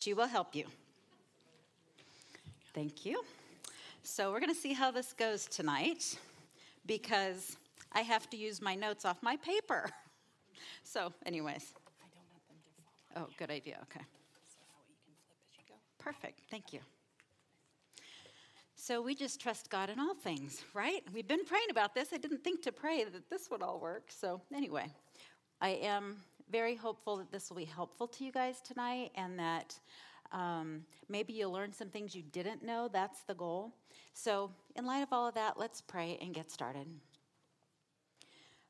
She will help you. Thank you. So we're going to see how this goes tonight because I have to use my notes off my paper. So anyways. I don't want them to fall off. Oh, good idea. Okay. So that way you can flip as you go. Perfect. Thank you. So we just trust God in all things, right? We've been praying about this. I didn't think to pray that this would all work. So anyway, I am very hopeful that this will be helpful to you guys tonight and that maybe you'll learn some things you didn't know. That's the goal. So in light of all of that, let's pray and get started.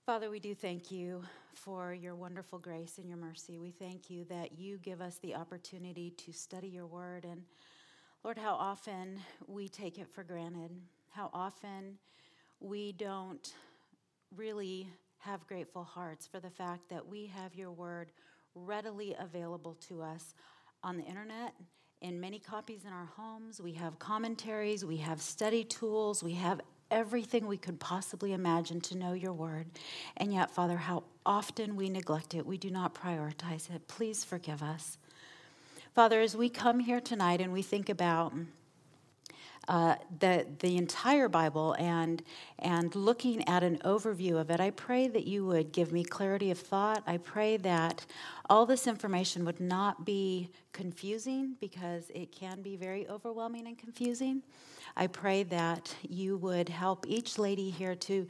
Father, we do thank you for your wonderful grace and your mercy. We thank you that you give us the opportunity to study your word and Lord, how often we take it for granted, how often we don't really have grateful hearts for the fact that we have your word readily available to us on the internet, in many copies in our homes. We have commentaries, we have study tools, we have everything we could possibly imagine to know your word. And yet, Father, how often we neglect it, we do not prioritize it. Please forgive us. Father, as we come here tonight and we think about the entire Bible and looking at an overview of it, I pray that you would give me clarity of thought. I pray that all this information would not be confusing because it can be very overwhelming and confusing. I pray that you would help each lady here to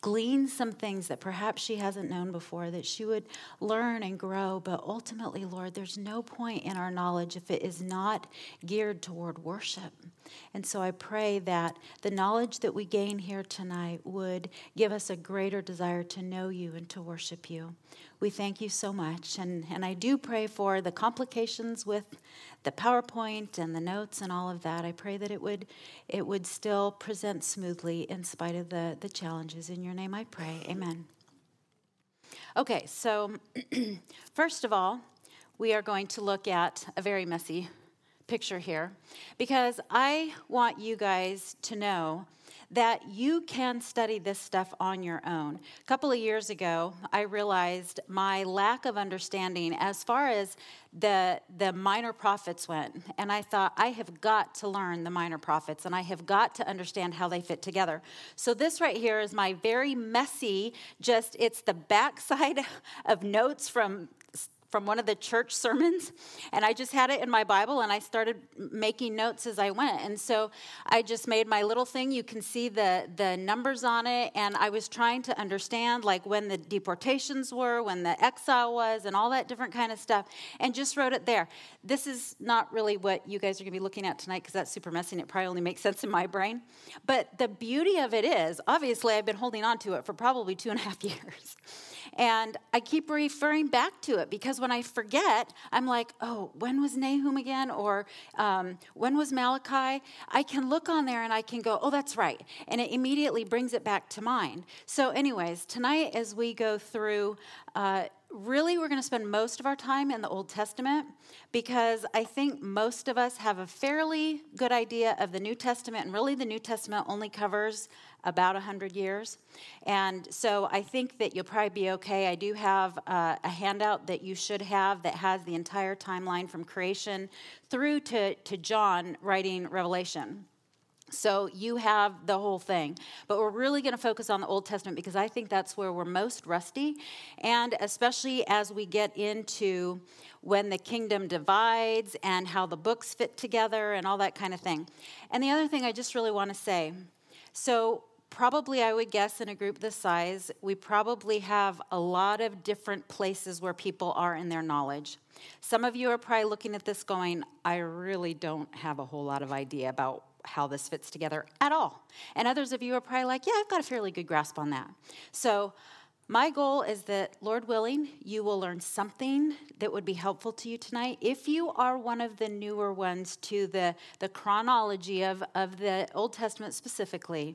glean some things that perhaps she hasn't known before, that she would learn and grow. But ultimately, Lord, there's no point in our knowledge if it is not geared toward worship. And so I pray that the knowledge that we gain here tonight would give us a greater desire to know you and to worship you. We thank you so much. And I do pray for the complications with the PowerPoint and the notes and all of that. I pray that it would still present smoothly in spite of the challenges. In your name I pray. Amen. Okay, so first of all, we are going to look at a very messy picture here because I want you guys to know that you can study this stuff on your own. A couple of years ago, I realized my lack of understanding as far as the minor prophets went. And I thought, I have got to learn the minor prophets, and I have got to understand how they fit together. So this right here is my very messy, just it's the backside of notes from one of the church sermons, and I just had it in my Bible, and I started making notes as I went, and so I just made my little thing. You can see the numbers on it, and I was trying to understand, like, when the deportations were, when the exile was, and all that different kind of stuff, and just wrote it there. This is not really what you guys are going to be looking at tonight, because that's super messy, and it probably only makes sense in my brain, but the beauty of it is, obviously, I've been holding on to it for probably 2.5 years, and I keep referring back to it, because when I forget, I'm like, oh, when was Nahum again? Or when was Malachi? I can look on there and I can go, oh, that's right. And it immediately brings it back to mind. So anyways, tonight as we go through, really we're going to spend most of our time in the Old Testament because I think most of us have a fairly good idea of the New Testament. And really the New Testament only covers about 100 years. And so I think that you'll probably be okay. I do have a handout that you should have that has the entire timeline from creation through to John writing Revelation. So you have the whole thing. But we're really going to focus on the Old Testament because I think that's where we're most rusty. And especially as we get into when the kingdom divides and how the books fit together and all that kind of thing. And the other thing I just really want to say, so probably, I would guess, in a group this size, we probably have a lot of different places where people are in their knowledge. Some of you are probably looking at this going, I really don't have a whole lot of idea about how this fits together at all. And others of you are probably like, yeah, I've got a fairly good grasp on that. So my goal is that, Lord willing, you will learn something that would be helpful to you tonight. If you are one of the newer ones to the chronology of the Old Testament specifically,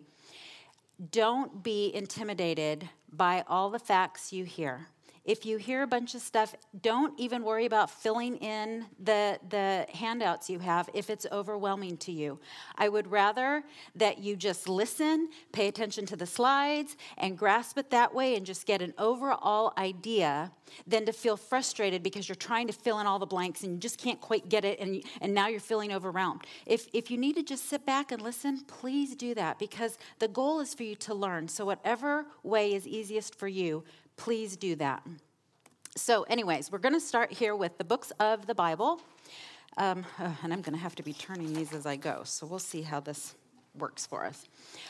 don't be intimidated by all the facts you hear. If you hear a bunch of stuff, don't even worry about filling in the handouts you have if it's overwhelming to you. I would rather that you just listen, pay attention to the slides, and grasp it that way and just get an overall idea than to feel frustrated because you're trying to fill in all the blanks and you just can't quite get it, and now you're feeling overwhelmed. If you need to just sit back and listen, please do that, because the goal is for you to learn. So whatever way is easiest for you, please do that. So anyways, we're going to start here with the books of the Bible. And I'm going to have to be turning these as I go, so we'll see how this works for us.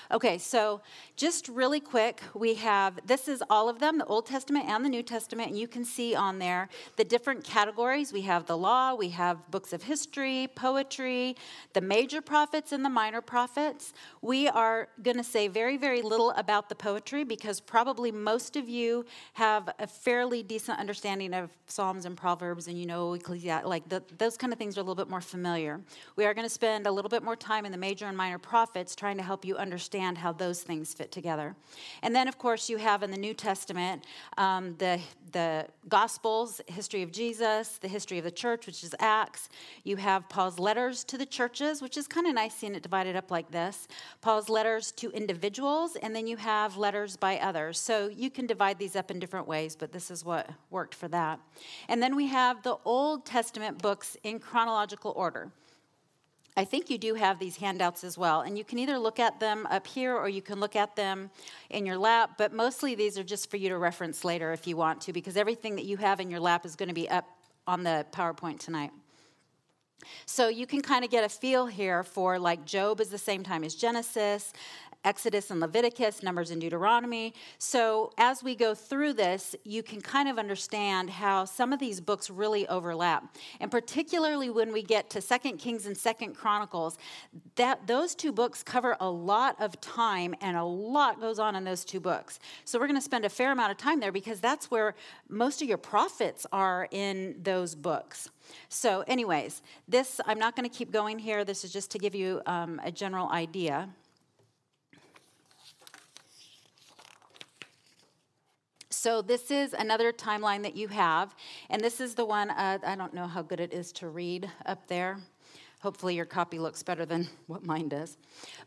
Okay, so just really quick, we have, this is all of them, the Old Testament and the New Testament, and you can see on there the different categories. We have the law, we have books of history, poetry, the major prophets and the minor prophets. We are going to say very, very little about the poetry because probably most of you have a fairly decent understanding of Psalms and Proverbs and, you know, Ecclesiastes, like those kind of things are a little bit more familiar. We are going to spend a little bit more time in the major and minor prophets trying to help you understand how those things fit together. And then, of course, you have in the New Testament the Gospels, history of Jesus, the history of the church, which is Acts. You have Paul's letters to the churches, which is kind of nice seeing it divided up like this. Paul's letters to individuals, and then you have letters by others. So you can divide these up in different ways, but this is what worked for that. And then we have the Old Testament books in chronological order. I think you do have these handouts as well, and you can either look at them up here or you can look at them in your lap, but mostly these are just for you to reference later if you want to, because everything that you have in your lap is going to be up on the PowerPoint tonight. So you can kind of get a feel here for, like, Job is the same time as Genesis, Exodus and Leviticus, Numbers and Deuteronomy. So as we go through this, you can kind of understand how some of these books really overlap. And particularly when we get to 2 Kings and 2 Chronicles, that those two books cover a lot of time and a lot goes on in those two books. So we're going to spend a fair amount of time there because that's where most of your prophets are in those books. So anyways, this, I'm not going to keep going here. This is just to give you a general idea. So this is another timeline that you have, and this is the one, I don't know how good it is to read up there. Hopefully your copy looks better than what mine does.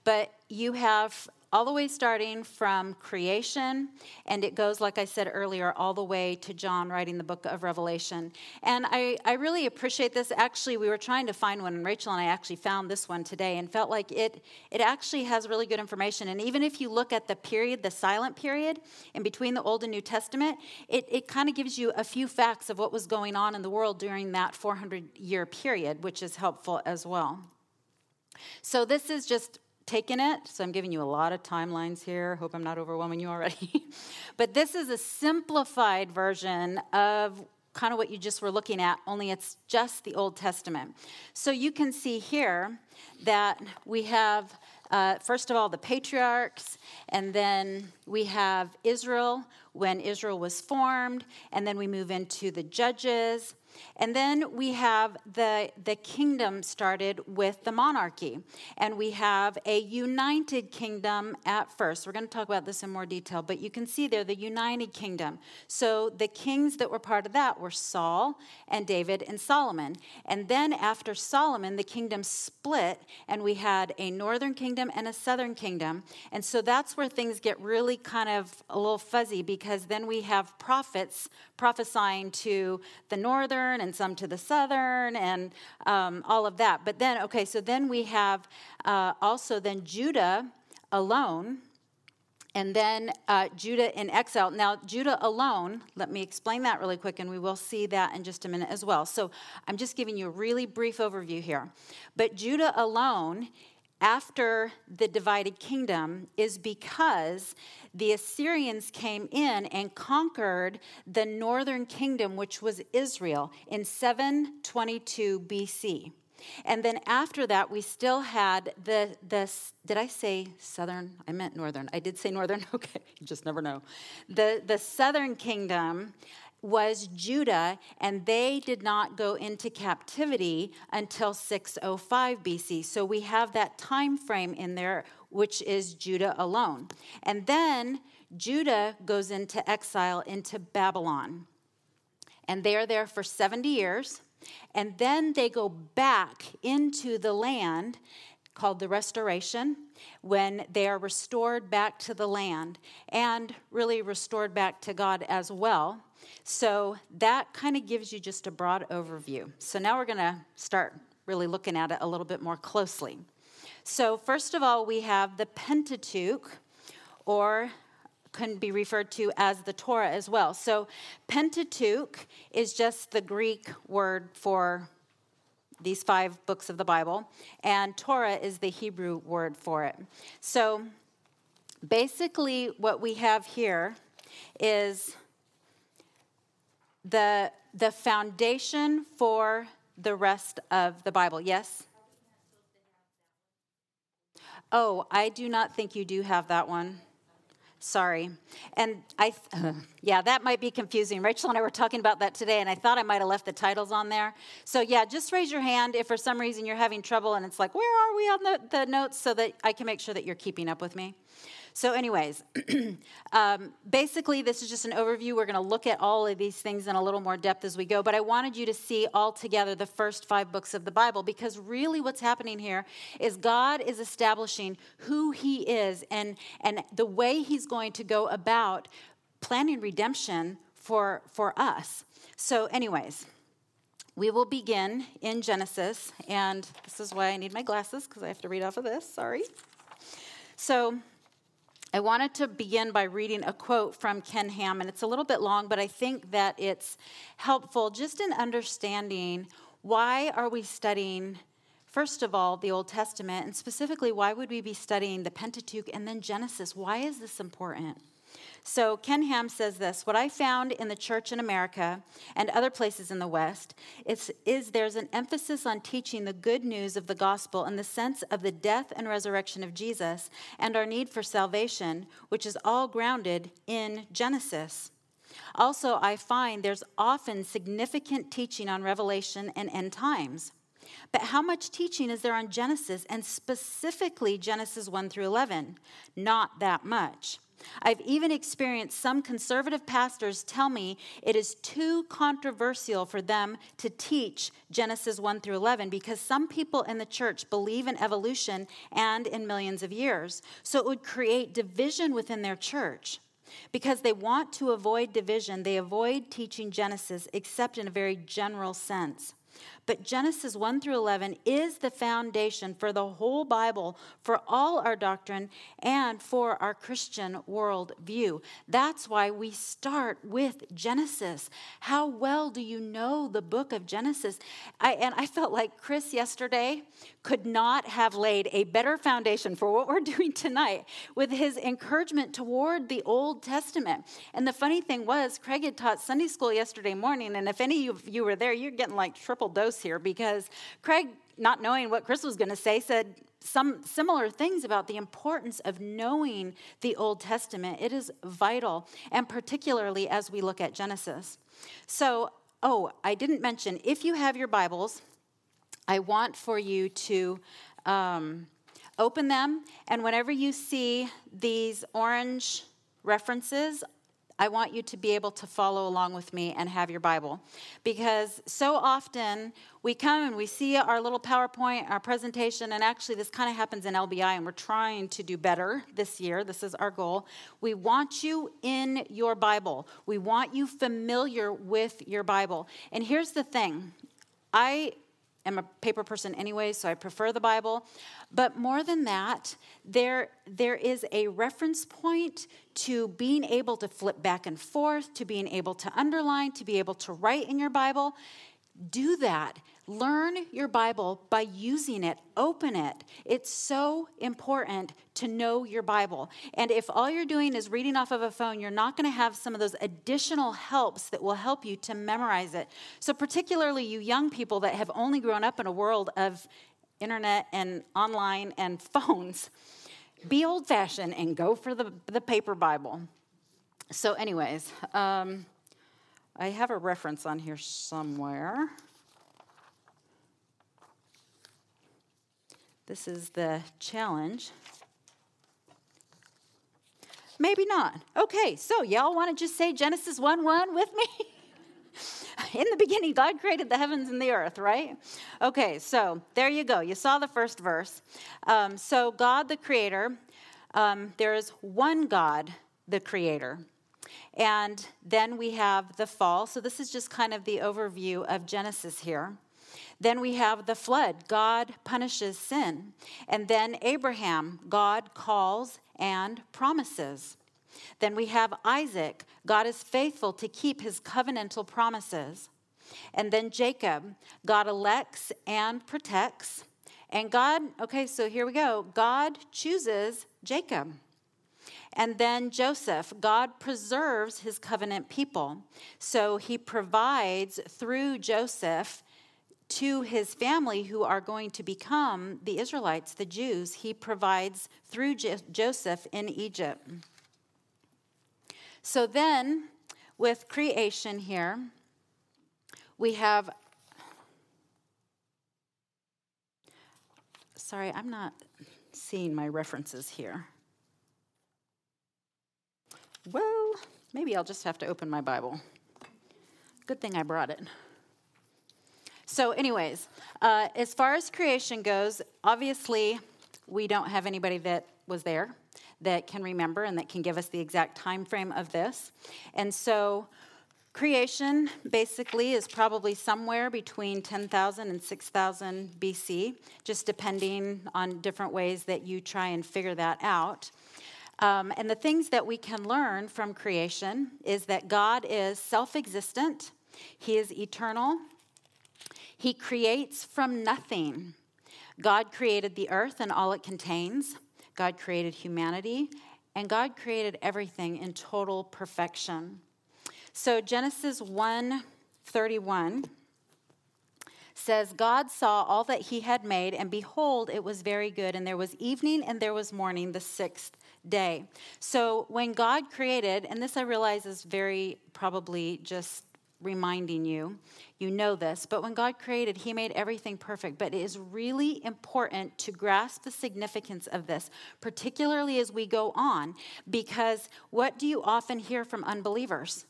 But you have all the way starting from creation, and it goes, like I said earlier, all the way to John writing the book of Revelation. And I really appreciate this. Actually, we were trying to find one, and Rachel and I actually found this one today and felt like it actually has really good information. And even if you look at the period, the silent period, in between the Old and New Testament, it kind of gives you a few facts of what was going on in the world during that 400-year period, which is helpful as well. So this is just taken it, so I'm giving you a lot of timelines here. Hope I'm not overwhelming you already. But this is a simplified version of kind of what you just were looking at, only it's just the Old Testament. So you can see here that we have, first of all, the patriarchs, and then we have Israel, when Israel was formed, and then we move into the judges. And then we have the kingdom started with the monarchy, and we have a united kingdom at first. We're going to talk about this in more detail, but you can see there the united kingdom. So the kings that were part of that were Saul and David and Solomon. And then after Solomon, the kingdom split, and we had a northern kingdom and a southern kingdom. And so that's where things get really kind of a little fuzzy, because then we have prophets prophesying to the northern and some to the southern and all of that. But then, okay, so then we have also then Judah alone, and then Judah in exile. Now, Judah alone, let me explain that really quick, and we will see that in just a minute as well. So I'm just giving you a really brief overview here. But Judah alone, after the divided kingdom, is because the Assyrians came in and conquered the northern kingdom, which was Israel, in 722 BC. And then after that, we still had the did I say southern? I meant northern. I did say northern. Okay, you just never know. The southern kingdom was Judah, and they did not go into captivity until 605 BC. So we have that time frame in there, which is Judah alone. And then Judah goes into exile into Babylon. and they are there for 70 years. And then they go back into the land called the restoration, when they are restored back to the land and really restored back to God as well. So that kind of gives you just a broad overview. So now we're going to start really looking at it a little bit more closely. So first of all, we have the Pentateuch, or can be referred to as the Torah as well. So Pentateuch is just the Greek word for these 5 books of the Bible, and Torah is the Hebrew word for it. So basically what we have here is the foundation for the rest of the Bible. Yes? Oh, I do not think you do have that one. Sorry. And yeah, that might be confusing. Rachel and I were talking about that today, and I thought I might have left the titles on there. So yeah, just raise your hand if for some reason you're having trouble and it's like, where are we on the notes, so that I can make sure that you're keeping up with me. So anyways, basically this is just an overview. We're going to look at all of these things in a little more depth as we go, but I wanted you to see all together the first 5 books of the Bible, because really what's happening here is God is establishing who he is and the way he's going to go about planning redemption for us. So anyways, we will begin in Genesis, and this is why I need my glasses, because I have to read off of this. Sorry. So I wanted to begin by reading a quote from Ken Ham, and it's a little bit long, but I think that it's helpful just in understanding why are we studying, first of all, the Old Testament, and specifically why would we be studying the Pentateuch and then Genesis? Why is this important? So Ken Ham says this: what I found in the church in America and other places in the West is there's an emphasis on teaching the good news of the gospel in the sense of the death and resurrection of Jesus and our need for salvation, which is all grounded in Genesis. Also, I find there's often significant teaching on Revelation and end times. But how much teaching is there on Genesis, and specifically Genesis 1 through 11? Not that much. I've even experienced some conservative pastors tell me it is too controversial for them to teach Genesis 1 through 11 because some people in the church believe in evolution and in millions of years. So it would create division within their church. Because they want to avoid division, they avoid teaching Genesis except in a very general sense. But Genesis 1 through 11 is the foundation for the whole Bible, for all our doctrine, and for our Christian worldview. That's why we start with Genesis. How well do you know the book of Genesis? I felt like Chris yesterday could not have laid a better foundation for what we're doing tonight with his encouragement toward the Old Testament. And the funny thing was, Craig had taught Sunday school yesterday morning, and if any of you were there, you're getting like triple dose here, because Craig, not knowing what Chris was going to say, said some similar things about the importance of knowing the Old Testament. It is vital, and particularly as we look at Genesis. So, I didn't mention, if you have your Bibles, I want for you to open them, and whenever you see these orange references, I want you to be able to follow along with me and have your Bible, because so often we come and we see our little PowerPoint, our presentation, and actually this kind of happens in LBI, and we're trying to do better this year. This is our goal. We want you in your Bible. We want you familiar with your Bible. And here's the thing. I'm a paper person anyway, so I prefer the Bible. But more than that, there is a reference point to being able to flip back and forth, to being able to underline, to be able to write in your Bible. Do that. Learn your Bible by using it. Open it. It's so important to know your Bible. And if all you're doing is reading off of a phone, you're not going to have some of those additional helps that will help you to memorize it. So particularly you young people that have only grown up in a world of internet and online and phones, be old-fashioned and go for the paper Bible. So anyways, I have a reference on here somewhere. This is the challenge. Maybe not. Okay, so y'all want to just say Genesis 1:1 with me? in the beginning, God created the heavens and the earth, right? Okay, so there you go. You saw the first verse. So God the Creator, there is one God the Creator. And then we have the fall. So this is just kind of the overview of Genesis here. Then we have the flood. God punishes sin. And then Abraham, God calls and promises. Then we have Isaac. God is faithful to keep his covenantal promises. And then Jacob. God elects and protects. And God, okay, so here we go. God chooses Jacob. And then Joseph. God preserves his covenant people. So he provides through Joseph to his family who are going to become the Israelites, the Jews. He provides through Joseph in Egypt. So then, with creation here, we have, sorry, I'm not seeing my references here. Well, maybe I'll just have to open my Bible. Good thing I brought it. So anyways, as far as creation goes, obviously, we don't have anybody that was there that can remember and that can give us the exact time frame of this. And so creation basically is probably somewhere between 10,000 and 6,000 BC, just depending on different ways that you try and figure that out. And the things that we can learn from creation is that God is self-existent. He is eternal. He creates from nothing. God created the earth and all it contains. God created humanity, and God created everything in total perfection. So Genesis 1:31 says, God saw all that he had made, and behold, it was very good, and there was evening and there was morning, the sixth day. So when God created, and this I realize is very probably just reminding you, you know this, but when God created, he made everything perfect. But it is really important to grasp the significance of this, particularly as we go on, because what do you often hear from unbelievers?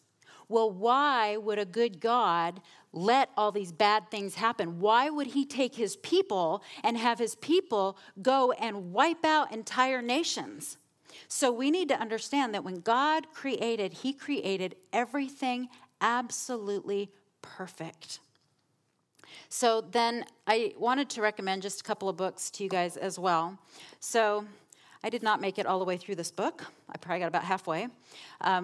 Well, why would a good God let all these bad things happen? Why would he take his people and have his people go and wipe out entire nations? So we need to understand that when God created, he created everything absolutely perfect. So then I wanted to recommend just a couple of books to you guys as well. So I did not make it all the way through this book. I probably got about halfway,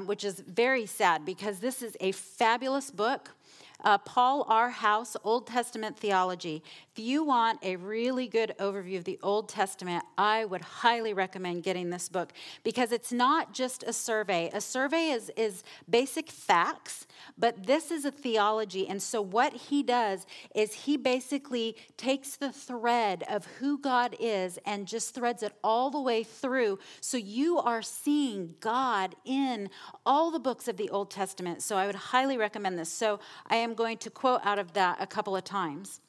which is very sad because this is a fabulous book. Paul R. House, Old Testament Theology. If you want a really good overview of the Old Testament, I would highly recommend getting this book because it's not just a survey. A survey is basic facts, but this is a theology. And so what he does is he basically takes the thread of who God is and just threads it all the way through. So you are seeing God in all the books of the Old Testament. So I would highly recommend this. So I am going to quote out of that a couple of times.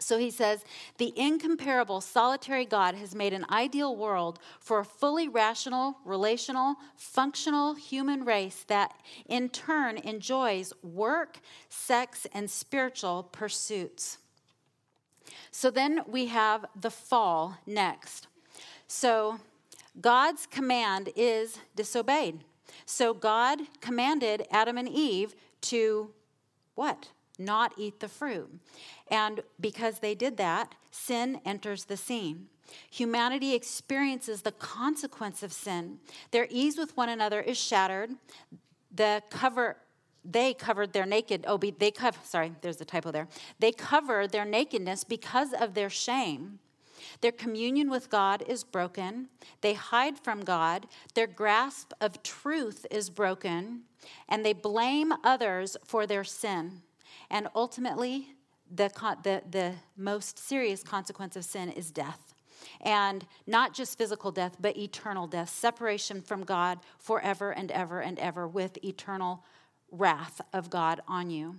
So he says, the incomparable solitary God has made an ideal world for a fully rational, relational, functional human race that in turn enjoys work, sex, and spiritual pursuits. So then we have the fall next. So God's command is disobeyed. So God commanded Adam and Eve to what? Not eat the fruit. And because they did that, sin enters the scene. Humanity experiences the consequence of sin. Their ease with one another is shattered. They cover their nakedness because of their shame. Their communion with God is broken. They hide from God. Their grasp of truth is broken. And they blame others for their sin. And ultimately, the most serious consequence of sin is death. And not just physical death, but eternal death. Separation from God forever and ever with eternal wrath of God on you.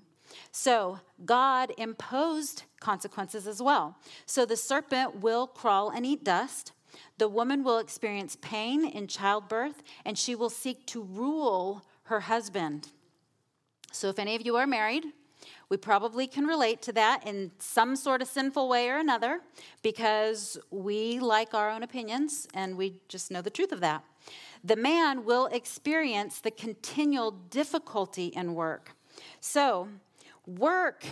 So God imposed consequences as well. So the serpent will crawl and eat dust. The woman will experience pain in childbirth, and she will seek to rule her husband. So if any of you are married, We probably can relate to that in some sort of sinful way or another because we like our own opinions and we just know the truth of that. The man will experience the continual difficulty in work. So work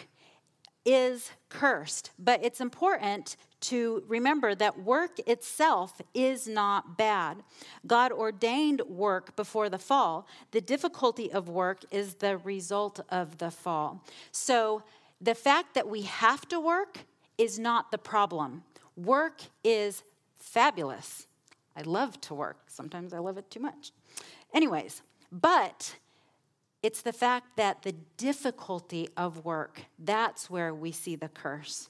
is cursed, but it's important to remember that work itself is not bad. God ordained work before the fall. The difficulty of work is the result of the fall. So the fact that we have to work is not the problem. Work is fabulous. I love to work. Sometimes I love it too much. Anyways, but it's the fact that the difficulty of work, that's where we see the curse.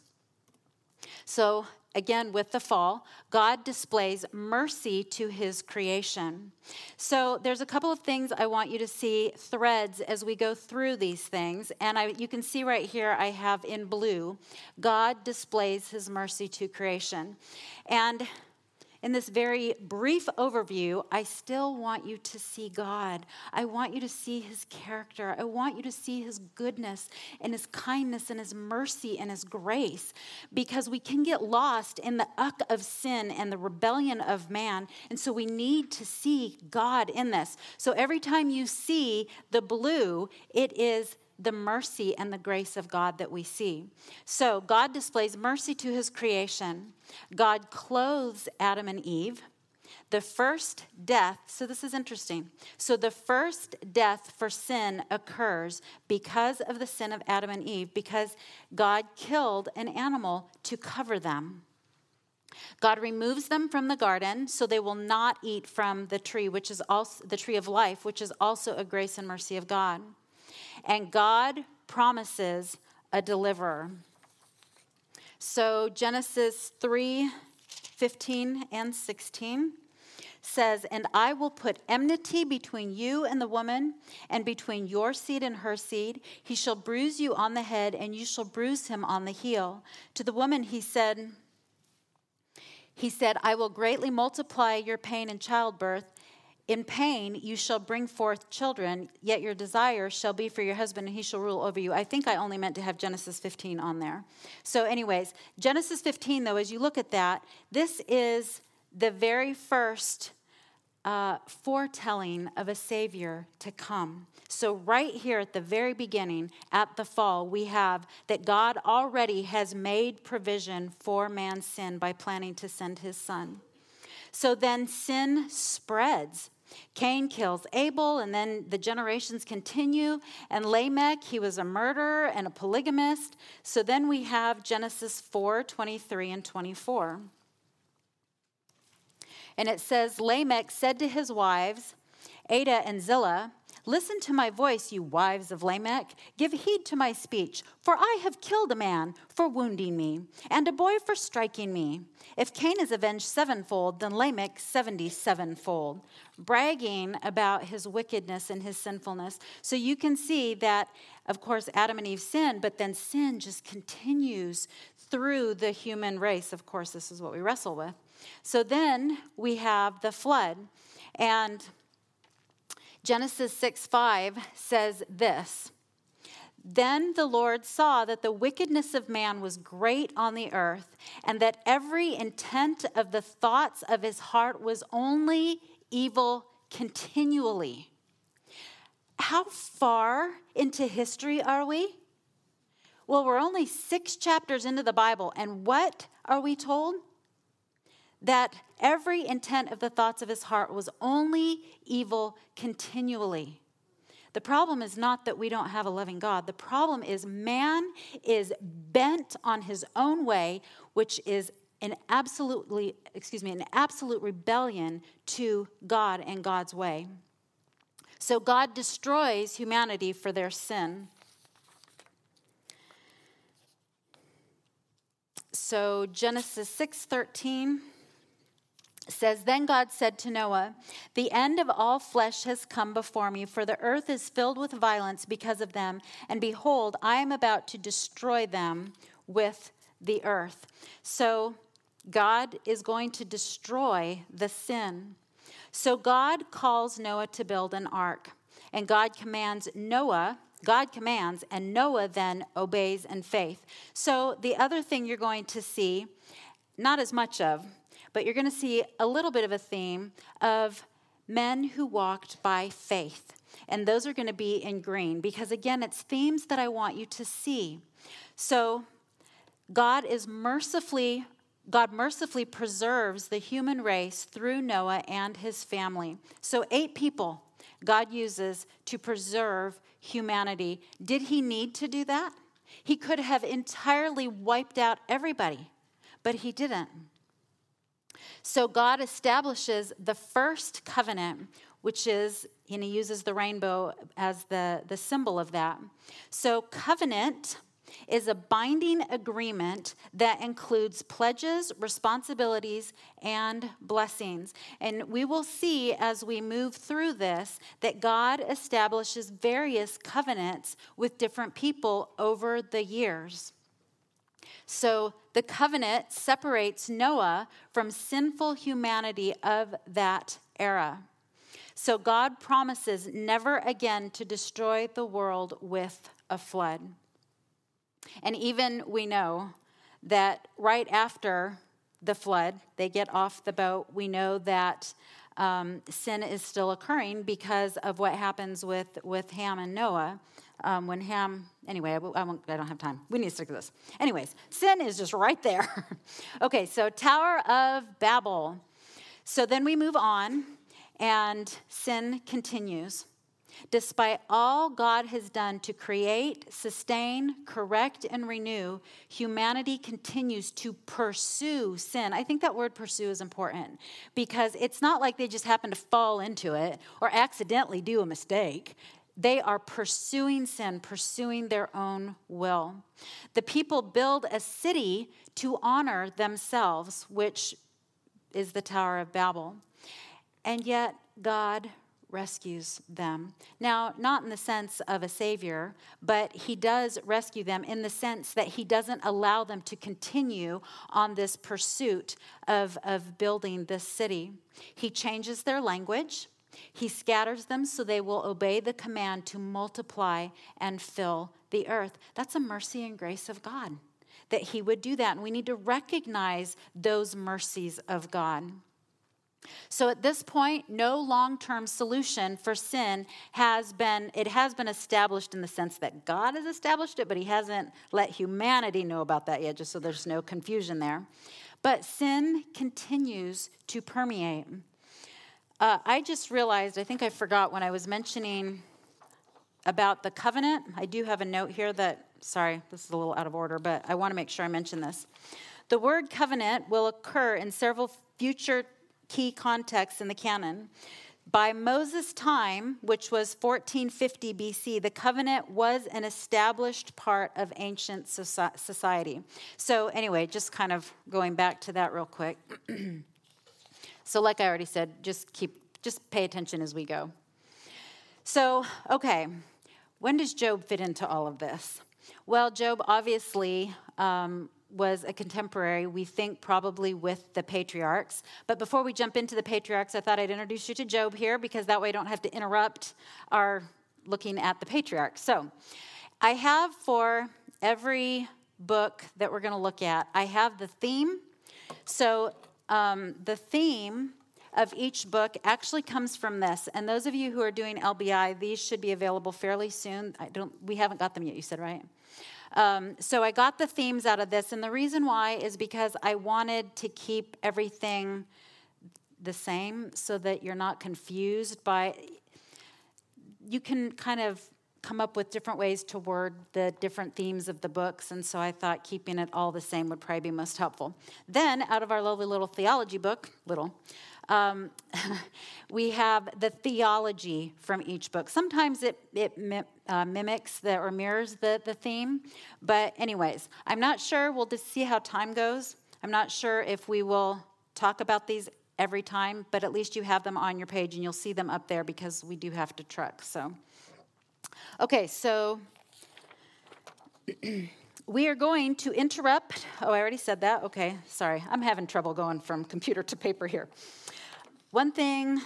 So again, with the fall, God displays mercy to his creation. So there's a couple of things I want you to see, threads as we go through these things. And you can see right here I have in blue, God displays his mercy to creation. And in this very brief overview, I still want you to see God. I want you to see his character. I want you to see his goodness and his kindness and his mercy and his grace, because we can get lost in the uck of sin and the rebellion of man, and so we need to see God in this. So every time you see the blue, it is the mercy and the grace of God that we see. So God displays mercy to his creation. God clothes Adam and Eve. The first death, so this is interesting. So the first death for sin occurs because of the sin of Adam and Eve, because God killed an animal to cover them. God removes them from the garden so they will not eat from the tree, which is also the tree of life, which is also a grace and mercy of God. And God promises a deliverer. So Genesis 3:15 and 16 says, "And I will put enmity between you and the woman, and between your seed and her seed. He shall bruise you on the head, and you shall bruise him on the heel." To the woman he said, "I will greatly multiply your pain in childbirth. In pain, you shall bring forth children, yet your desire shall be for your husband, and he shall rule over you." I think I only meant to have Genesis 15 on there. So anyways, Genesis 15, though, as you look at that, this is the very first foretelling of a Savior to come. So right here at the very beginning, at the fall, we have that God already has made provision for man's sin by planning to send his son. So then sin spreads. Cain kills Abel, and then the generations continue. And Lamech, he was a murderer and a polygamist. So then we have Genesis 4:23 and 24. And it says, "Lamech said to his wives, Ada and Zillah, 'Listen to my voice, you wives of Lamech. Give heed to my speech, for I have killed a man for wounding me, and a boy for striking me. If Cain is avenged sevenfold, then Lamech 77-fold. Bragging about his wickedness and his sinfulness. So you can see that, of course, Adam and Eve sinned, but then sin just continues through the human race. Of course, this is what we wrestle with. So then we have the flood, and Genesis 6:5 says this, "Then the Lord saw that the wickedness of man was great on the earth, and that every intent of the thoughts of his heart was only evil continually." How far into history are we? Well, we're only 6 chapters into the Bible, and what are we told? That every intent of the thoughts of his heart was only evil continually. The problem is not that we don't have a loving God. The problem is man is bent on his own way, which is an absolute rebellion to God and God's way. So God destroys humanity for their sin. So Genesis 6:13 says, "Then God said to Noah, 'The end of all flesh has come before me, for the earth is filled with violence because of them. And behold, I am about to destroy them with the earth.'" So God is going to destroy the sin. So God calls Noah to build an ark. And God commands Noah God commands, and Noah then obeys in faith. So the other thing you're going to see, not as much of, but you're going to see a little bit of a theme of men who walked by faith. And those are going to be in green because, again, it's themes that I want you to see. So God mercifully preserves the human race through Noah and his family. So 8 people God uses to preserve humanity. Did he need to do that? He could have entirely wiped out everybody, but he didn't. So God establishes the first covenant, which is, and he uses the rainbow as the symbol of that. So covenant is a binding agreement that includes pledges, responsibilities, and blessings. And we will see as we move through this that God establishes various covenants with different people over the years. So the covenant separates Noah from sinful humanity of that era. So God promises never again to destroy the world with a flood. And even we know that right after the flood, they get off the boat. We know that sin is still occurring because of what happens with Ham and Noah. When Ham, anyway, I don't have time. We need to stick to this. Anyways, sin is just right there. Okay, so Tower of Babel. So then we move on, and sin continues. Despite all God has done to create, sustain, correct, and renew, humanity continues to pursue sin. I think that word pursue is important because it's not like they just happen to fall into it or accidentally do a mistake. They are pursuing sin, pursuing their own will. The people build a city to honor themselves, which is the Tower of Babel. And yet God rescues them. Now, not in the sense of a savior, but he does rescue them in the sense that he doesn't allow them to continue on this pursuit of building this city. He changes their language. He scatters them so they will obey the command to multiply and fill the earth. That's a mercy and grace of God, that he would do that. And we need to recognize those mercies of God. So at this point, no long-term solution for sin has been established in the sense that God has established it, but he hasn't let humanity know about that yet, just so there's no confusion there. But sin continues to permeate. I just realized, I think I forgot when I was mentioning about the covenant. I do have a note here sorry, this is a little out of order, but I want to make sure I mention this. The word covenant will occur in several future key contexts in the canon. By Moses' time, which was 1450 BC, the covenant was an established part of ancient society. So anyway, just kind of going back to that real quick. So like I already said, just pay attention as we go. So, okay, when does Job fit into all of this? Well, Job obviously was a contemporary, we think probably with the patriarchs. But before we jump into the patriarchs, I thought I'd introduce you to Job here because that way I don't have to interrupt our looking at the patriarchs. So I have for every book that we're going to look at, I have the theme. So the theme of each book actually comes from this. And those of you who are doing LBI, these should be available fairly soon. We haven't got them yet, you said, right? So I got the themes out of this, and the reason why is because I wanted to keep everything the same so that you're not confused by, you can kind of come up with different ways to word the different themes of the books, and so I thought keeping it all the same would probably be most helpful. Then, out of our lovely little theology book, we have the theology from each book. Sometimes it mimics or mirrors the theme, but anyways, I'm not sure. We'll just see how time goes. I'm not sure if we will talk about these every time, but at least you have them on your page, and you'll see them up there because we do have to truck, so. Okay, so we are going to interrupt. Oh, I already said that. Okay, sorry. I'm having trouble going from computer to paper here. One thing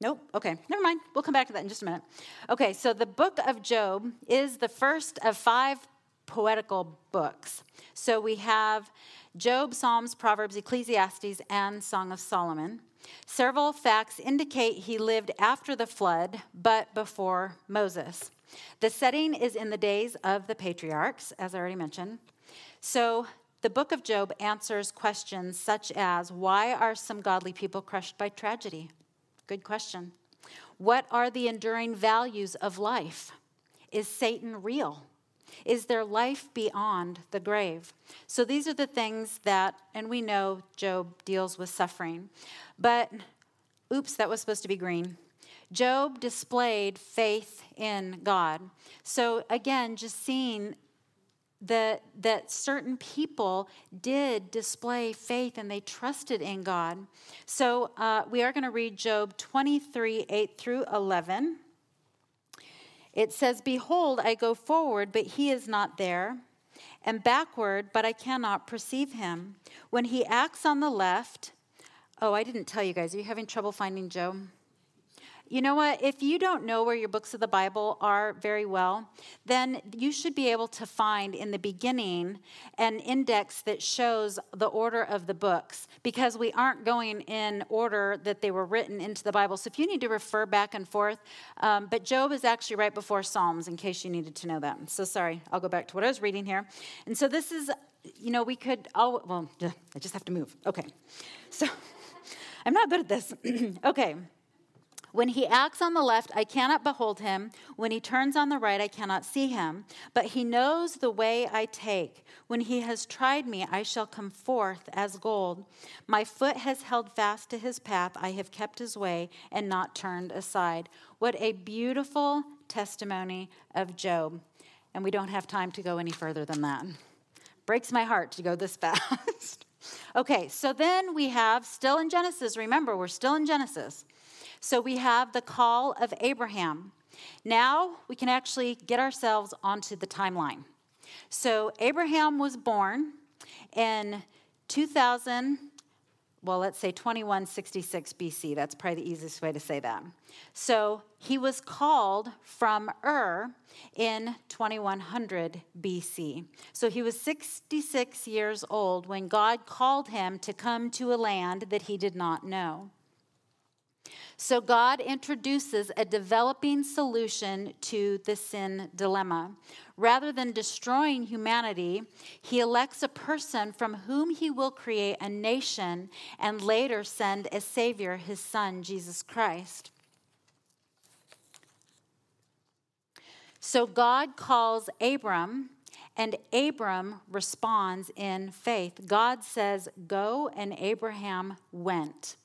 Nope. Okay, never mind. We'll come back to that in just a minute. Okay, so the book of Job is the first of 5 poetical books. So we have Job, Psalms, Proverbs, Ecclesiastes, and Song of Solomon. Several facts indicate he lived after the flood, but before Moses. The setting is in the days of the patriarchs, as I already mentioned. So the book of Job answers questions such as, why are some godly people crushed by tragedy? Good question. What are the enduring values of life? Is Satan real? Is there life beyond the grave? So these are the things that, and we know Job deals with suffering, but oops, that was supposed to be green. Job displayed faith in God. So again, just seeing that certain people did display faith and they trusted in God. So we are going to read Job 23, 8 through 11. It says, behold, I go forward, but he is not there, and backward, but I cannot perceive him. When he acts on the left, oh, I didn't tell you guys. Are you having trouble finding Job? You know what? If you don't know where your books of the Bible are very well, then you should be able to find in the beginning an index that shows the order of the books, because we aren't going in order that they were written into the Bible. So if you need to refer back and forth, but Job is actually right before Psalms, in case you needed to know that. So sorry, I'll go back to what I was reading here. And so this is, you know, we could, well, I just have to move. Okay. So I'm not good at this. Okay. When he acts on the left, I cannot behold him. When he turns on the right, I cannot see him. But he knows the way I take. When he has tried me, I shall come forth as gold. My foot has held fast to his path. I have kept his way and not turned aside. What a beautiful testimony of Job. And we don't have time to go any further than that. Breaks my heart to go this fast. Okay, so then we have, still in Genesis, remember, we're still in Genesis. So we have the call of Abraham. Now we can actually get ourselves onto the timeline. So Abraham was born in 2166 BC. That's probably the easiest way to say that. So he was called from Ur in 2100 BC. So he was 66 years old when God called him to come to a land that he did not know. So God introduces a developing solution to the sin dilemma. Rather than destroying humanity, he elects a person from whom he will create a nation and later send a savior, his son, Jesus Christ. So God calls Abram, and Abram responds in faith. God says, go, and Abraham went.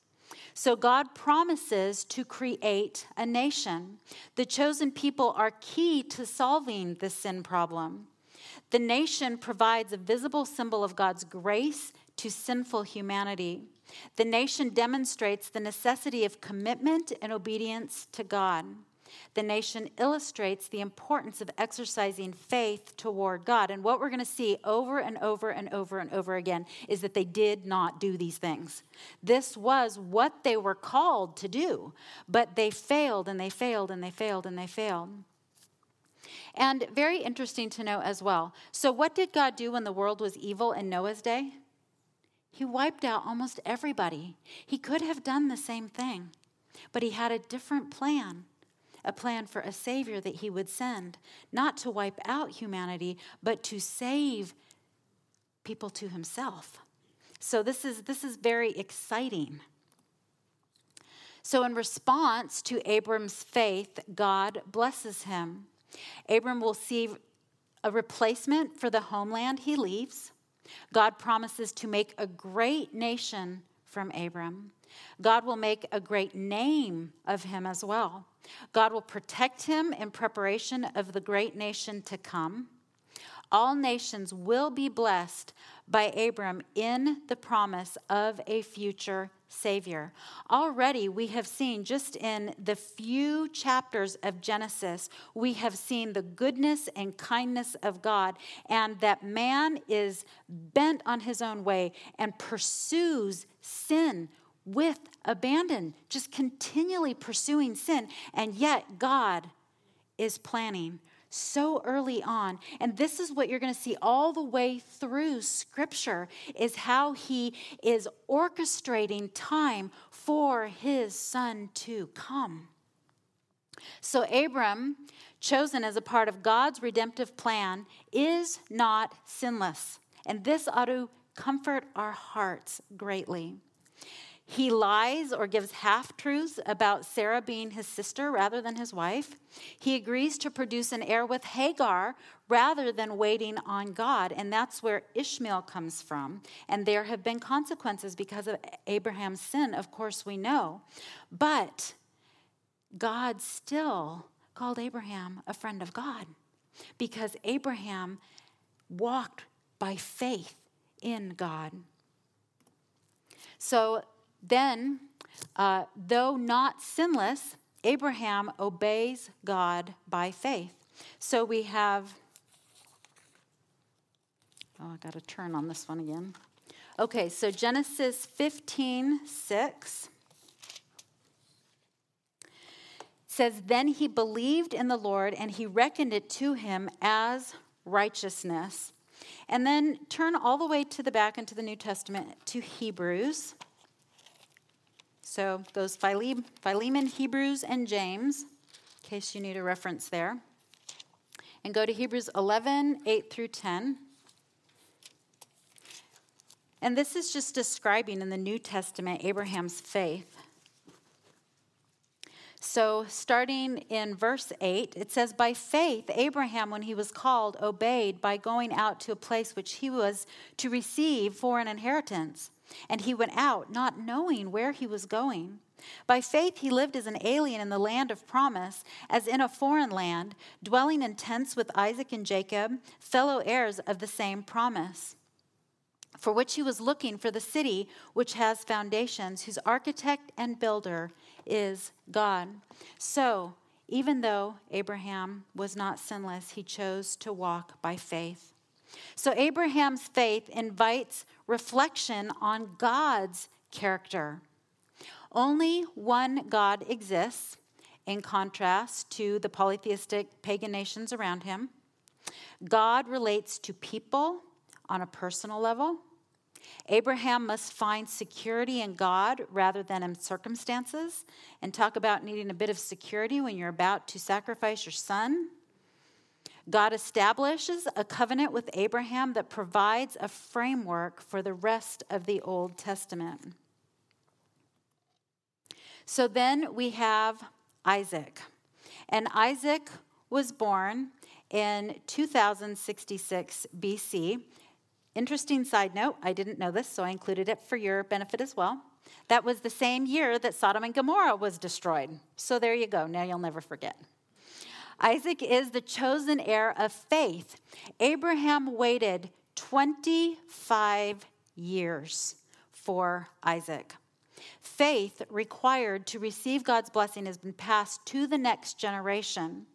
So God promises to create a nation. The chosen people are key to solving the sin problem. The nation provides a visible symbol of God's grace to sinful humanity. The nation demonstrates the necessity of commitment and obedience to God. The nation illustrates the importance of exercising faith toward God. And what we're going to see over and over and over and over again is that they did not do these things. This was what they were called to do, but they failed and they failed and they failed and they failed. And very interesting to know as well. So what did God do when the world was evil in Noah's day? He wiped out almost everybody. He could have done the same thing, but he had a different plan. A plan for a savior that he would send, not to wipe out humanity, but to save people to himself. So this is very exciting. So in response to Abram's faith, God blesses him. Abram will see a replacement for the homeland he leaves. God promises to make a great nation from Abram. God will make a great name of him as well. God will protect him in preparation of the great nation to come. All nations will be blessed by Abram in the promise of a future Savior. Already we have seen, just in the few chapters of Genesis, we have seen the goodness and kindness of God, and that man is bent on his own way and pursues sin with abandon, just continually pursuing sin. And yet God is planning so early on. And this is what you're going to see all the way through Scripture, is how he is orchestrating time for his son to come. So Abram, chosen as a part of God's redemptive plan, is not sinless. And this ought to comfort our hearts greatly. He lies or gives half-truths about Sarah being his sister rather than his wife. He agrees to produce an heir with Hagar rather than waiting on God. And that's where Ishmael comes from. And there have been consequences because of Abraham's sin, of course we know. But God still called Abraham a friend of God, because Abraham walked by faith in God. So then, though not sinless, Abraham obeys God by faith. So we have, oh, I got to turn on this one again. Okay, so Genesis 15:6 says, "Then he believed in the Lord, and he reckoned it to him as righteousness." And then turn all the way to the back into the New Testament to Hebrews. So goes Philemon, Hebrews, and James, in case you need a reference there. And go to Hebrews 11:8-10. And this is just describing in the New Testament Abraham's faith. So starting in verse 8, it says, "By faith, Abraham, when he was called, obeyed by going out to a place which he was to receive for an inheritance. And he went out, not knowing where he was going. By faith, he lived as an alien in the land of promise, as in a foreign land, dwelling in tents with Isaac and Jacob, fellow heirs of the same promise, for which he was looking for the city which has foundations, whose architect and builder is God." So even though Abraham was not sinless, he chose to walk by faith. So Abraham's faith invites reflection on God's character. Only one God exists, in contrast to the polytheistic pagan nations around him. God relates to people on a personal level. Abraham must find security in God rather than in circumstances. And talk about needing a bit of security when you're about to sacrifice your son. God establishes a covenant with Abraham that provides a framework for the rest of the Old Testament. So then we have Isaac. And Isaac was born in 2066 BC. Interesting side note, I didn't know this, so I included it for your benefit as well. That was the same year that Sodom and Gomorrah was destroyed. So there you go. Now you'll never forget. Isaac is the chosen heir of faith. Abraham waited 25 years for Isaac. Faith required to receive God's blessing has been passed to the next generation.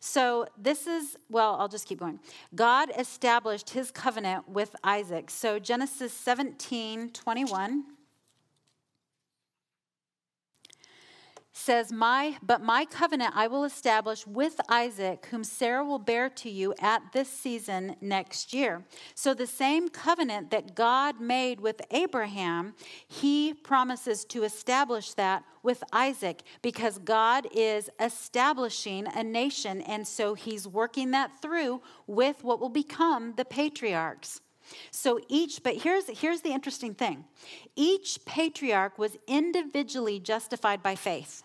So this is, well, I'll just keep going. God established his covenant with Isaac. So Genesis 17:21 says, But my covenant I will establish with Isaac, whom Sarah will bear to you at this season next year. So the same covenant that God made with Abraham, he promises to establish that with Isaac, because God is establishing a nation, and so he's working that through with what will become the patriarchs. So here's the interesting thing. Each patriarch was individually justified by faith.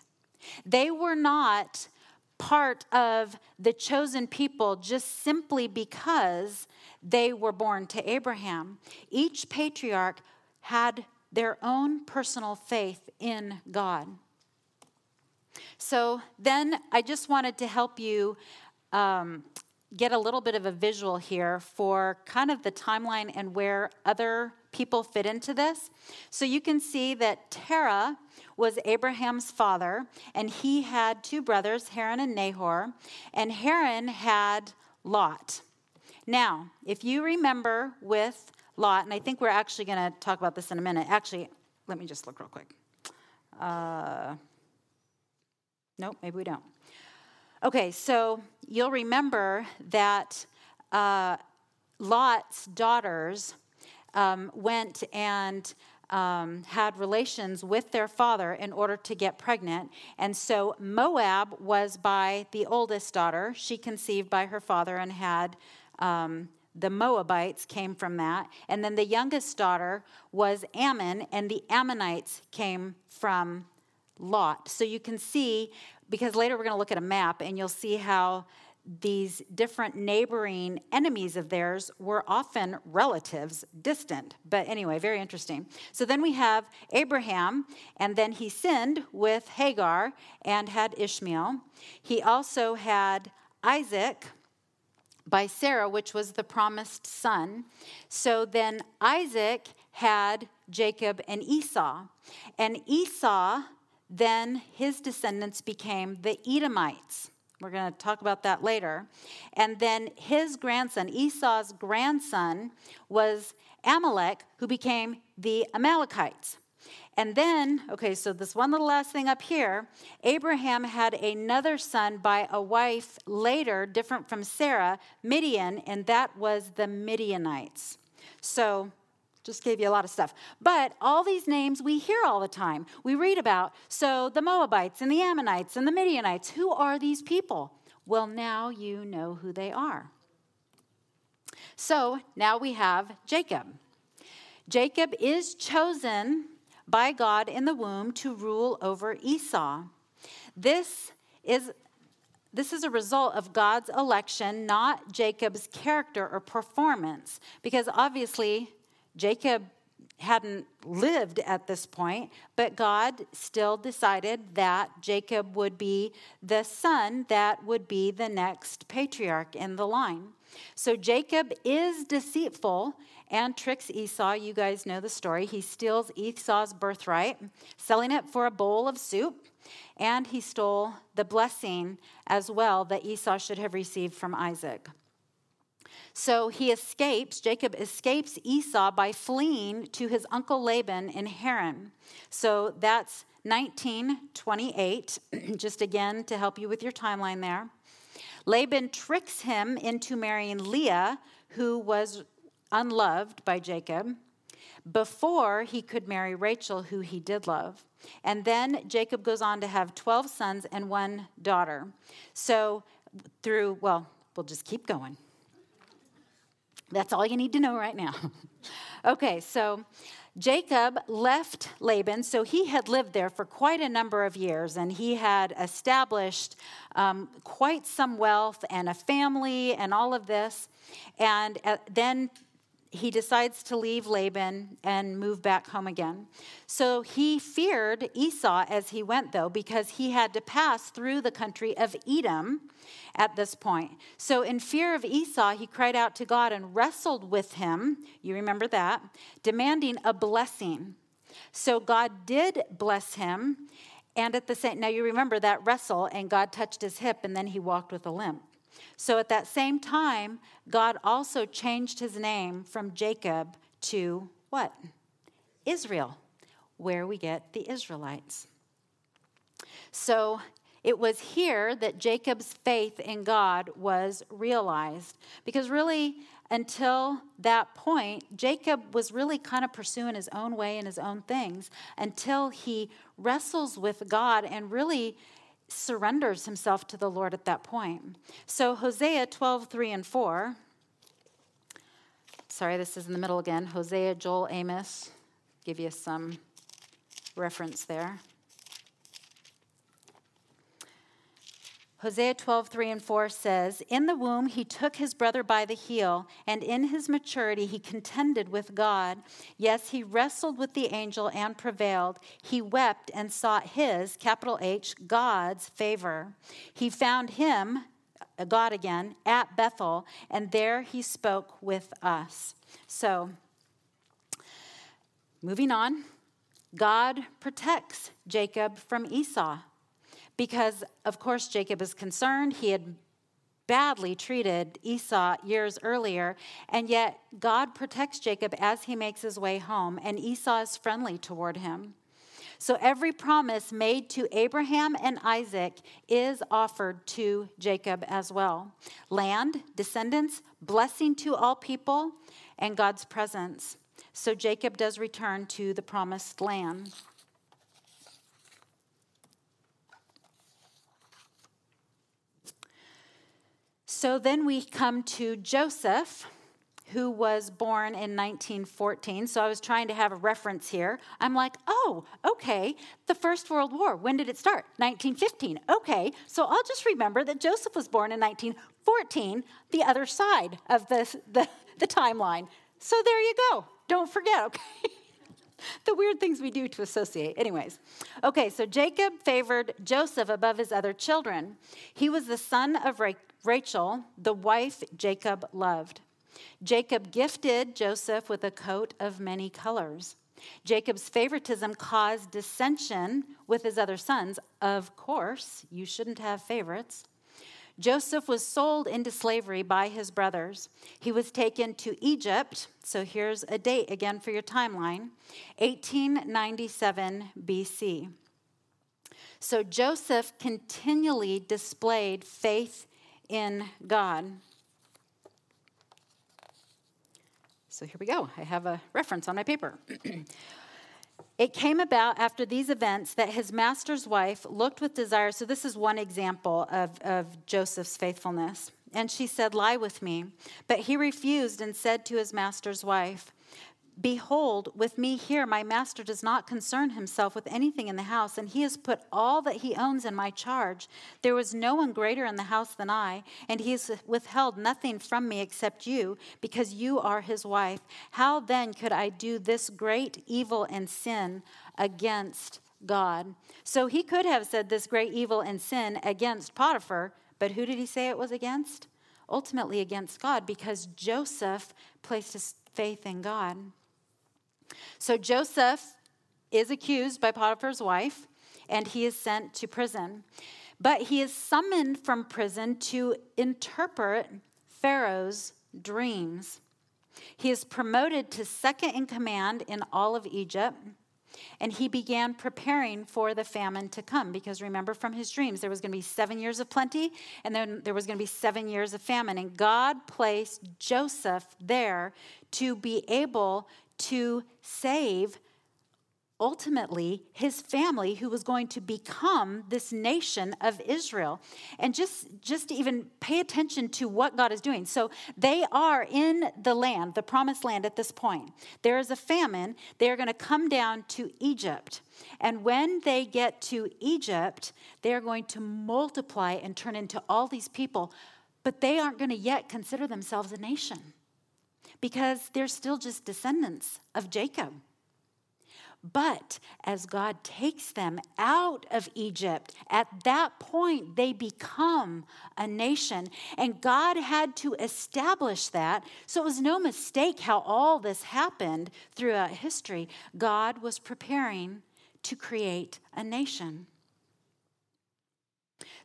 They were not part of the chosen people just simply because they were born to Abraham. Each patriarch had their own personal faith in God. So then I just wanted to help you get a little bit of a visual here for kind of the timeline and where other people fit into this. So you can see that Terah was Abraham's father, and he had two brothers, Haran and Nahor, and Haran had Lot. Now, if you remember with Lot, and I think we're actually going to talk about this in a minute. Actually, let me just look real quick. Nope, maybe we don't. Okay, so you'll remember that Lot's daughters went and had relations with their father in order to get pregnant. And so Moab was by the oldest daughter. She conceived by her father and had the Moabites came from that. And then the youngest daughter was Ammon, and the Ammonites came from Lot. So you can see, because later we're going to look at a map, and you'll see how these different neighboring enemies of theirs were often relatives, distant. But anyway, very interesting. So then we have Abraham, and then he sinned with Hagar and had Ishmael. He also had Isaac by Sarah, which was the promised son. So then Isaac had Jacob and Esau. And Esau, then his descendants became the Edomites. We're going to talk about that later. And then his grandson, Esau's grandson, was Amalek, who became the Amalekites. And then, okay, so this one little last thing up here, Abraham had another son by a wife later, different from Sarah, Midian, and that was the Midianites. So just gave you a lot of stuff. But all these names we hear all the time. We read about, so the Moabites and the Ammonites and the Midianites. Who are these people? Well, now you know who they are. So now we have Jacob. Jacob is chosen by God in the womb to rule over Esau. This is a result of God's election, not Jacob's character or performance. Because obviously Jacob hadn't lived at this point, but God still decided that Jacob would be the son that would be the next patriarch in the line. So Jacob is deceitful and tricks Esau. You guys know the story. He steals Esau's birthright, selling it for a bowl of soup, and he stole the blessing as well that Esau should have received from Isaac. So Jacob escapes Esau by fleeing to his uncle Laban in Haran. So that's 1928, just again to help you with your timeline there. Laban tricks him into marrying Leah, who was unloved by Jacob, before he could marry Rachel, who he did love. And then Jacob goes on to have 12 sons and one daughter. So we'll just keep going. That's all you need to know right now. Okay, so Jacob left Laban. So he had lived there for quite a number of years, and he had established quite some wealth and a family and all of this. And then he decides to leave Laban and move back home again. So he feared Esau as he went, though, because he had to pass through the country of Edom at this point. So in fear of Esau, he cried out to God and wrestled with him, you remember that, demanding a blessing. So God did bless him, and now you remember that wrestle, and God touched his hip, and then he walked with a limp. So at that same time, God also changed his name from Jacob to what? Israel, where we get the Israelites. So it was here that Jacob's faith in God was realized, because really until that point, Jacob was really kind of pursuing his own way and his own things until he wrestles with God and really surrenders himself to the Lord at that point. So Hosea 12:3-4. Sorry, this is in the middle again. Hosea, Joel, Amos. Give you some reference there. Hosea 12:3-4 says, "In the womb he took his brother by the heel, and in his maturity he contended with God. Yes, he wrestled with the angel and prevailed. He wept and sought his, capital H, God's favor. He found him, God again, at Bethel, and there he spoke with us." So, moving on, God protects Jacob from Esau, because, of course, Jacob is concerned. He had badly treated Esau years earlier, and yet God protects Jacob as he makes his way home, and Esau is friendly toward him. So every promise made to Abraham and Isaac is offered to Jacob as well. Land, descendants, blessing to all people, and God's presence. So Jacob does return to the promised land. So then we come to Joseph, who was born in 1914. So I was trying to have a reference here. I'm like, oh, okay, the First World War. When did it start? 1915. Okay, so I'll just remember that Joseph was born in 1914, the other side of the timeline. So there you go. Don't forget, okay? The weird things we do to associate. Anyways. Okay, so Jacob favored Joseph above his other children. He was the son of Rachel, the wife Jacob loved. Jacob gifted Joseph with a coat of many colors. Jacob's favoritism caused dissension with his other sons. Of course, you shouldn't have favorites. Joseph was sold into slavery by his brothers. He was taken to Egypt. So here's a date again for your timeline, 1897 BC. So Joseph continually displayed faith in God. So here we go. I have a reference on my paper. It came about after these events that his master's wife looked with desire. So this is one example of Joseph's faithfulness. And she said, "Lie with me." But he refused and said to his master's wife, "Behold, with me here, my master does not concern himself with anything in the house, and he has put all that he owns in my charge. There was no one greater in the house than I, and he has withheld nothing from me except you, because you are his wife. How then could I do this great evil and sin against God?" So he could have said this great evil and sin against Potiphar, but who did he say it was against? Ultimately against God, because Joseph placed his faith in God. So Joseph is accused by Potiphar's wife, and he is sent to prison. But he is summoned from prison to interpret Pharaoh's dreams. He is promoted to second in command in all of Egypt, and he began preparing for the famine to come, because remember from his dreams, there was going to be 7 years of plenty, and then there was going to be 7 years of famine. And God placed Joseph there to be able to save, ultimately, his family, who was going to become this nation of Israel. And just even pay attention to what God is doing. So they are in the land, the promised land at this point. There is a famine. They are going to come down to Egypt. And when they get to Egypt, they are going to multiply and turn into all these people. But they aren't going to yet consider themselves a nation, because they're still just descendants of Jacob. But as God takes them out of Egypt, at that point, they become a nation. And God had to establish that. So it was no mistake how all this happened throughout history. God was preparing to create a nation.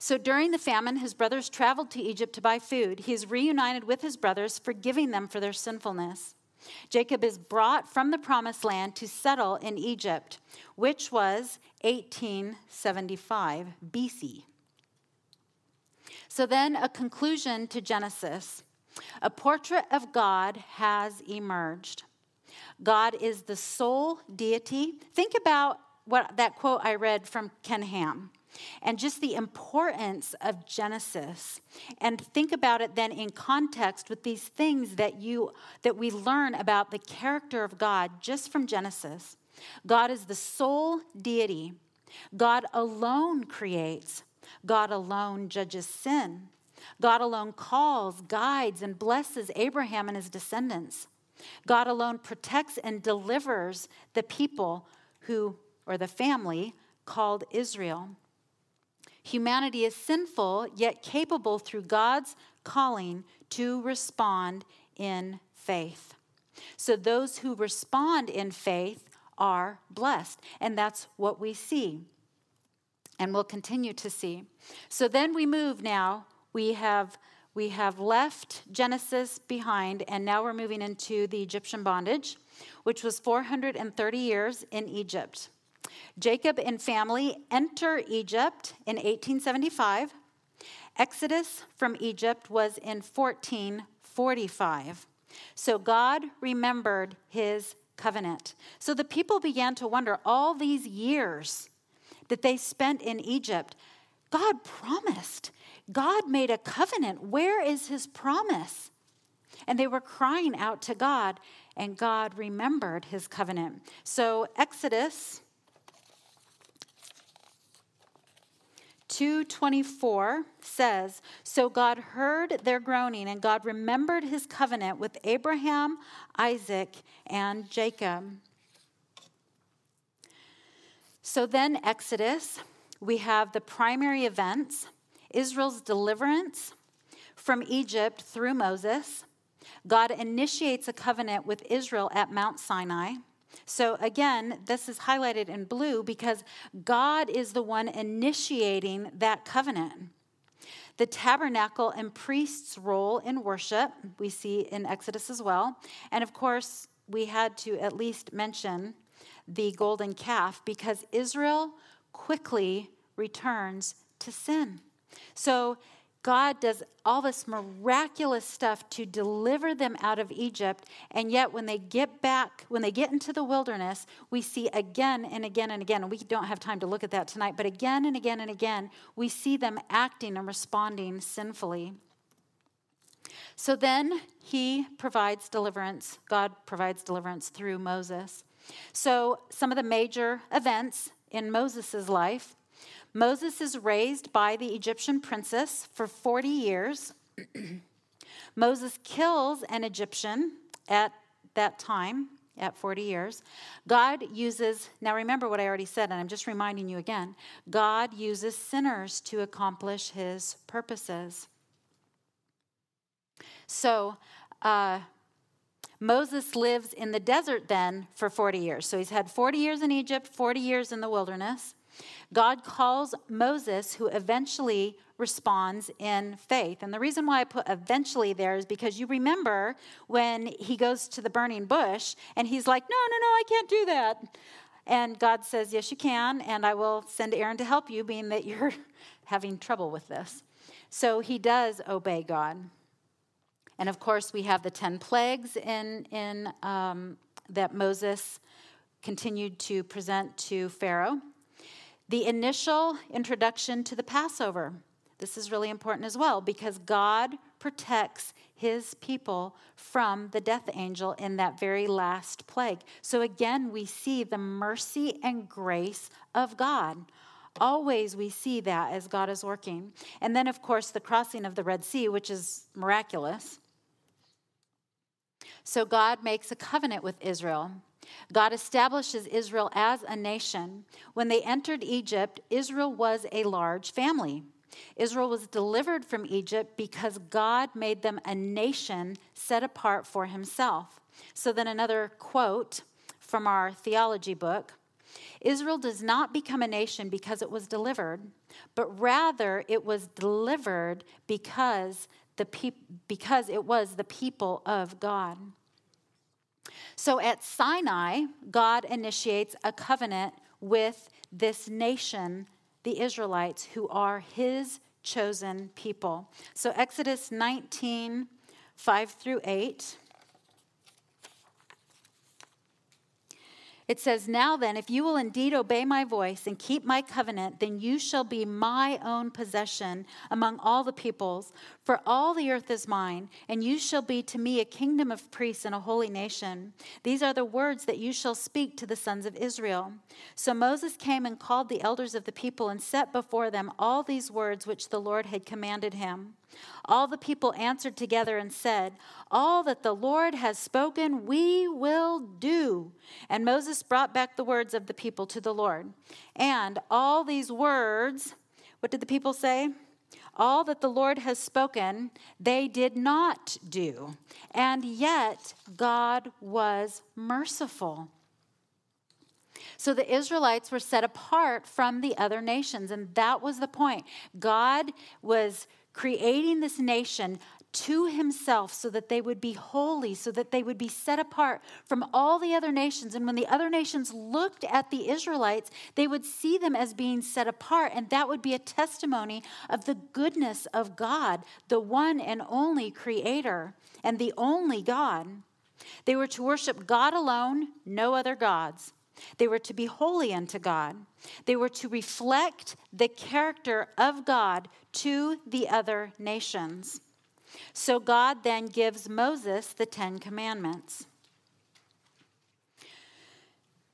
So during the famine, his brothers traveled to Egypt to buy food. He is reunited with his brothers, forgiving them for their sinfulness. Jacob is brought from the promised land to settle in Egypt, which was 1875 BC. So then a conclusion to Genesis. A portrait of God has emerged. God is the sole deity. Think about what that quote I read from Ken Ham, and just the importance of Genesis. And think about it then in context with these things that we learn about the character of God just from Genesis. God is the sole deity. God alone creates. God alone judges sin. God alone calls, guides, and blesses Abraham and his descendants. God alone protects and delivers the people the family called Israel. Humanity is sinful, yet capable through God's calling to respond in faith. So those who respond in faith are blessed, and that's what we see, and we'll continue to see. So then we move now. We have left Genesis behind, and now we're moving into the Egyptian bondage, which was 430 years in Egypt. Jacob and family enter Egypt in 1875. Exodus from Egypt was in 1445. So God remembered his covenant. So the people began to wonder, all these years that they spent in Egypt, God promised. God made a covenant. Where is his promise? And they were crying out to God, and God remembered his covenant. So Exodus 2:24 says, so God heard their groaning, and God remembered his covenant with Abraham, Isaac, and Jacob. So then Exodus, we have the primary events, Israel's deliverance from Egypt through Moses. God initiates a covenant with Israel at Mount Sinai. So again, this is highlighted in blue because God is the one initiating that covenant. The tabernacle and priest's role in worship, we see in Exodus as well. And of course, we had to at least mention the golden calf because Israel quickly returns to sin. So God does all this miraculous stuff to deliver them out of Egypt, and yet when they get back, when they get into the wilderness, we see again and again and again, and we don't have time to look at that tonight, but again and again and again, we see them acting and responding sinfully. So then he provides deliverance, God provides deliverance through Moses. So some of the major events in Moses' life, Moses is raised by the Egyptian princess for 40 years. Moses kills an Egyptian at that time, at 40 years. God uses, now remember what I already said, and I'm just reminding you again, God uses sinners to accomplish his purposes. So Moses lives in the desert then for 40 years. So he's had 40 years in Egypt, 40 years in the wilderness. God calls Moses, who eventually responds in faith. And the reason why I put eventually there is because you remember when he goes to the burning bush and he's like, no, I can't do that. And God says, yes, you can, and I will send Aaron to help you, being that you're having trouble with this. So he does obey God. And of course, we have the 10 plagues in that Moses continued to present to Pharaoh. The initial introduction to the Passover. This is really important as well because God protects his people from the death angel in that very last plague. So again, we see the mercy and grace of God. Always we see that as God is working. And then, of course, the crossing of the Red Sea, which is miraculous. So God makes a covenant with Israel. God establishes Israel as a nation. When they entered Egypt, Israel was a large family. Israel was delivered from Egypt because God made them a nation set apart for himself. So then another quote from our theology book, Israel does not become a nation because it was delivered, but rather it was delivered because it was the people of God. So at Sinai, God initiates a covenant with this nation, the Israelites, who are his chosen people. So Exodus 19, 5 through 8. It says, now then, if you will indeed obey my voice and keep my covenant, then you shall be my own possession among all the peoples, for all the earth is mine, and you shall be to me a kingdom of priests and a holy nation. These are the words that you shall speak to the sons of Israel. So Moses came and called the elders of the people and set before them all these words which the Lord had commanded him. All the people answered together and said, all that the Lord has spoken, we will do. And Moses brought back the words of the people to the Lord. And all these words, what did the people say? All that the Lord has spoken, they did not do. And yet God was merciful. So the Israelites were set apart from the other nations. And that was the point. God was creating this nation to himself so that they would be holy, so that they would be set apart from all the other nations. And when the other nations looked at the Israelites, they would see them as being set apart, and that would be a testimony of the goodness of God, the one and only Creator and the only God. They were to worship God alone, no other gods. They were to be holy unto God. They were to reflect the character of God to the other nations. So God then gives Moses the 10 commandments.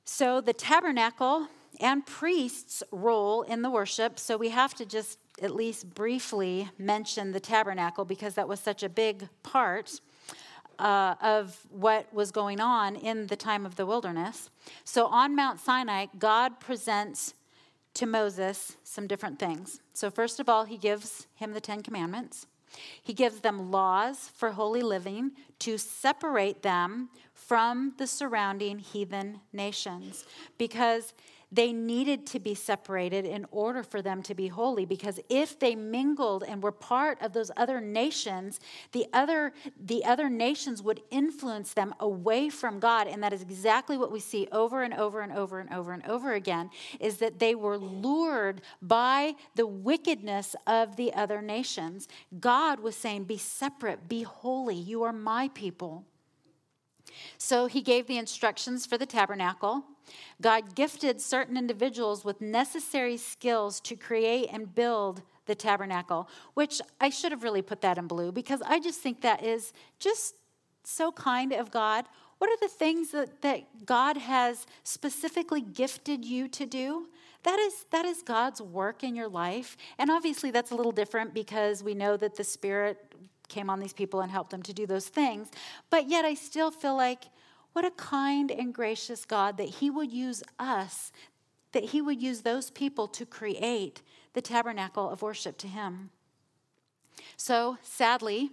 So the tabernacle and priests' role in the worship, so we have to just at least briefly mention the tabernacle because that was such a big part of what was going on in the time of the wilderness. So on Mount Sinai, God presents to Moses some different things. So first of all, he gives him the 10 commandments. He gives them laws for holy living to separate them from the surrounding heathen nations because they needed to be separated in order for them to be holy, because if they mingled and were part of those other nations, the other nations would influence them away from God. And that is exactly what we see over and over and over and over and over again, is that they were lured by the wickedness of the other nations. God was saying, be separate, be holy, you are my people. So he gave the instructions for the tabernacle. God gifted certain individuals with necessary skills to create and build the tabernacle, which I should have really put that in blue because I just think that is just so kind of God. What are the things that God has specifically gifted you to do? That is God's work in your life. And obviously that's a little different because we know that the Spirit came on these people and helped them to do those things. But yet I still feel like, what a kind and gracious God that he would use us, that he would use those people to create the tabernacle of worship to him. So sadly,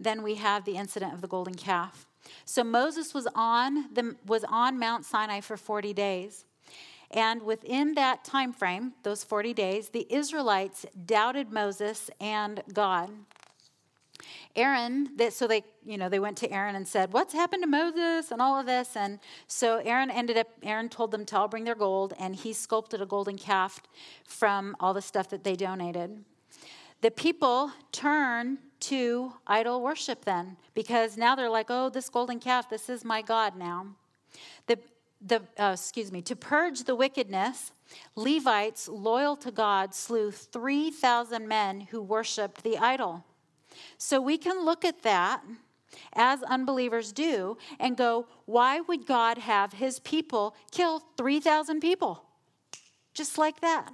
then we have the incident of the golden calf. So Moses was on Mount Sinai for 40 days. And within that time frame, those 40 days, the Israelites doubted Moses and God. They went to Aaron and said, what's happened to Moses and all of this? And so Aaron told them to all bring their gold, and he sculpted a golden calf from all the stuff that they donated. The people turned to idol worship then, because now they're like, oh, this golden calf, this is my God now. To purge the wickedness, Levites, loyal to God, slew 3,000 men who worshiped the idol. So we can look at that, as unbelievers do, and go, why would God have his people kill 3,000 people? Just like that.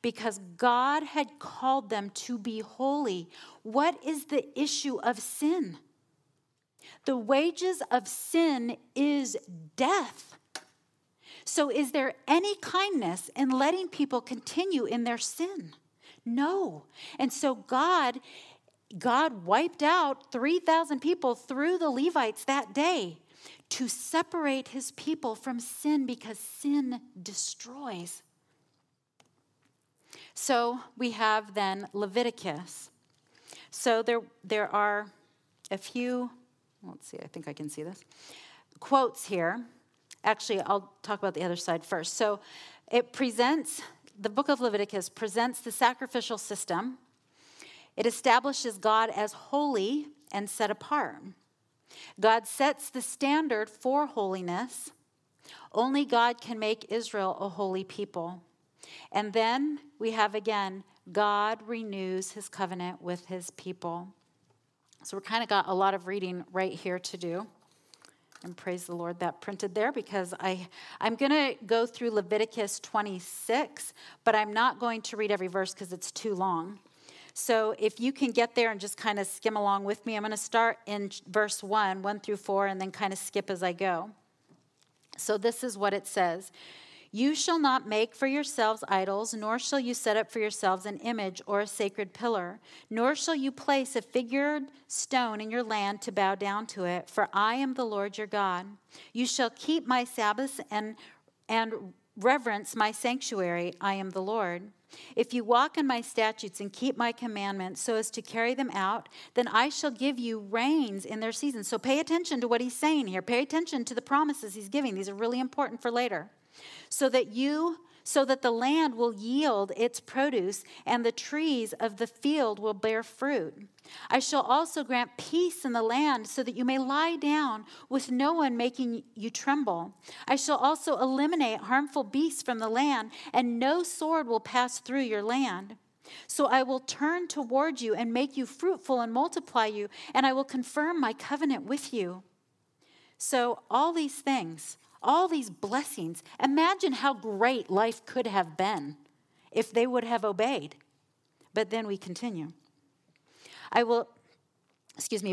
Because God had called them to be holy. What is the issue of sin? The wages of sin is death. So is there any kindness in letting people continue in their sin? No. And so God wiped out 3,000 people through the Levites that day to separate his people from sin, because sin destroys. So we have then Leviticus. So there are a few, let's see, I think I can see this, quotes here. Actually, I'll talk about the other side first. So the book of Leviticus presents the sacrificial system. It establishes God as holy and set apart. God sets the standard for holiness. Only God can make Israel a holy people. And then we have again, God renews his covenant with his people. So we've kind of got a lot of reading right here to do. And praise the Lord that printed there, because I'm going to go through Leviticus 26, but I'm not going to read every verse because it's too long. So if you can get there and just kind of skim along with me, I'm going to start in verse 1 through 4, and then kind of skip as I go. So this is what it says. You shall not make for yourselves idols, nor shall you set up for yourselves an image or a sacred pillar, nor shall you place a figured stone in your land to bow down to it, for I am the Lord your God. You shall keep my Sabbaths and reverence my sanctuary, I am the Lord. If you walk in my statutes and keep my commandments so as to carry them out, then I shall give you rains in their season. So pay attention to what he's saying here. Pay attention to the promises he's giving. These are really important for later. So that the land will yield its produce and the trees of the field will bear fruit. I shall also grant peace in the land so that you may lie down with no one making you tremble. I shall also eliminate harmful beasts from the land, and no sword will pass through your land. So I will turn toward you and make you fruitful and multiply you, and I will confirm my covenant with you. So all these things, all these blessings. Imagine how great life could have been if they would have obeyed. But then we continue.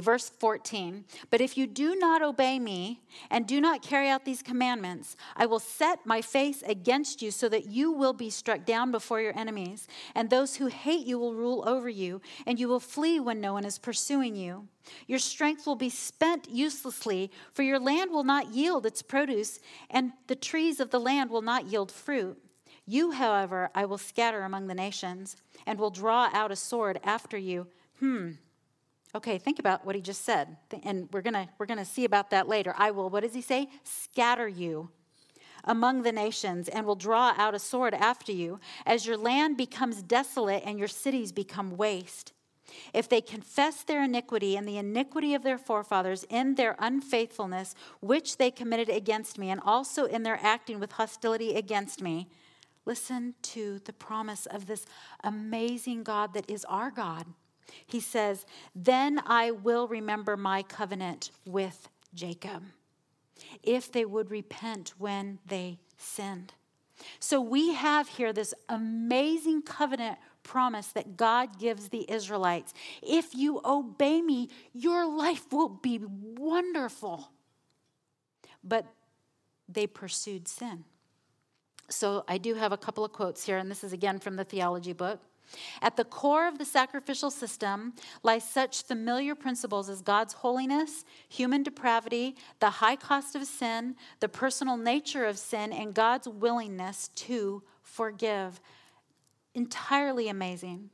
Verse 14. But if you do not obey me and do not carry out these commandments, I will set my face against you so that you will be struck down before your enemies, and those who hate you will rule over you, and you will flee when no one is pursuing you. Your strength will be spent uselessly, for your land will not yield its produce, and the trees of the land will not yield fruit. You, however, I will scatter among the nations and will draw out a sword after you. Okay, think about what he just said. And we're going to see about that later. I will, what does he say? Scatter you among the nations and will draw out a sword after you as your land becomes desolate and your cities become waste. If they confess their iniquity and the iniquity of their forefathers in their unfaithfulness, which they committed against me, and also in their acting with hostility against me. Listen to the promise of this amazing God that is our God. He says, then I will remember my covenant with Jacob, if they would repent when they sinned. So we have here this amazing covenant promise that God gives the Israelites. If you obey me, your life will be wonderful. But they pursued sin. So I do have a couple of quotes here, and this is again from the theology book. At the core of the sacrificial system lie such familiar principles as God's holiness, human depravity, the high cost of sin, the personal nature of sin, and God's willingness to forgive. Entirely amazing.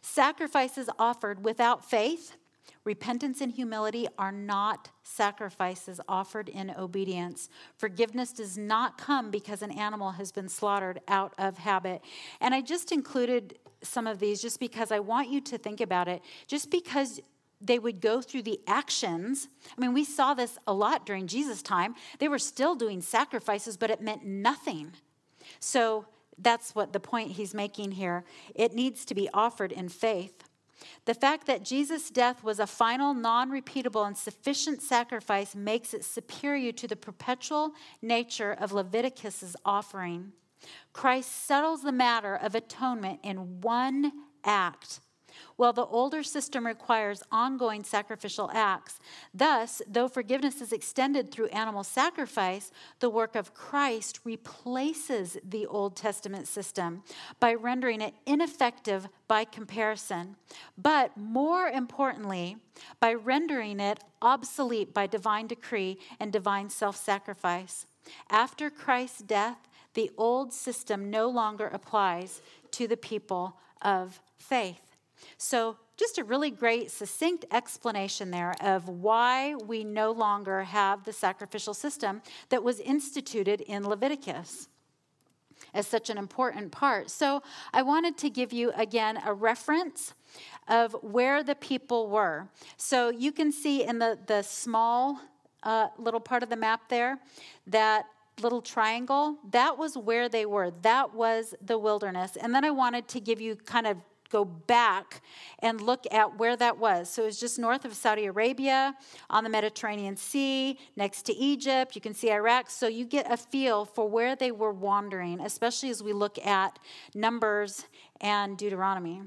Sacrifices offered without faith, repentance and humility are not sacrifices offered in obedience. Forgiveness does not come because an animal has been slaughtered out of habit. And I just included some of these just because I want you to think about it. Just because they would go through the actions. I mean, we saw this a lot during Jesus' time. They were still doing sacrifices, but it meant nothing. So that's what the point he's making here. It needs to be offered in faith. The fact that Jesus' death was a final, non-repeatable, and sufficient sacrifice makes it superior to the perpetual nature of Leviticus's offering. Christ settles the matter of atonement in one act, while the older system requires ongoing sacrificial acts. Thus, though forgiveness is extended through animal sacrifice, the work of Christ replaces the Old Testament system by rendering it ineffective by comparison, but more importantly, by rendering it obsolete by divine decree and divine self-sacrifice. After Christ's death, the old system no longer applies to the people of faith. So just a really great, succinct explanation there of why we no longer have the sacrificial system that was instituted in Leviticus as such an important part. So I wanted to give you, again, a reference of where the people were. So you can see in the small little part of the map there, that little triangle, that was where they were. That was the wilderness. And then I wanted to give you kind of go back and look at where that was. So it was just north of Saudi Arabia, on the Mediterranean Sea, next to Egypt. You can see Iraq. So you get a feel for where they were wandering, especially as we look at Numbers and Deuteronomy.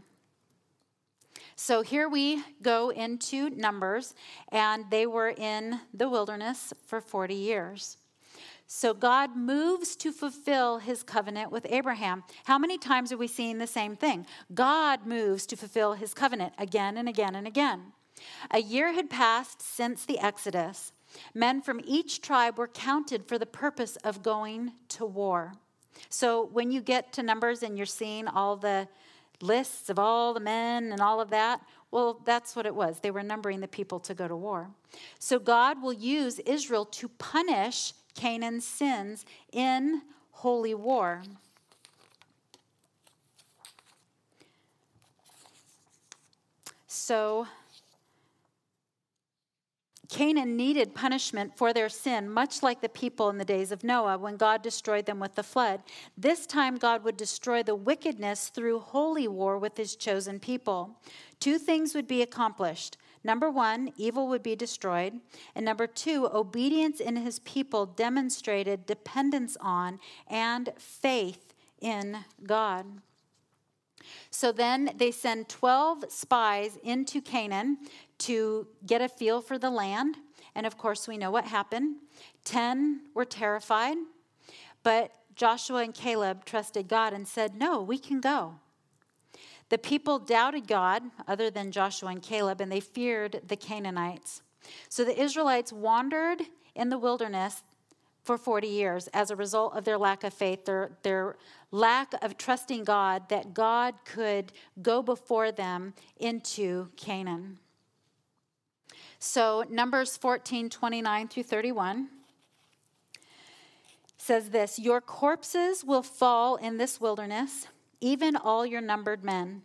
So here we go into Numbers, and they were in the wilderness for 40 years. So God moves to fulfill his covenant with Abraham. How many times are we seeing the same thing? God moves to fulfill his covenant again and again and again. A year had passed since the Exodus. Men from each tribe were counted for the purpose of going to war. So when you get to Numbers and you're seeing all the lists of all the men and all of that, well, that's what it was. They were numbering the people to go to war. So God will use Israel to punish Canaan's sins in holy war. So Canaan needed punishment for their sin, much like the people in the days of Noah when God destroyed them with the flood. This time, God would destroy the wickedness through holy war with his chosen people. Two things would be accomplished. Number one, evil would be destroyed. And number two, obedience in his people demonstrated dependence on and faith in God. So then they send 12 spies into Canaan to get a feel for the land. And of course, we know what happened. 10 were terrified, but Joshua and Caleb trusted God and said, no, we can go. The people doubted God, other than Joshua and Caleb, and they feared the Canaanites. So the Israelites wandered in the wilderness for 40 years as a result of their lack of faith, their lack of trusting God, that God could go before them into Canaan. So Numbers 14:29-31 says this, your corpses will fall in this wilderness, even all your numbered men,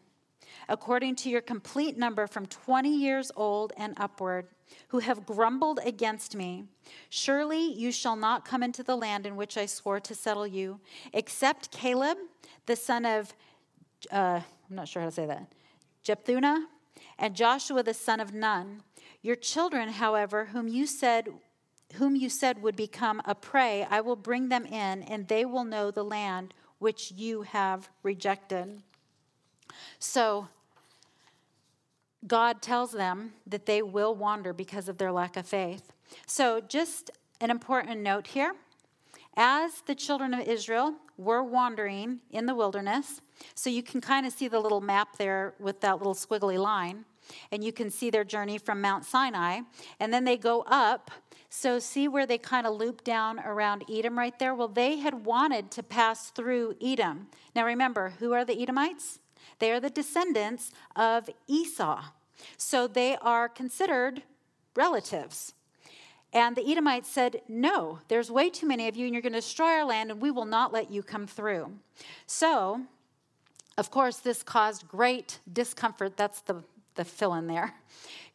according to your complete number from 20 years old and upward, who have grumbled against me. Surely you shall not come into the land in which I swore to settle you, except Caleb, the son of, I'm not sure how to say that, Jephthah, and Joshua, the son of Nun. Your children, however, whom you said would become a prey, I will bring them in, and they will know the land which you have rejected. So God tells them that they will wander because of their lack of faith. So just an important note here. As the children of Israel were wandering in the wilderness, so you can kind of see the little map there with that little squiggly line, and you can see their journey from Mount Sinai, and then they go up. So see where they kind of loop down around Edom right there? Well, they had wanted to pass through Edom. Now remember, who are the Edomites? They are the descendants of Esau. So they are considered relatives. And the Edomites said, no, there's way too many of you, and you're going to destroy our land, and we will not let you come through. So, of course, this caused great discomfort. That's the fill in there.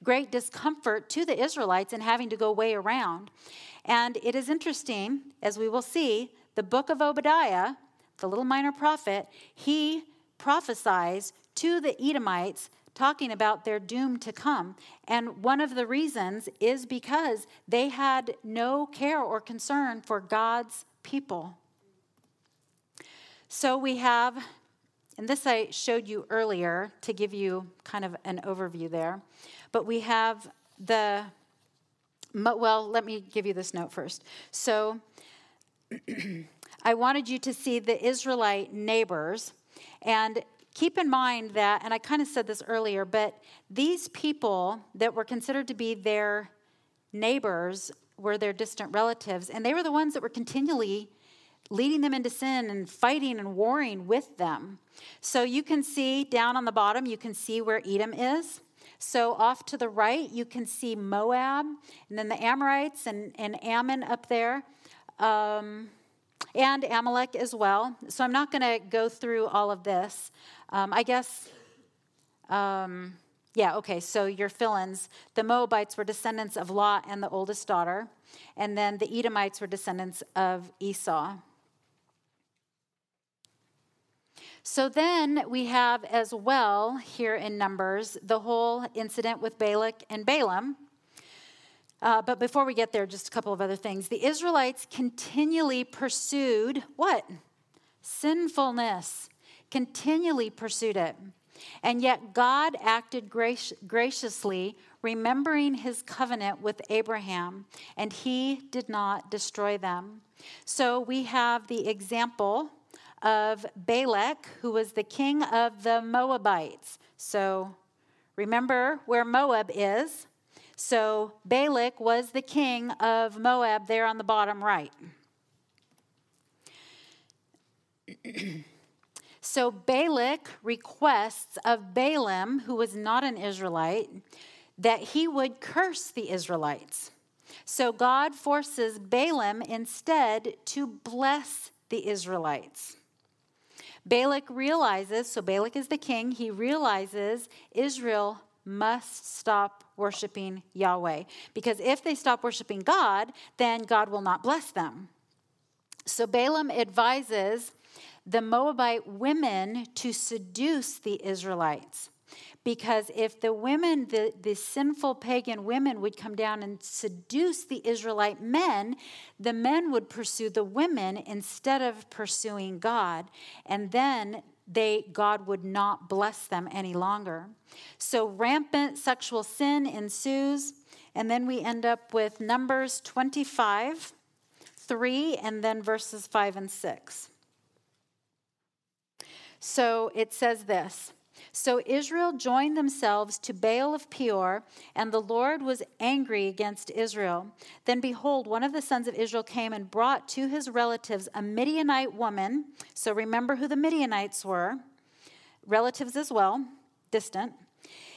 Great discomfort to the Israelites in having to go way around. And it is interesting, as we will see, the book of Obadiah, the little minor prophet, he prophesies to the Edomites talking about their doom to come. And one of the reasons is because they had no care or concern for God's people. So we have, and this I showed you earlier to give you kind of an overview there, but we have let me give you this note first. So I wanted you to see the Israelite neighbors. And keep in mind that, and I kind of said this earlier, but these people that were considered to be their neighbors were their distant relatives, and they were the ones that were continually leading them into sin and fighting and warring with them. So you can see down on the bottom, you can see where Edom is. So off to the right, you can see Moab, and then the Amorites and Ammon up there. And Amalek as well. So I'm not going to go through all of this. So your fill-ins. The Moabites were descendants of Lot and the oldest daughter. And then the Edomites were descendants of Esau. So then we have as well here in Numbers the whole incident with Balak and Balaam. But before we get there, just a couple of other things. The Israelites continually pursued what? Sinfulness. Continually pursued it. And yet God acted graciously, remembering his covenant with Abraham, and he did not destroy them. So we have the example of Balak, who was the king of the Moabites. So remember where Moab is. So Balak was the king of Moab there on the bottom right. So Balak requests of Balaam, who was not an Israelite, that he would curse the Israelites. So God forces Balaam instead to bless the Israelites. Balak realizes, so Balak is the king, he realizes Israel must stop worshiping Yahweh. Because if they stop worshiping God, then God will not bless them. So Balaam advises the Moabite women to seduce the Israelites. Because if the women, the sinful pagan women would come down and seduce the Israelite men, the men would pursue the women instead of pursuing God. And then God would not bless them any longer. So rampant sexual sin ensues. And then we end up with Numbers 25, 3, and then verses 5 and 6. So it says this. So Israel joined themselves to Baal of Peor, and the Lord was angry against Israel. Then behold, one of the sons of Israel came and brought to his relatives a Midianite woman. So remember who the Midianites were, relatives as well, distant,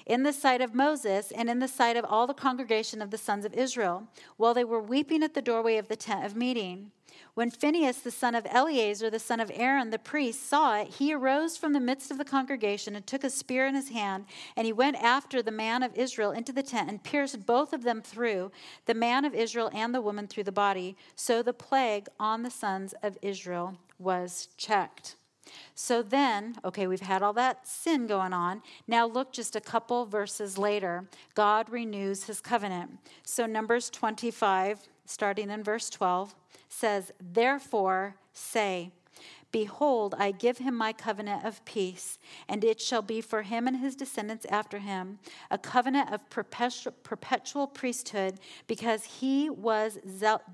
in the sight of Moses and in the sight of all the congregation of the sons of Israel, while they were weeping at the doorway of the tent of meeting. When Phinehas, the son of Eleazar, the son of Aaron, the priest, saw it, he arose from the midst of the congregation and took a spear in his hand, and he went after the man of Israel into the tent and pierced both of them through, the man of Israel and the woman through the body. So the plague on the sons of Israel was checked. So then, okay, we've had all that sin going on. Now look just a couple verses later. God renews his covenant. So Numbers 25, starting in verse 12, says, therefore say, behold, I give him my covenant of peace, and it shall be for him and his descendants after him, a covenant of perpetual priesthood, because he was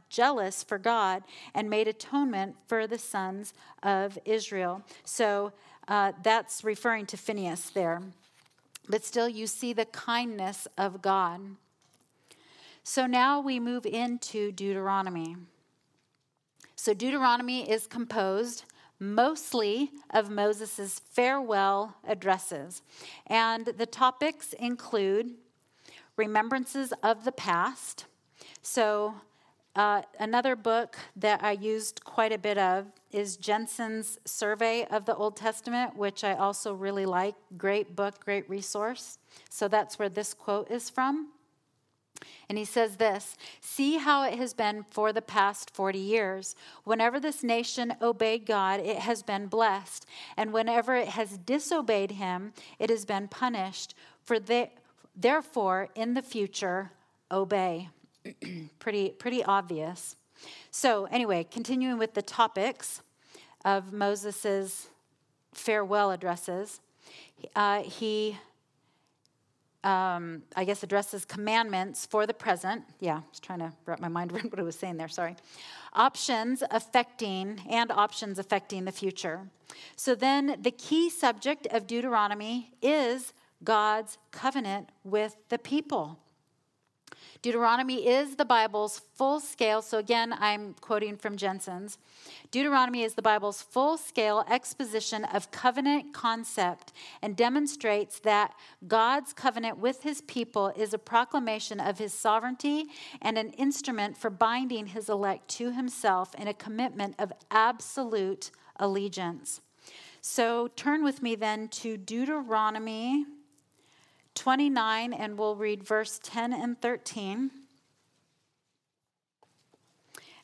jealous for God and made atonement for the sons of Israel. So that's referring to Phinehas there. But still, you see the kindness of God. So now we move into Deuteronomy. So Deuteronomy is composed mostly of Moses' farewell addresses. And the topics include remembrances of the past. So another book that I used quite a bit of is Jensen's Survey of the Old Testament, which I also really like. Great book, great resource. So that's where this quote is from. And he says this, see how it has been for the past 40 years. Whenever this nation obeyed God, it has been blessed. And whenever it has disobeyed him, it has been punished. For therefore, in the future, obey. Pretty obvious. So anyway, continuing with the topics of Moses' farewell addresses, he addresses commandments for the present. Yeah, I was trying to wrap my mind around what I was saying there, sorry. Options affecting the future. So then the key subject of Deuteronomy is God's covenant with the people. Deuteronomy is the Bible's full scale. So again, I'm quoting from Jensen's. Deuteronomy is the Bible's full scale exposition of covenant concept and demonstrates that God's covenant with his people is a proclamation of his sovereignty and an instrument for binding his elect to himself in a commitment of absolute allegiance. So turn with me then to Deuteronomy 29, and we'll read verse 10 and 13.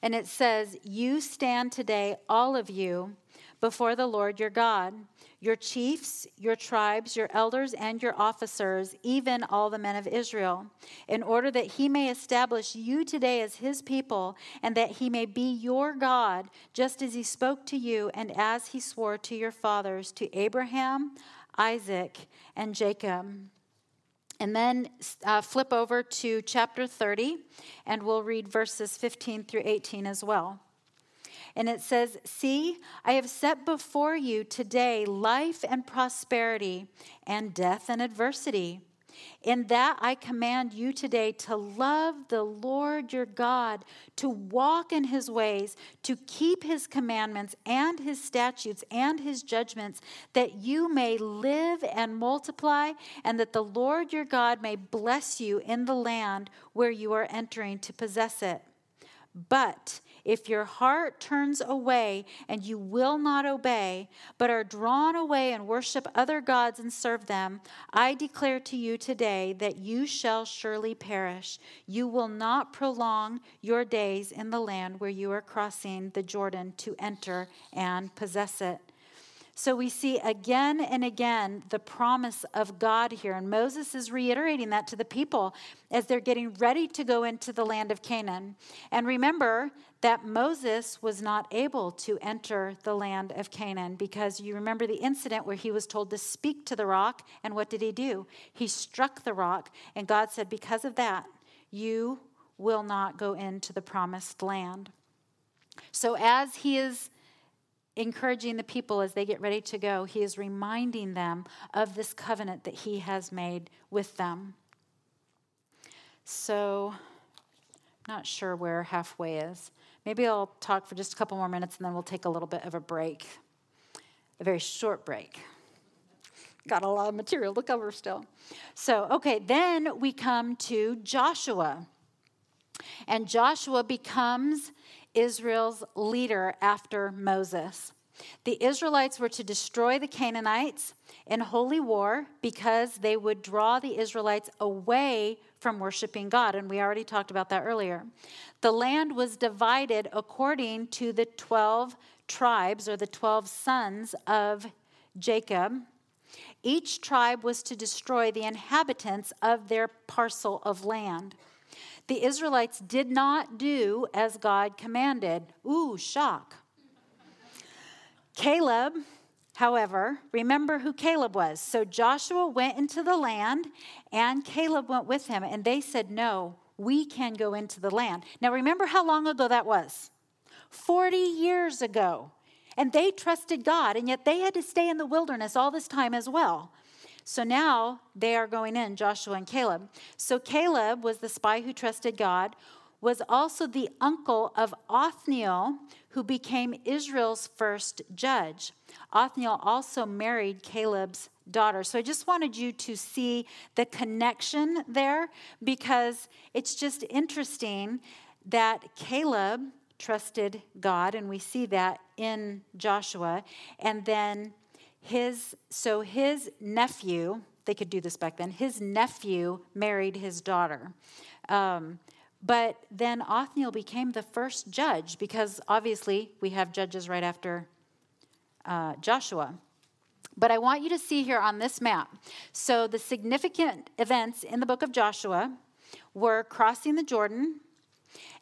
And it says, you stand today, all of you, before the Lord your God, your chiefs, your tribes, your elders, and your officers, even all the men of Israel, in order that he may establish you today as his people, and that he may be your God, just as he spoke to you and as he swore to your fathers, to Abraham, Isaac, and Jacob. And then flip over to chapter 30, and we'll read verses 15 through 18 as well. And it says, see, I have set before you today life and prosperity and death and adversity, In that I command you today to love the Lord your God, to walk in his ways, to keep his commandments and his statutes and his judgments, that you may live and multiply, and that the Lord your God may bless you in the land where you are entering to possess it. But if your heart turns away and you will not obey, but are drawn away and worship other gods and serve them, I declare to you today that you shall surely perish. You will not prolong your days in the land where you are crossing the Jordan to enter and possess it. So we see again and again the promise of God here. And Moses is reiterating that to the people as they're getting ready to go into the land of Canaan. And remember that Moses was not able to enter the land of Canaan because you remember the incident where he was told to speak to the rock. And what did he do? He struck the rock. And God said, because of that, you will not go into the promised land. So as he is encouraging the people as they get ready to go, he is reminding them of this covenant that he has made with them. So, not sure where halfway is. Maybe I'll talk for just a couple more minutes and then we'll take a little bit of a break, a very short break. Got a lot of material to cover still. So, okay, then we come to Joshua. And Joshua becomes Israel's leader after Moses. The Israelites were to destroy the Canaanites in holy war because they would draw the Israelites away from worshiping God, and we already talked about that earlier. The land was divided according to the 12 tribes or the 12 sons of Jacob. Each tribe was to destroy the inhabitants of their parcel of land. The Israelites did not do as God commanded. Ooh, shock. Caleb, however, remember who Caleb was. So Joshua went into the land and Caleb went with him. And they said, no, we can go into the land. Now remember how long ago that was? 40 years ago. And they trusted God, and yet they had to stay in the wilderness all this time as well. So now they are going in, Joshua and Caleb. So Caleb was the spy who trusted God, was also the uncle of Othniel, who became Israel's first judge. Othniel also married Caleb's daughter. So I just wanted you to see the connection there because it's just interesting that Caleb trusted God, and we see that in Joshua, and then his nephew, they could do this back then, his nephew married his daughter. But then Othniel became the first judge because obviously we have judges right after Joshua. But I want you to see here on this map. So the significant events in the book of Joshua were crossing the Jordan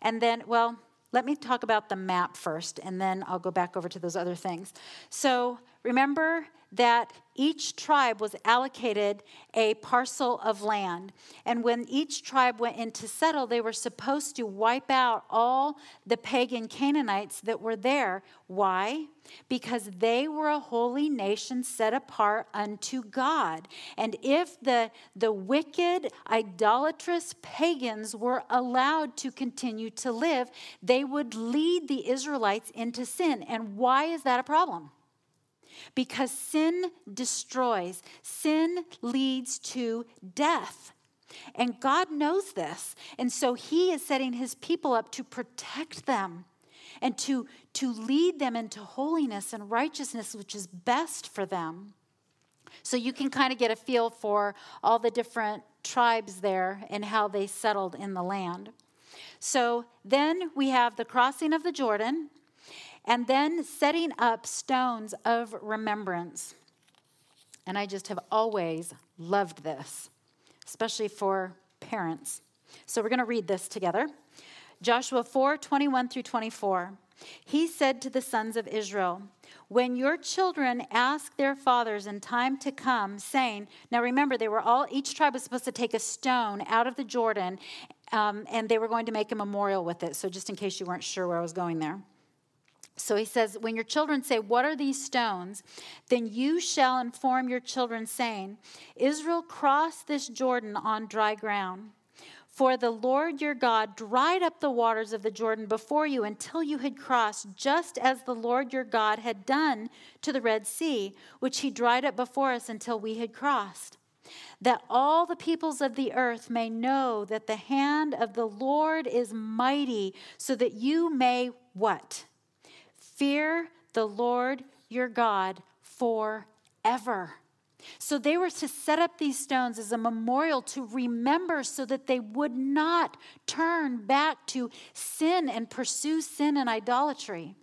and then, well, let me talk about the map first, and then I'll go back over to those other things. So remember that each tribe was allocated a parcel of land. And when each tribe went in to settle, they were supposed to wipe out all the pagan Canaanites that were there. Why? Because they were a holy nation set apart unto God. And if the wicked, idolatrous pagans were allowed to continue to live, they would lead the Israelites into sin. And why is that a problem? Because sin destroys, sin leads to death. And God knows this. And so he is setting his people up to protect them and to lead them into holiness and righteousness, which is best for them. So you can kind of get a feel for all the different tribes there and how they settled in the land. So then we have the crossing of the Jordan, and then setting up stones of remembrance. And I just have always loved this, especially for parents. So we're going to read this together. Joshua 4:21-24. He said to the sons of Israel, when your children ask their fathers in time to come, saying, now remember, they were all, each tribe was supposed to take a stone out of the Jordan, and they were going to make a memorial with it. So just in case you weren't sure where I was going there. So he says, when your children say, what are these stones? Then you shall inform your children, saying, Israel crossed this Jordan on dry ground. For the Lord your God dried up the waters of the Jordan before you until you had crossed, just as the Lord your God had done to the Red Sea, which he dried up before us until we had crossed. That all the peoples of the earth may know that the hand of the Lord is mighty, so that you may what? Fear the Lord your God forever. So they were to set up these stones as a memorial to remember, so that they would not turn back to sin and pursue sin and idolatry.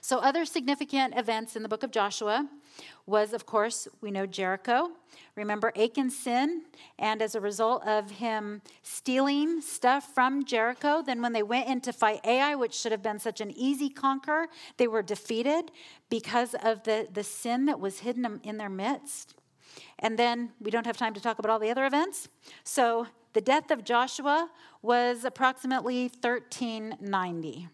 So other significant events in the book of Joshua was, of course, we know Jericho. Remember Achan's sin, and as a result of him stealing stuff from Jericho, then when they went in to fight Ai, which should have been such an easy conquer, they were defeated because of the sin that was hidden in their midst. And then we don't have time to talk about all the other events. So the death of Joshua was approximately 1390.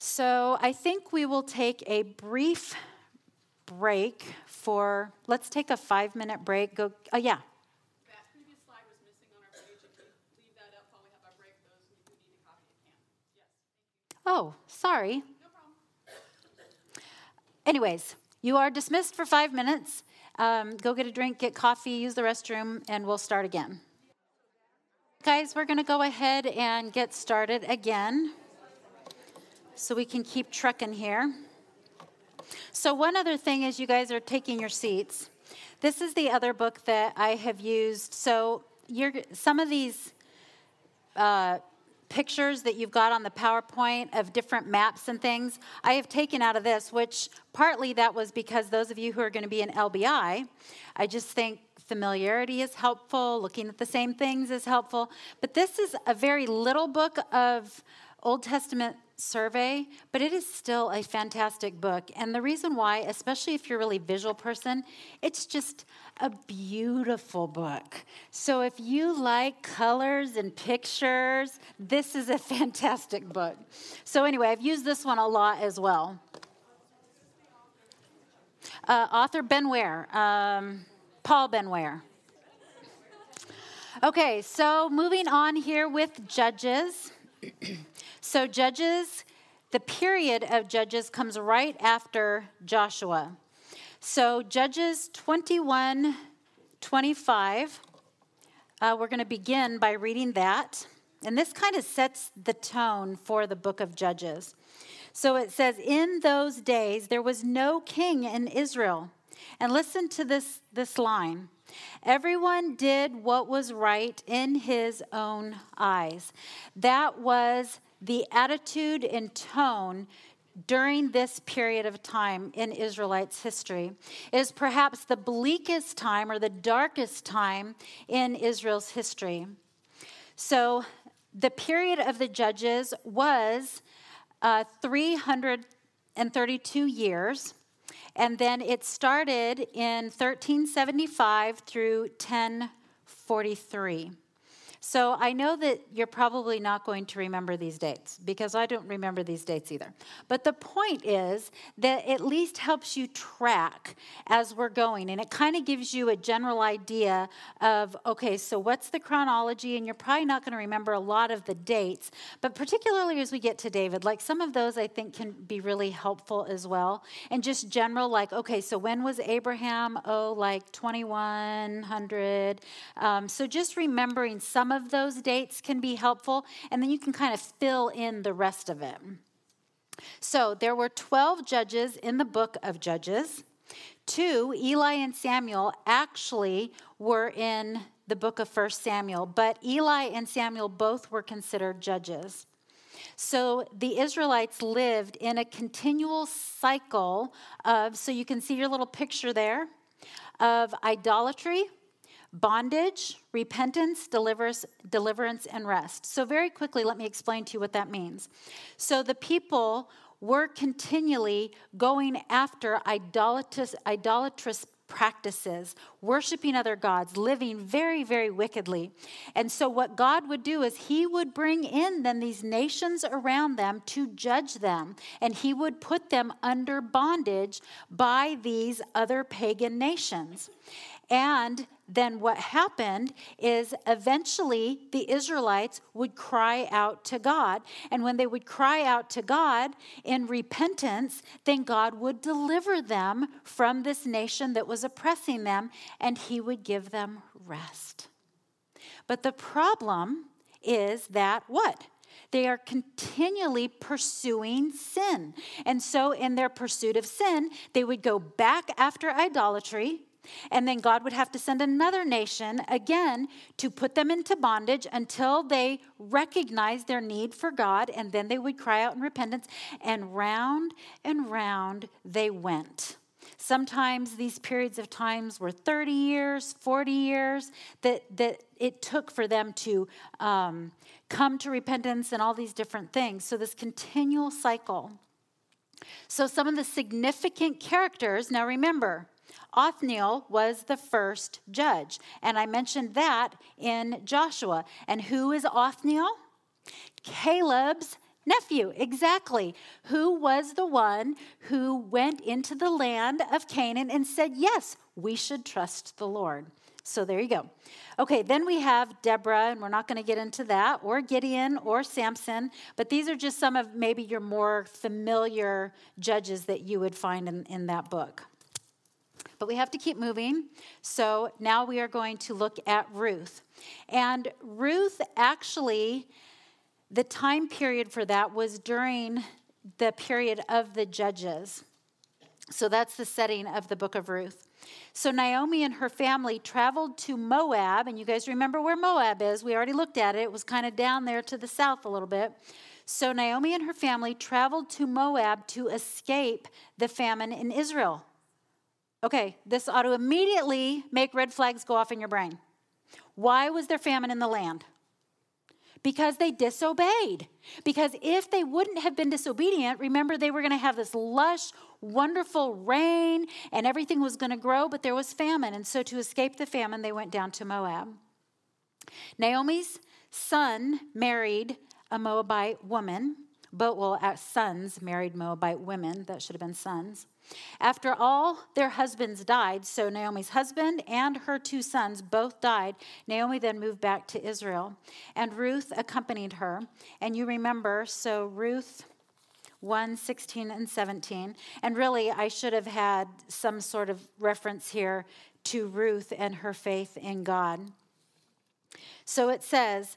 So I think we will take a brief break for, let's take a 5-minute break. Go, oh yeah. That previous slide was missing on our page. If you leave that up while we have our break, those who need a copy can. Yes. Oh, sorry. No problem. Anyways, you are dismissed for 5 minutes. Go get a drink, get coffee, use the restroom, and we'll start again. Guys, we're going to go ahead and get started again, so we can keep trucking here. So one other thing is, you guys are taking your seats. This is the other book that I have used. So some of these pictures that you've got on the PowerPoint of different maps and things, I have taken out of this, which partly that was because those of you who are going to be in LBI, I just think familiarity is helpful. Looking at the same things is helpful. But this is a very little book of Old Testament survey, but it is still a fantastic book. And the reason why, especially if you're a really visual person, it's just a beautiful book. So if you like colors and pictures, this is a fantastic book. So anyway, I've used this one a lot as well. Author Ben Ware, Paul Ben Ware. Okay, so moving on here with Judges. So Judges, the period of Judges comes right after Joshua. So Judges 21:25, we're going to begin by reading that. And this kind of sets the tone for the book of Judges. So it says, in those days there was no king in Israel. And listen to this line. Everyone did what was right in his own eyes. That was the attitude and tone during this period of time in Israelites' history. It is perhaps the bleakest time or the darkest time in Israel's history. So the period of the Judges was 332 years. And then it started in 1375 through 1043. So I know that you're probably not going to remember these dates, because I don't remember these dates either. But the point is that at least helps you track as we're going. And it kind of gives you a general idea of, okay, so what's the chronology? And you're probably not going to remember a lot of the dates. But particularly as we get to David, like some of those I think can be really helpful as well. And just general, like, okay, so when was Abraham? Oh, like 2100. So just remembering some of those dates can be helpful, and then you can kind of fill in the rest of it. So there were 12 judges in the book of Judges. 2, Eli and Samuel, actually were in the book of 1 Samuel, but Eli and Samuel both were considered judges. So the Israelites lived in a continual cycle of, so you can see your little picture there, of idolatry, bondage, repentance, deliverance, and rest. So very quickly, let me explain to you what that means. So the people were continually going after idolatrous practices, worshiping other gods, living very, very wickedly. And so what God would do is he would bring in then these nations around them to judge them, and he would put them under bondage by these other pagan nations. And then what happened is eventually the Israelites would cry out to God. And when they would cry out to God in repentance, then God would deliver them from this nation that was oppressing them, and he would give them rest. But the problem is that what? They are continually pursuing sin. And so in their pursuit of sin, they would go back after idolatry. And then God would have to send another nation again to put them into bondage until they recognized their need for God. And then they would cry out in repentance. And round they went. Sometimes these periods of times were 30 years, 40 years that it took for them to come to repentance and all these different things. So this continual cycle. So some of the significant characters, now remember, Othniel was the first judge, and I mentioned that in Joshua. And who is Othniel? Caleb's nephew, exactly, who was the one who went into the land of Canaan and said, yes, we should trust the Lord. So there you go. Okay, then we have Deborah, and we're not going to get into that, or Gideon, or Samson, but these are just some of maybe your more familiar judges that you would find in that book. But we have to keep moving. So now we are going to look at Ruth. And Ruth, actually, the time period for that was during the period of the judges. So that's the setting of the book of Ruth. So Naomi and her family traveled to Moab. And you guys remember where Moab is. We already looked at it. It was kind of down there to the south a little bit. So Naomi and her family traveled to Moab to escape the famine in Israel. Okay, this ought to immediately make red flags go off in your brain. Why was there famine in the land? Because they disobeyed. Because if they wouldn't have been disobedient, remember they were going to have this lush, wonderful rain, and everything was going to grow, but there was famine. And so to escape the famine, they went down to Moab. Naomi's son married a Moabite woman. Sons married Moabite women. That should have been sons. After all their husbands died, so Naomi's husband and her two sons both died, Naomi then moved back to Israel, and Ruth accompanied her. And you remember, so Ruth 1:16 and 17. And really, I should have had some sort of reference here to Ruth and her faith in God. So it says,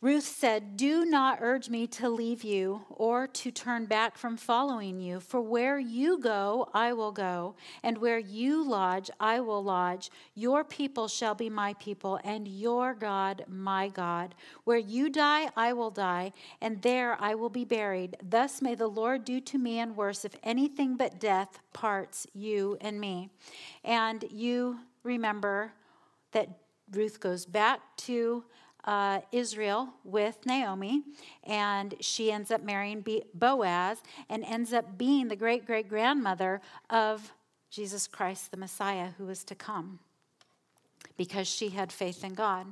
Ruth said, "Do not urge me to leave you or to turn back from following you, for where you go, I will go, and where you lodge, I will lodge. Your people shall be my people, and your God, my God. Where you die, I will die, and there I will be buried. Thus may the Lord do to me and worse if anything but death parts you and me." And you remember that Ruth goes back to Israel with Naomi, and she ends up marrying Boaz and ends up being the great-great-grandmother of Jesus Christ, the Messiah, who was to come, because she had faith in God.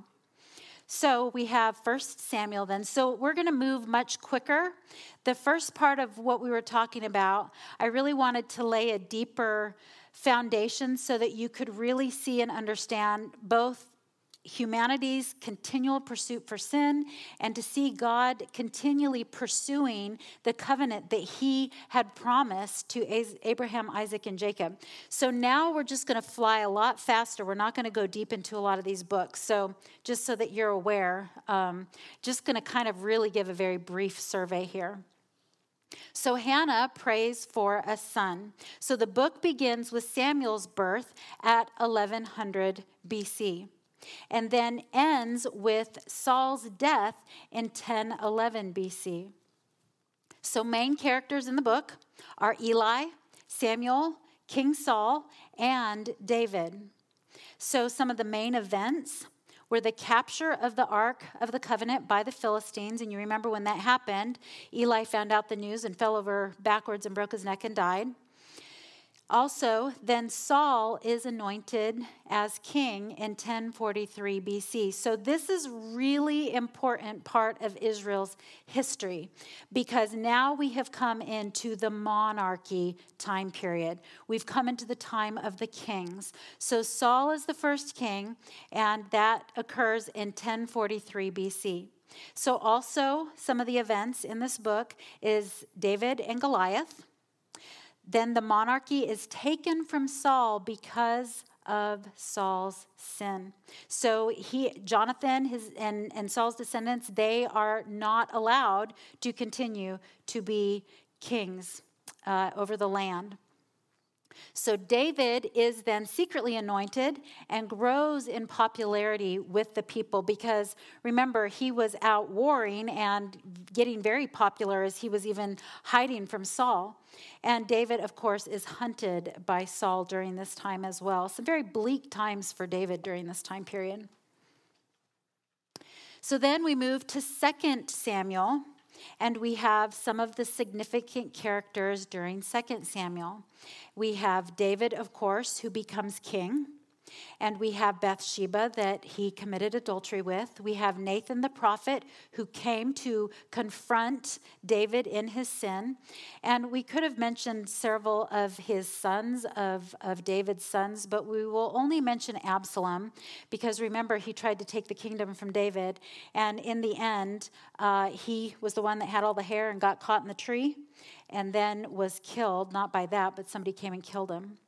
So we have 1 Samuel then. So we're going to move much quicker. The first part of what we were talking about, I really wanted to lay a deeper foundation so that you could really see and understand both humanity's continual pursuit for sin, and to see God continually pursuing the covenant that he had promised to Abraham, Isaac, and Jacob. So now we're just going to fly a lot faster. We're not going to go deep into a lot of these books. So just so that you're aware, just going to kind of really give a very brief survey here. So Hannah prays for a son. So the book begins with Samuel's birth at 1100 BC. And then ends with Saul's death in 1011 BC. So main characters in the book are Eli, Samuel, King Saul, and David. So some of the main events were the capture of the Ark of the Covenant by the Philistines. And you remember when that happened, Eli found out the news and fell over backwards and broke his neck and died. Also, then Saul is anointed as king in 1043 BC. So this is really important part of Israel's history, because now we have come into the monarchy time period. We've come into the time of the kings. So Saul is the first king, and that occurs in 1043 BC. So also some of the events in this book is David and Goliath. Then the monarchy is taken from Saul because of Saul's sin. So Jonathan and Saul's descendants, they are not allowed to continue to be kings over the land. So David is then secretly anointed and grows in popularity with the people, because remember, he was out warring and getting very popular as he was even hiding from Saul. And David, of course, is hunted by Saul during this time as well. Some very bleak times for David during this time period. So then we move to 2 Samuel. And we have some of the significant characters during 2 Samuel. We have David, of course, who becomes king. And we have Bathsheba that he committed adultery with. We have Nathan the prophet, who came to confront David in his sin. And we could have mentioned several of his sons, of David's sons, but we will only mention Absalom, because remember, he tried to take the kingdom from David. And in the end, he was the one that had all the hair and got caught in the tree and then was killed, not by that, but somebody came and killed him.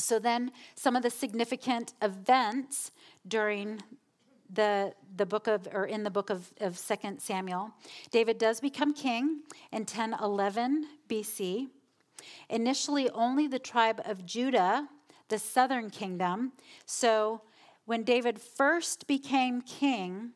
So then some of the significant events during the book of 2 Samuel. David does become king in 1011 BC. Initially only the tribe of Judah, the southern kingdom. So when David first became king,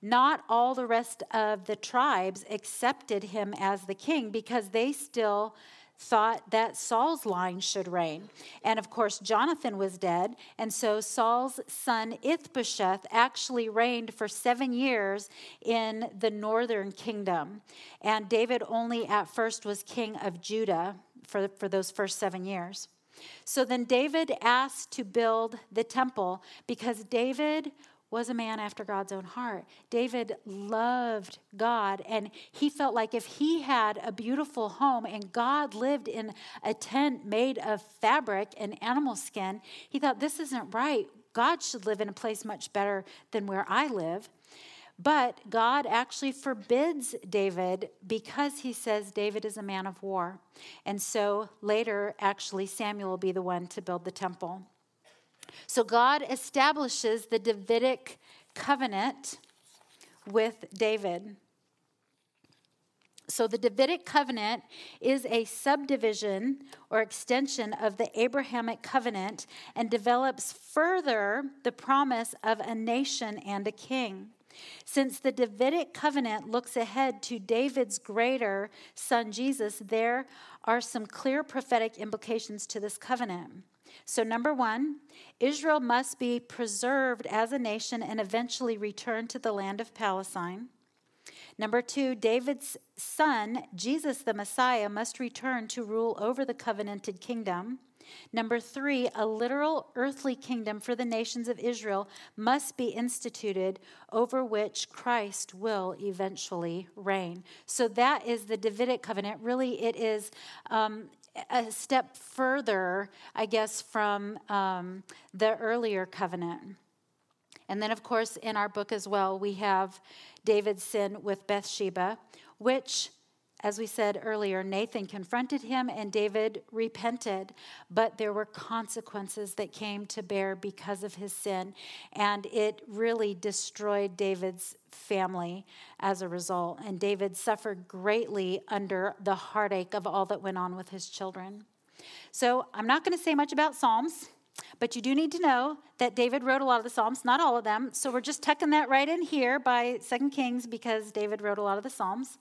not all the rest of the tribes accepted him as the king, because they still thought that Saul's line should reign. And of course, Jonathan was dead. And so Saul's son Ithbosheth actually reigned for 7 years in the northern kingdom. And David only at first was king of Judah for those first 7 years. So then David asked to build the temple, because David was a man after God's own heart. David loved God, and he felt like if he had a beautiful home and God lived in a tent made of fabric and animal skin, he thought, this isn't right. God should live in a place much better than where I live. But God actually forbids David, because he says David is a man of war. And so later, actually, Samuel will be the one to build the temple. So God establishes the Davidic covenant with David. So the Davidic covenant is a subdivision or extension of the Abrahamic covenant, and develops further the promise of a nation and a king. Since the Davidic covenant looks ahead to David's greater son Jesus, there are some clear prophetic implications to this covenant. So number one, Israel must be preserved as a nation and eventually return to the land of Palestine. Number two, David's son, Jesus the Messiah, must return to rule over the covenanted kingdom. Number three, a literal earthly kingdom for the nations of Israel must be instituted, over which Christ will eventually reign. So that is the Davidic covenant. Really, it is a step further, I guess, from the earlier covenant. And then, of course, in our book as well, we have David's sin with Bathsheba, which, as we said earlier, Nathan confronted him and David repented, but there were consequences that came to bear because of his sin, and it really destroyed David's family as a result. And David suffered greatly under the heartache of all that went on with his children. So I'm not going to say much about Psalms, but you do need to know that David wrote a lot of the Psalms, not all of them. So we're just tucking that right in here by 2 Kings, because David wrote a lot of the Psalms.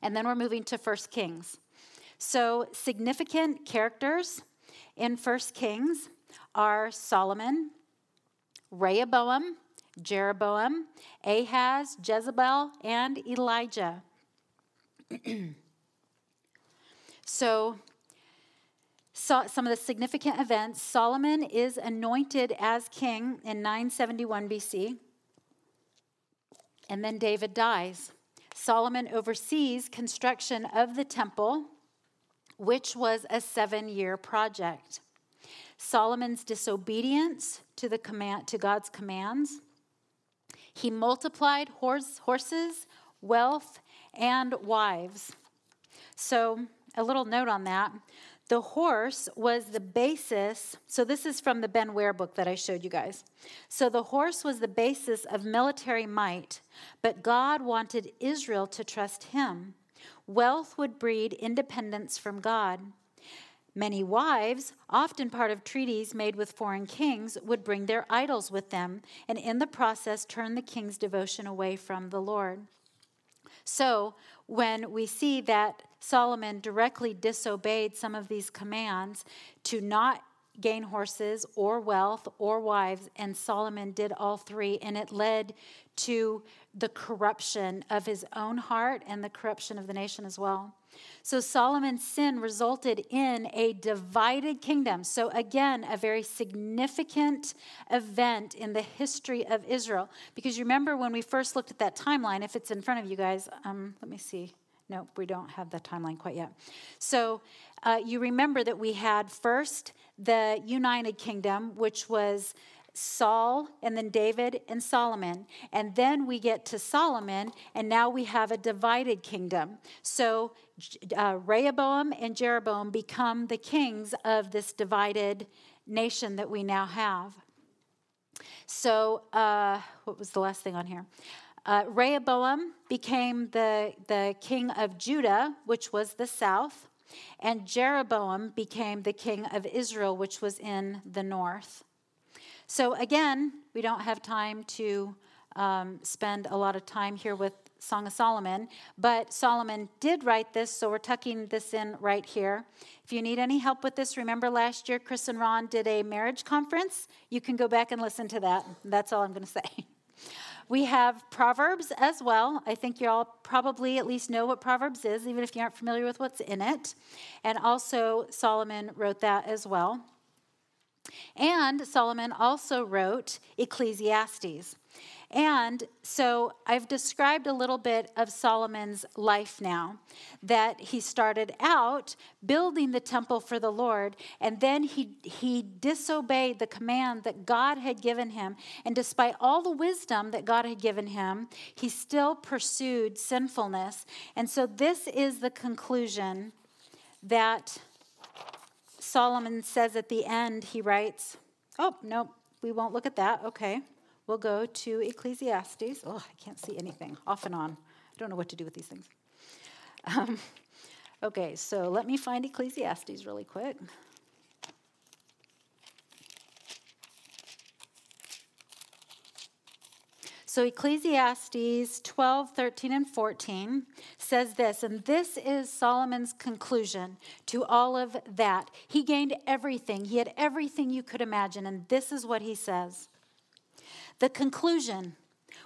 And then we're moving to 1 Kings. So significant characters in 1 Kings are Solomon, Rehoboam, Jeroboam, Ahaz, Jezebel, and Elijah. So some of the significant events. Solomon is anointed as king in 971 BC. And then David dies. Solomon oversees construction of the temple, which was a 7-year project. Solomon's disobedience to the command, to God's commands. He multiplied horses, wealth, and wives. So a little note on that. The horse was the basis. So this is from the Ben Ware book that I showed you guys. So the horse was the basis of military might, but God wanted Israel to trust him. Wealth would breed independence from God. Many wives, often part of treaties made with foreign kings, would bring their idols with them and in the process turn the king's devotion away from the Lord. So when we see that Solomon directly disobeyed some of these commands to not gain horses or wealth or wives, and Solomon did all three, and it led to the corruption of his own heart and the corruption of the nation as well. So Solomon's sin resulted in a divided kingdom. So again, a very significant event in the history of Israel. Because you remember when we first looked at that timeline, if it's in front of you guys, let me see. Nope, we don't have the timeline quite yet. So you remember that we had first the United Kingdom, which was Saul, and then David, and Solomon. And then we get to Solomon, and now we have a divided kingdom. So Rehoboam and Jeroboam become the kings of this divided nation that we now have. So what was the last thing on here? Rehoboam became the king of Judah, which was the south, and Jeroboam became the king of Israel, which was in the north. So again, we don't have time to spend a lot of time here with Song of Solomon, but Solomon did write this, so we're tucking this in right here. If you need any help with this, remember last year Chris and Ron did a marriage conference. You can go back and listen to that. That's all I'm going to say. We have Proverbs as well. I think you all probably at least know what Proverbs is, even if you aren't familiar with what's in it. And also Solomon wrote that as well. And Solomon also wrote Ecclesiastes. And so I've described a little bit of Solomon's life now, that he started out building the temple for the Lord, and then he disobeyed the command that God had given him. And despite all the wisdom that God had given him, he still pursued sinfulness. And so this is the conclusion that Solomon says at the end. He writes, oh, no, we won't look at that. Okay, we'll go to Ecclesiastes. Oh, I can't see anything, off and on. I don't know what to do with these things. Okay, so let me find Ecclesiastes really quick. So Ecclesiastes 12, 13, and 14 says this, and this is Solomon's conclusion to all of that. He gained everything. He had everything you could imagine, and this is what he says. The conclusion,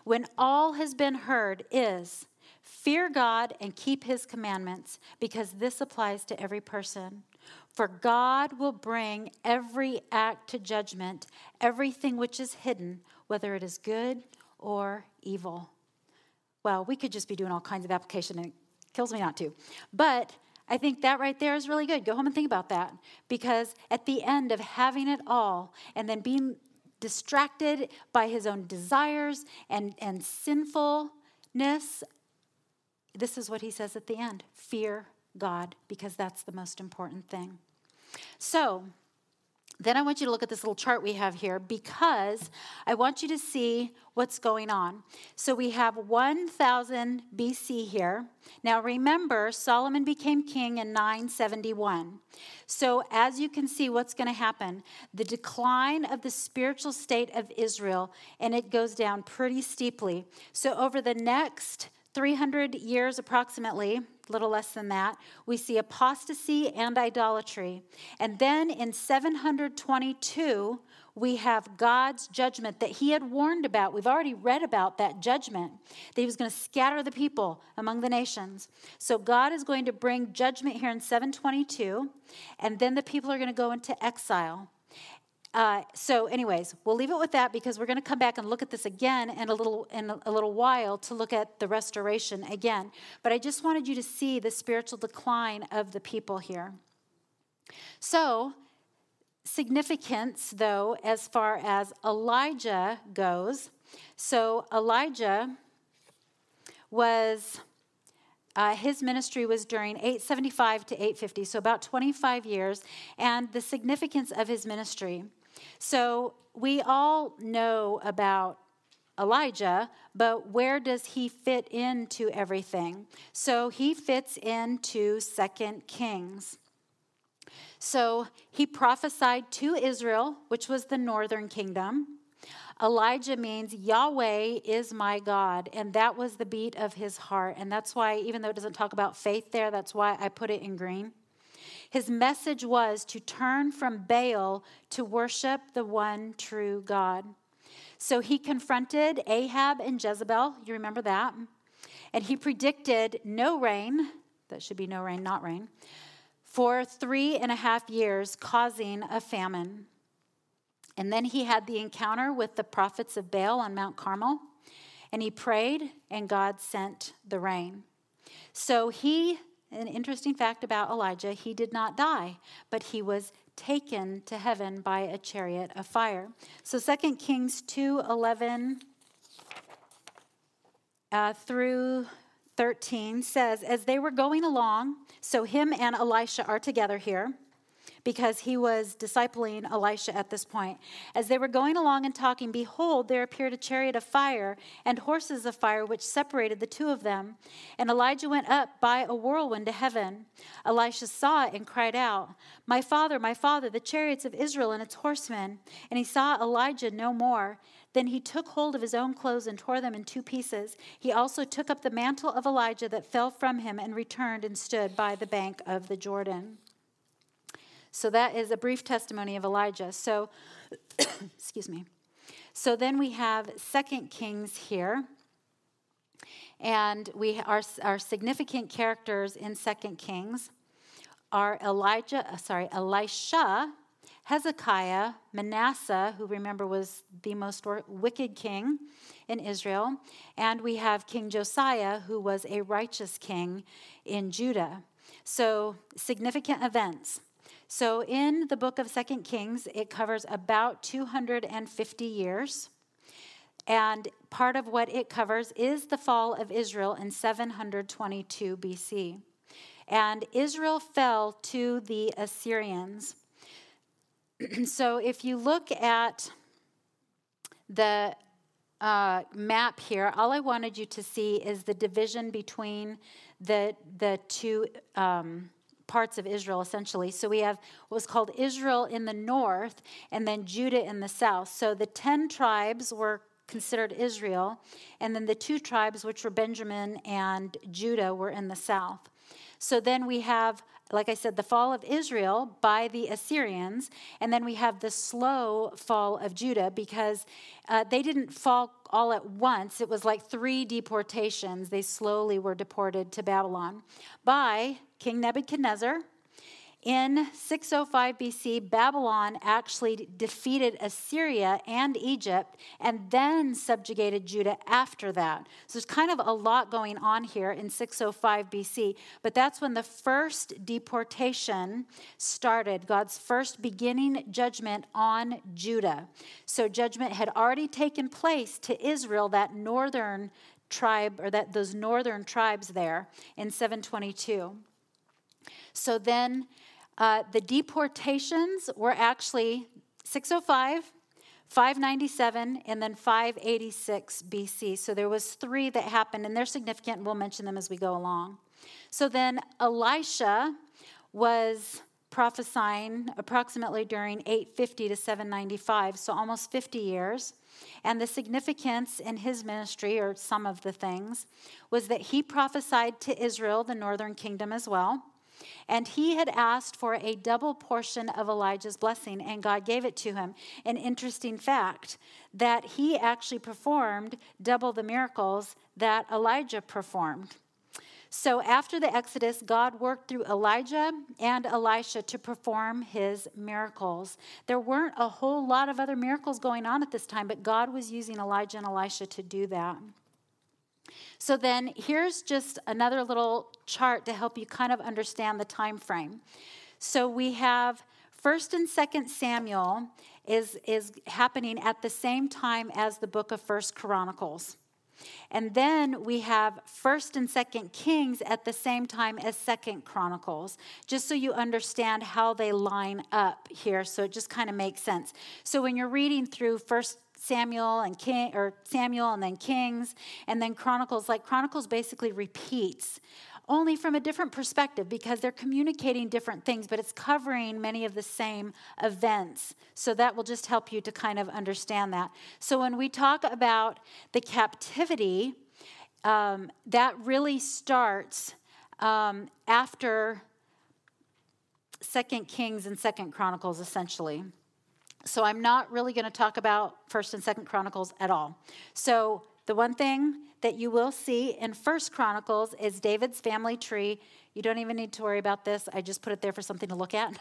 when all has been heard, is fear God and keep his commandments, because this applies to every person. For God will bring every act to judgment, everything which is hidden, whether it is good or evil. Well, we could just be doing all kinds of application, and it kills me not to. But I think that right there is really good. Go home and think about that. Because at the end of having it all and then being distracted by his own desires and sinfulness, this is what he says at the end. Fear God, because that's the most important thing. So then I want you to look at this little chart we have here, because I want you to see what's going on. So we have 1000 BC here. Now remember, Solomon became king in 971. So as you can see, what's going to happen? The decline of the spiritual state of Israel, and it goes down pretty steeply. So over the next 300 years approximately, little less than that, we see apostasy and idolatry. And then in 722, we have God's judgment that he had warned about. We've already read about that judgment, that he was going to scatter the people among the nations. So God is going to bring judgment here in 722, and then the people are going to go into exile. So anyways, we'll leave it with that because we're going to come back and look at this again in a little while to look at the restoration again. But I just wanted you to see the spiritual decline of the people here. So significance, though, as far as Elijah goes. So Elijah was... his ministry was during 875 to 850, so about 25 years, and the significance of his ministry. So we all know about Elijah, but where does he fit into everything? So he fits into 2 Kings. So he prophesied to Israel, which was the northern kingdom. Elijah means Yahweh is my God, and that was the beat of his heart. And that's why, even though it doesn't talk about faith there, that's why I put it in green. His message was to turn from Baal to worship the one true God. So he confronted Ahab and Jezebel. You remember that? And he predicted no rain. That should be no rain, not rain. For 3.5 years, causing a famine. And then he had the encounter with the prophets of Baal on Mount Carmel, and he prayed, and God sent the rain. So an interesting fact about Elijah, he did not die, but he was taken to heaven by a chariot of fire. So 2 Kings 2:11 through 13 says, as they were going along, so him and Elisha are together here, because he was discipling Elisha at this point. As they were going along and talking, behold, there appeared a chariot of fire and horses of fire, which separated the two of them. And Elijah went up by a whirlwind to heaven. Elisha saw it and cried out, my father, the chariots of Israel and its horsemen. And he saw Elijah no more. Then he took hold of his own clothes and tore them in two pieces. He also took up the mantle of Elijah that fell from him and returned and stood by the bank of the Jordan. So that is a brief testimony of Elijah. So, excuse me. So then we have 2 Kings here. And our significant characters in 2 Kings are Elisha, Hezekiah, Manasseh, who remember was the most wicked king in Israel. And we have King Josiah, who was a righteous king in Judah. So significant events. So in the book of 2 Kings, it covers about 250 years. And part of what it covers is the fall of Israel in 722 BC. And Israel fell to the Assyrians. So if you look at the map here, all I wanted you to see is the division between the two parts of Israel, essentially. So we have what was called Israel in the north and then Judah in the south. So the 10 tribes were considered Israel, and then the two tribes, which were Benjamin and Judah, were in the south. So then we have, like I said, the fall of Israel by the Assyrians, and then we have the slow fall of Judah because they didn't fall all at once. It was like 3 deportations. They slowly were deported to Babylon by King Nebuchadnezzar. In 605 BC, Babylon actually defeated Assyria and Egypt and then subjugated Judah after that. So there's kind of a lot going on here in 605 BC, but that's when the first deportation started, God's first beginning judgment on Judah. So judgment had already taken place to Israel, that northern tribe, or that those northern tribes there in 722. So then the deportations were actually 605, 597, and then 586 BC. So there was 3 that happened, and they're significant, and we'll mention them as we go along. So then Elisha was prophesying approximately during 850 to 795, so almost 50 years. And the significance in his ministry, or some of the things, was that he prophesied to Israel, the northern kingdom as well. And he had asked for a double portion of Elijah's blessing, and God gave it to him. An interesting fact that he actually performed double the miracles that Elijah performed. So after the Exodus, God worked through Elijah and Elisha to perform his miracles. There weren't a whole lot of other miracles going on at this time, but God was using Elijah and Elisha to do that. So then here's just another little chart to help you kind of understand the time frame. So we have 1st and 2nd Samuel is happening at the same time as the book of 1st Chronicles. And then we have 1st and 2nd Kings at the same time as 2nd Chronicles, just so you understand how they line up here. So it just kind of makes sense. So when you're reading through 1st Samuel and King, or Samuel and then Kings and then Chronicles, like Chronicles basically repeats, only from a different perspective because they're communicating different things, but it's covering many of the same events. So that will just help you to kind of understand that. So when we talk about the captivity, that really starts after 2nd Kings and 2nd Chronicles, essentially. So I'm not really going to talk about 1st and 2nd Chronicles at all. So the one thing that you will see in 1st Chronicles is David's family tree. You don't even need to worry about this. I just put it there for something to look at.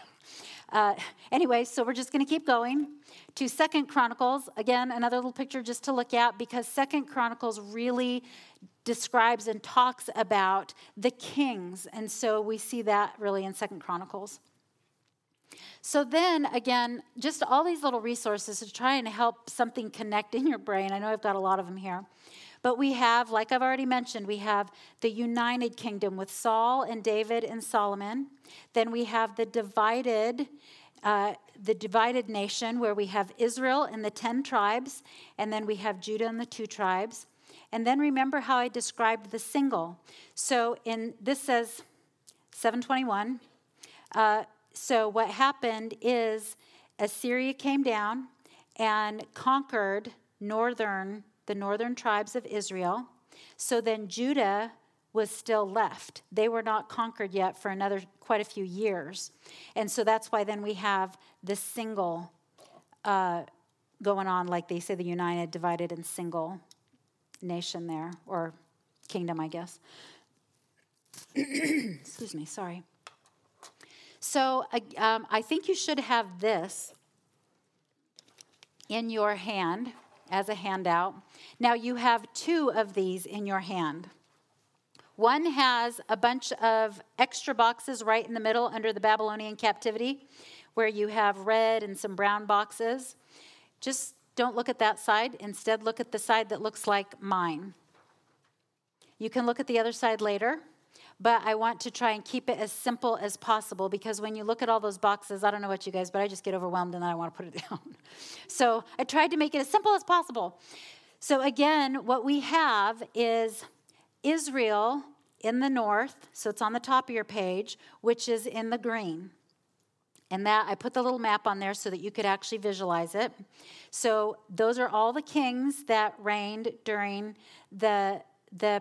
Anyway, so we're just going to keep going to 2nd Chronicles. Again, another little picture just to look at because 2nd Chronicles really describes and talks about the kings. And so we see that really in 2nd Chronicles. So then, again, just all these little resources to try and help something connect in your brain. I know I've got a lot of them here. But we have, like I've already mentioned, we have the united kingdom with Saul and David and Solomon. Then we have the divided nation where we have Israel and the 10 tribes. And then we have Judah and the 2 tribes. And then remember how I described the single. So in this says 721, so what happened is Assyria came down and conquered the northern tribes of Israel. So then Judah was still left. They were not conquered yet for another quite a few years. And so that's why then we have the single going on, like they say, the united, divided, and single nation there, or kingdom, I guess. Excuse me, sorry. So I think you should have this in your hand as a handout. Now you have 2 of these in your hand. One has a bunch of extra boxes right in the middle under the Babylonian captivity where you have red and some brown boxes. Just don't look at that side. Instead, look at the side that looks like mine. You can look at the other side later. But I want to try and keep it as simple as possible because when you look at all those boxes, I don't know what you guys, but I just get overwhelmed and then I want to put it down. So I tried to make it as simple as possible. So again, what we have is Israel in the north, so it's on the top of your page, which is in the green. And that I put the little map on there so that you could actually visualize it. So those are all the kings that reigned during the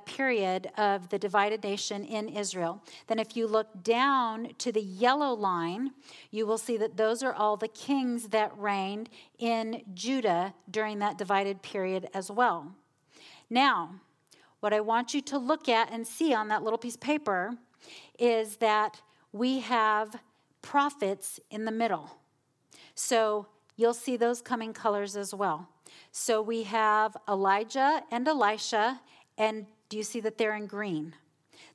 period of the divided nation in Israel. Then if you look down to the yellow line, you will see that those are all the kings that reigned in Judah during that divided period as well. Now, what I want you to look at and see on that little piece of paper is that we have prophets in the middle. So you'll see those coming colors as well. So we have Elijah and Elisha. And do you see that they're in green?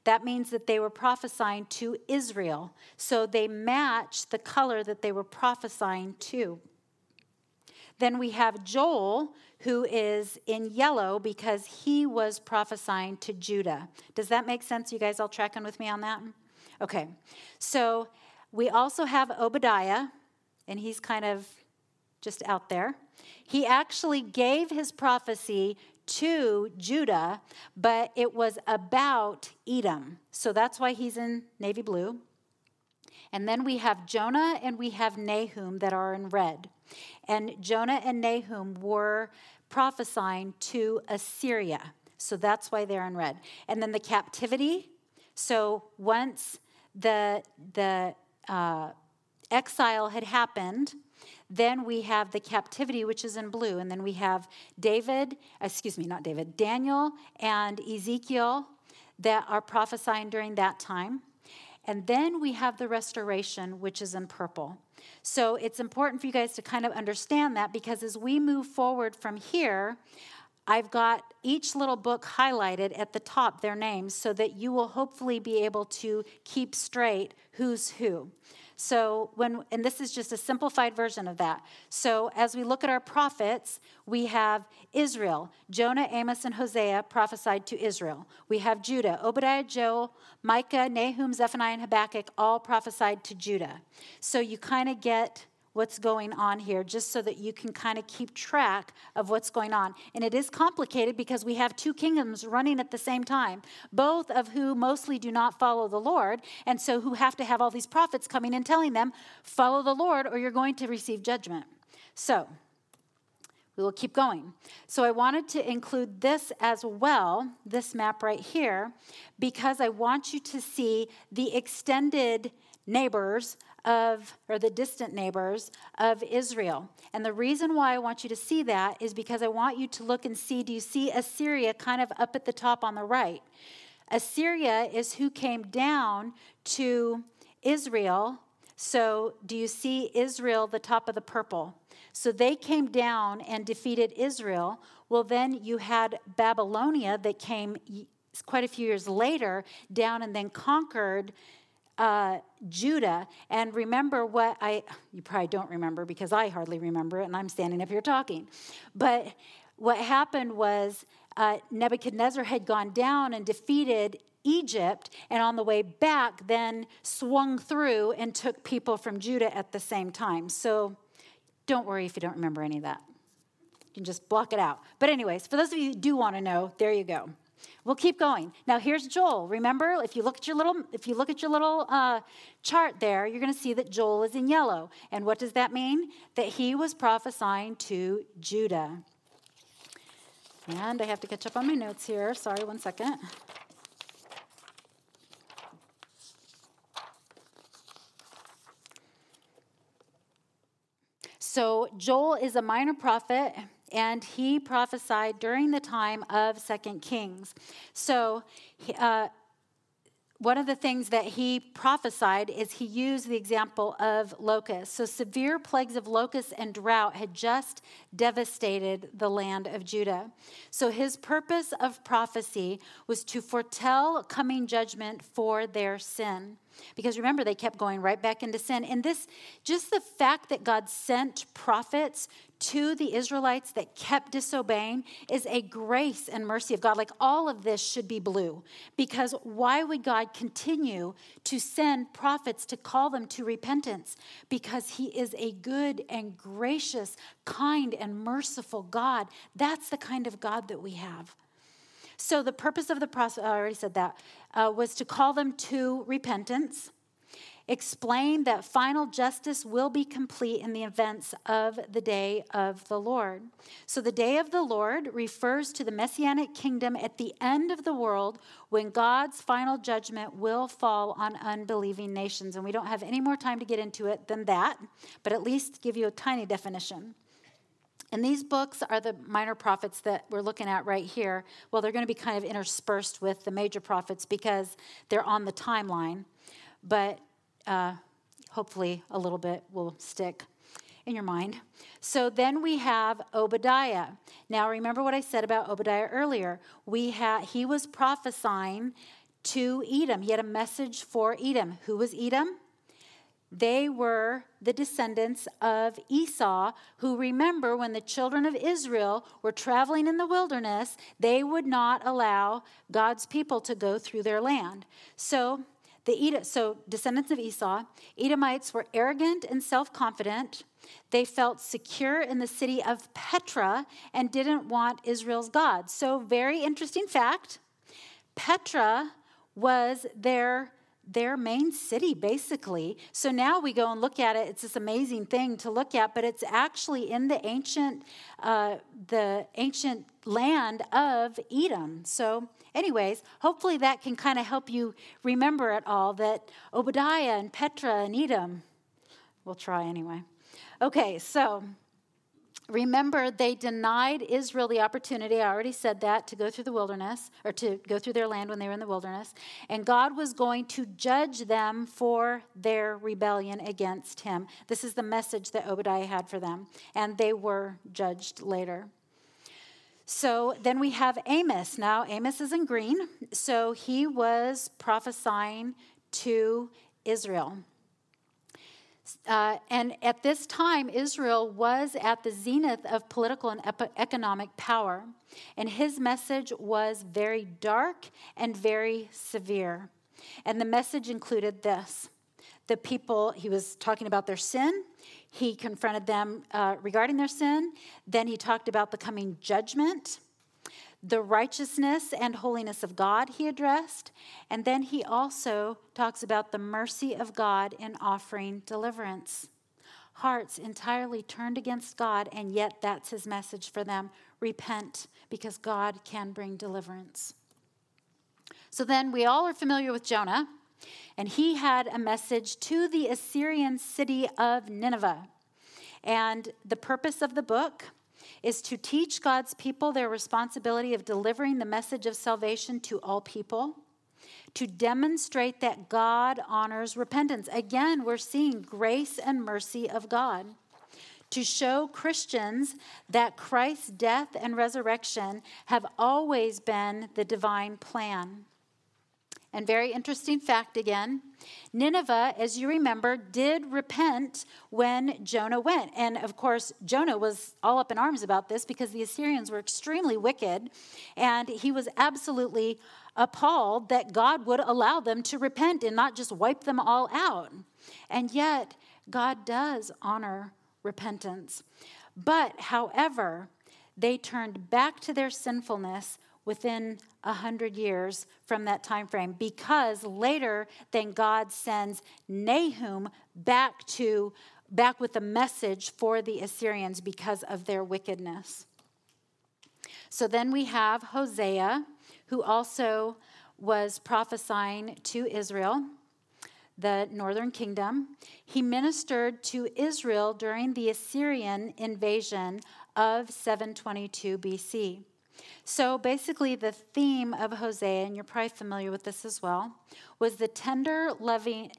That means that they were prophesying to Israel. So they match the color that they were prophesying to. Then we have Joel, who is in yellow because he was prophesying to Judah. Does that make sense? You guys all tracking with me on that? Okay. So we also have Obadiah, and he's kind of just out there. He actually gave his prophecy to Judah, but it was about Edom. So that's why he's in navy blue. And then we have Jonah and we have Nahum that are in red. And Jonah and Nahum were prophesying to Assyria. So that's why they're in red. And then the captivity. So once the exile had happened. Then we have the captivity, which is in blue. And then we have Daniel and Ezekiel that are prophesying during that time. And then we have the restoration, which is in purple. So it's important for you guys to kind of understand that, because as we move forward from here, I've got each little book highlighted at the top, their names, so that you will hopefully be able to keep straight who's who. So and this is just a simplified version of that. So as we look at our prophets, we have Israel. Jonah, Amos, and Hosea prophesied to Israel. We have Judah. Obadiah, Joel, Micah, Nahum, Zephaniah, and Habakkuk all prophesied to Judah. So you kind of get what's going on here, just so that you can kind of keep track of what's going on. And it is complicated because we have two kingdoms running at the same time, both of who mostly do not follow the Lord, and so who have to have all these prophets coming and telling them, follow the Lord or you're going to receive judgment. So we will keep going. So I wanted to include this as well, this map right here, because I want you to see the extended neighbors or the distant neighbors of Israel. And the reason why I want you to see that is because I want you to look and see, do you see Assyria kind of up at the top on the right? Assyria is who came down to Israel. So do you see Israel, the top of the purple? So they came down and defeated Israel. Well, then you had Babylonia that came quite a few years later down and then conquered Judah. And remember what you probably don't remember, because I hardly remember it and I'm standing up here talking. But what happened was Nebuchadnezzar had gone down and defeated Egypt, and on the way back then swung through and took people from Judah at the same time. So don't worry if you don't remember any of that. You can just block it out. But anyways, for those of you who do want to know, there you go. We'll keep going. Now here's Joel. Remember, if you look at your little chart there, you're going to see that Joel is in yellow. And what does that mean? That he was prophesying to Judah. And I have to catch up on my notes here. Sorry, one second. So Joel is a minor prophet, and he prophesied during the time of 2 Kings. So one of the things that he prophesied is he used the example of locusts. So severe plagues of locusts and drought had just devastated the land of Judah. So his purpose of prophecy was to foretell coming judgment for their sin. Because remember, they kept going right back into sin. And this, just the fact that God sent prophets to the Israelites that kept disobeying is a grace and mercy of God. Like, all of this should be blue. Because why would God continue to send prophets to call them to repentance? Because he is a good and gracious, kind and merciful God. That's the kind of God that we have. So the purpose of the prophet, I already said that, was to call them to repentance, explain that final justice will be complete in the events of the day of the Lord. So the day of the Lord refers to the messianic kingdom at the end of the world, when God's final judgment will fall on unbelieving nations. And we don't have any more time to get into it than that, but at least give you a tiny definition. And these books are the minor prophets that we're looking at right here. Well, they're going to be kind of interspersed with the major prophets because they're on the timeline. But hopefully a little bit will stick in your mind. So then we have Obadiah. Now, remember what I said about Obadiah earlier. He was prophesying to Edom. He had a message for Edom. Who was Edom? They were the descendants of Esau, who, remember, when the children of Israel were traveling in the wilderness, they would not allow God's people to go through their land. So descendants of Esau, Edomites were arrogant and self-confident. They felt secure in the city of Petra and didn't want Israel's God. So very interesting fact, Petra was their their main city, basically. So now we go and look at it. It's this amazing thing to look at, but it's actually in the ancient land of Edom. So anyways, hopefully that can kind of help you remember it all, that Obadiah and Petra and Edom. We'll try anyway. Okay, so remember, they denied Israel the opportunity, I already said that, to go through the wilderness, or to go through their land when they were in the wilderness, and God was going to judge them for their rebellion against him. This is the message that Obadiah had for them, and they were judged later. So then we have Amos. Now, Amos is in green, so he was prophesying to Israel. And at this time, Israel was at the zenith of political and economic power. And his message was very dark and very severe. And the message included this. The people, he was talking about their sin. He confronted them regarding their sin. Then he talked about the coming judgment. The righteousness and holiness of God he addressed, and then he also talks about the mercy of God in offering deliverance. Hearts entirely turned against God, and yet that's his message for them. Repent, because God can bring deliverance. So then we all are familiar with Jonah, and he had a message to the Assyrian city of Nineveh. And the purpose of the book is to teach God's people their responsibility of delivering the message of salvation to all people, to demonstrate that God honors repentance. Again, we're seeing grace and mercy of God. To show Christians that Christ's death and resurrection have always been the divine plan. And very interesting fact again, Nineveh, as you remember, did repent when Jonah went. And of course, Jonah was all up in arms about this because the Assyrians were extremely wicked. And he was absolutely appalled that God would allow them to repent and not just wipe them all out. And yet, God does honor repentance. But, however, they turned back to their sinfulness within 100 years from that time frame, because later then God sends Nahum back with a message for the Assyrians because of their wickedness. So then we have Hosea, who also was prophesying to Israel, the northern kingdom. He ministered to Israel during the Assyrian invasion of 722 BC. So basically the theme of Hosea, and you're probably familiar with this as well, was the tender loving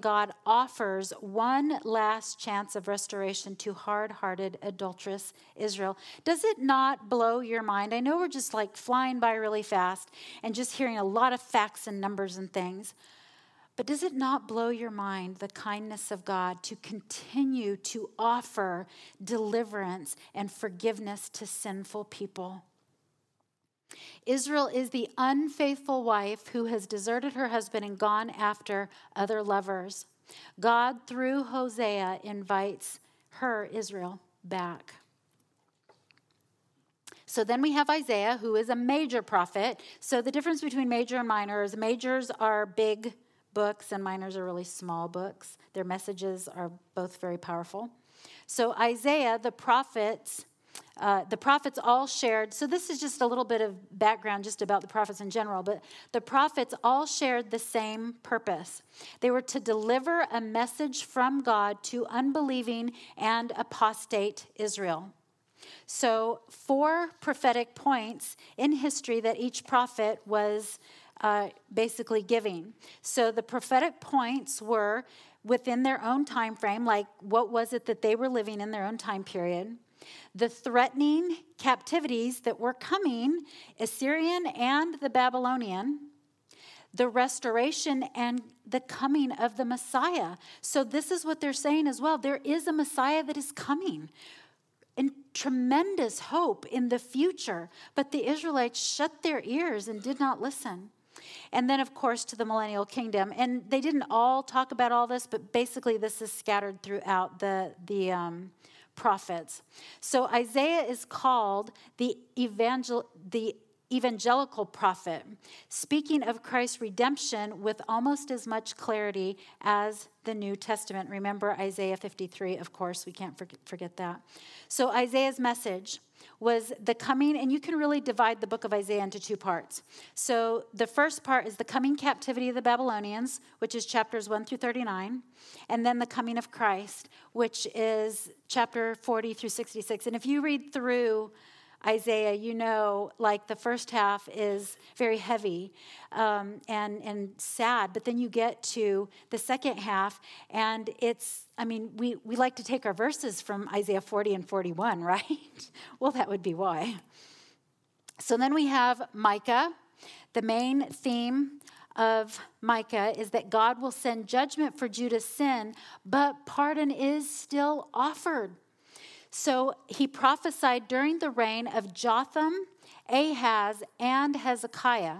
God offers one last chance of restoration to hard-hearted, adulterous Israel. Does it not blow your mind? I know we're just like flying by really fast and just hearing a lot of facts and numbers and things. But does it not blow your mind, the kindness of God, to continue to offer deliverance and forgiveness to sinful people? Israel is the unfaithful wife who has deserted her husband and gone after other lovers. God, through Hosea, invites her, Israel, back. So then we have Isaiah, who is a major prophet. So the difference between major and minor is majors are big books and minors are really small books. Their messages are both very powerful. So Isaiah, the prophets all shared. So this is just a little bit of background just about the prophets in general, but the prophets all shared the same purpose. They were to deliver a message from God to unbelieving and apostate Israel. So 4 prophetic points in history that each prophet was basically giving. So the prophetic points were within their own time frame, like what was it that they were living in their own time period, the threatening captivities that were coming, Assyrian and the Babylonian, the restoration and the coming of the Messiah. So this is what they're saying as well. There is a Messiah that is coming. And tremendous hope in the future. But the Israelites shut their ears and did not listen. And then, of course, to the millennial kingdom. And they didn't all talk about all this, but basically this is scattered throughout the prophets. So Isaiah is called the evangel, the evangelical prophet, speaking of Christ's redemption with almost as much clarity as the New Testament. Remember Isaiah 53, of course, we can't forget that. So Isaiah's message was the coming, and you can really divide the book of Isaiah into two parts. So the first part is the coming captivity of the Babylonians, which is chapters 1 through 39, and then the coming of Christ, which is chapter 40 through 66. And if you read through Isaiah, you know, like the first half is very heavy and sad, but then you get to the second half, and it's, I mean, we like to take our verses from Isaiah 40 and 41, right? Well, that would be why. So then we have Micah. The main theme of Micah is that God will send judgment for Judah's sin, but pardon is still offered. So he prophesied during the reign of Jotham, Ahaz, and Hezekiah.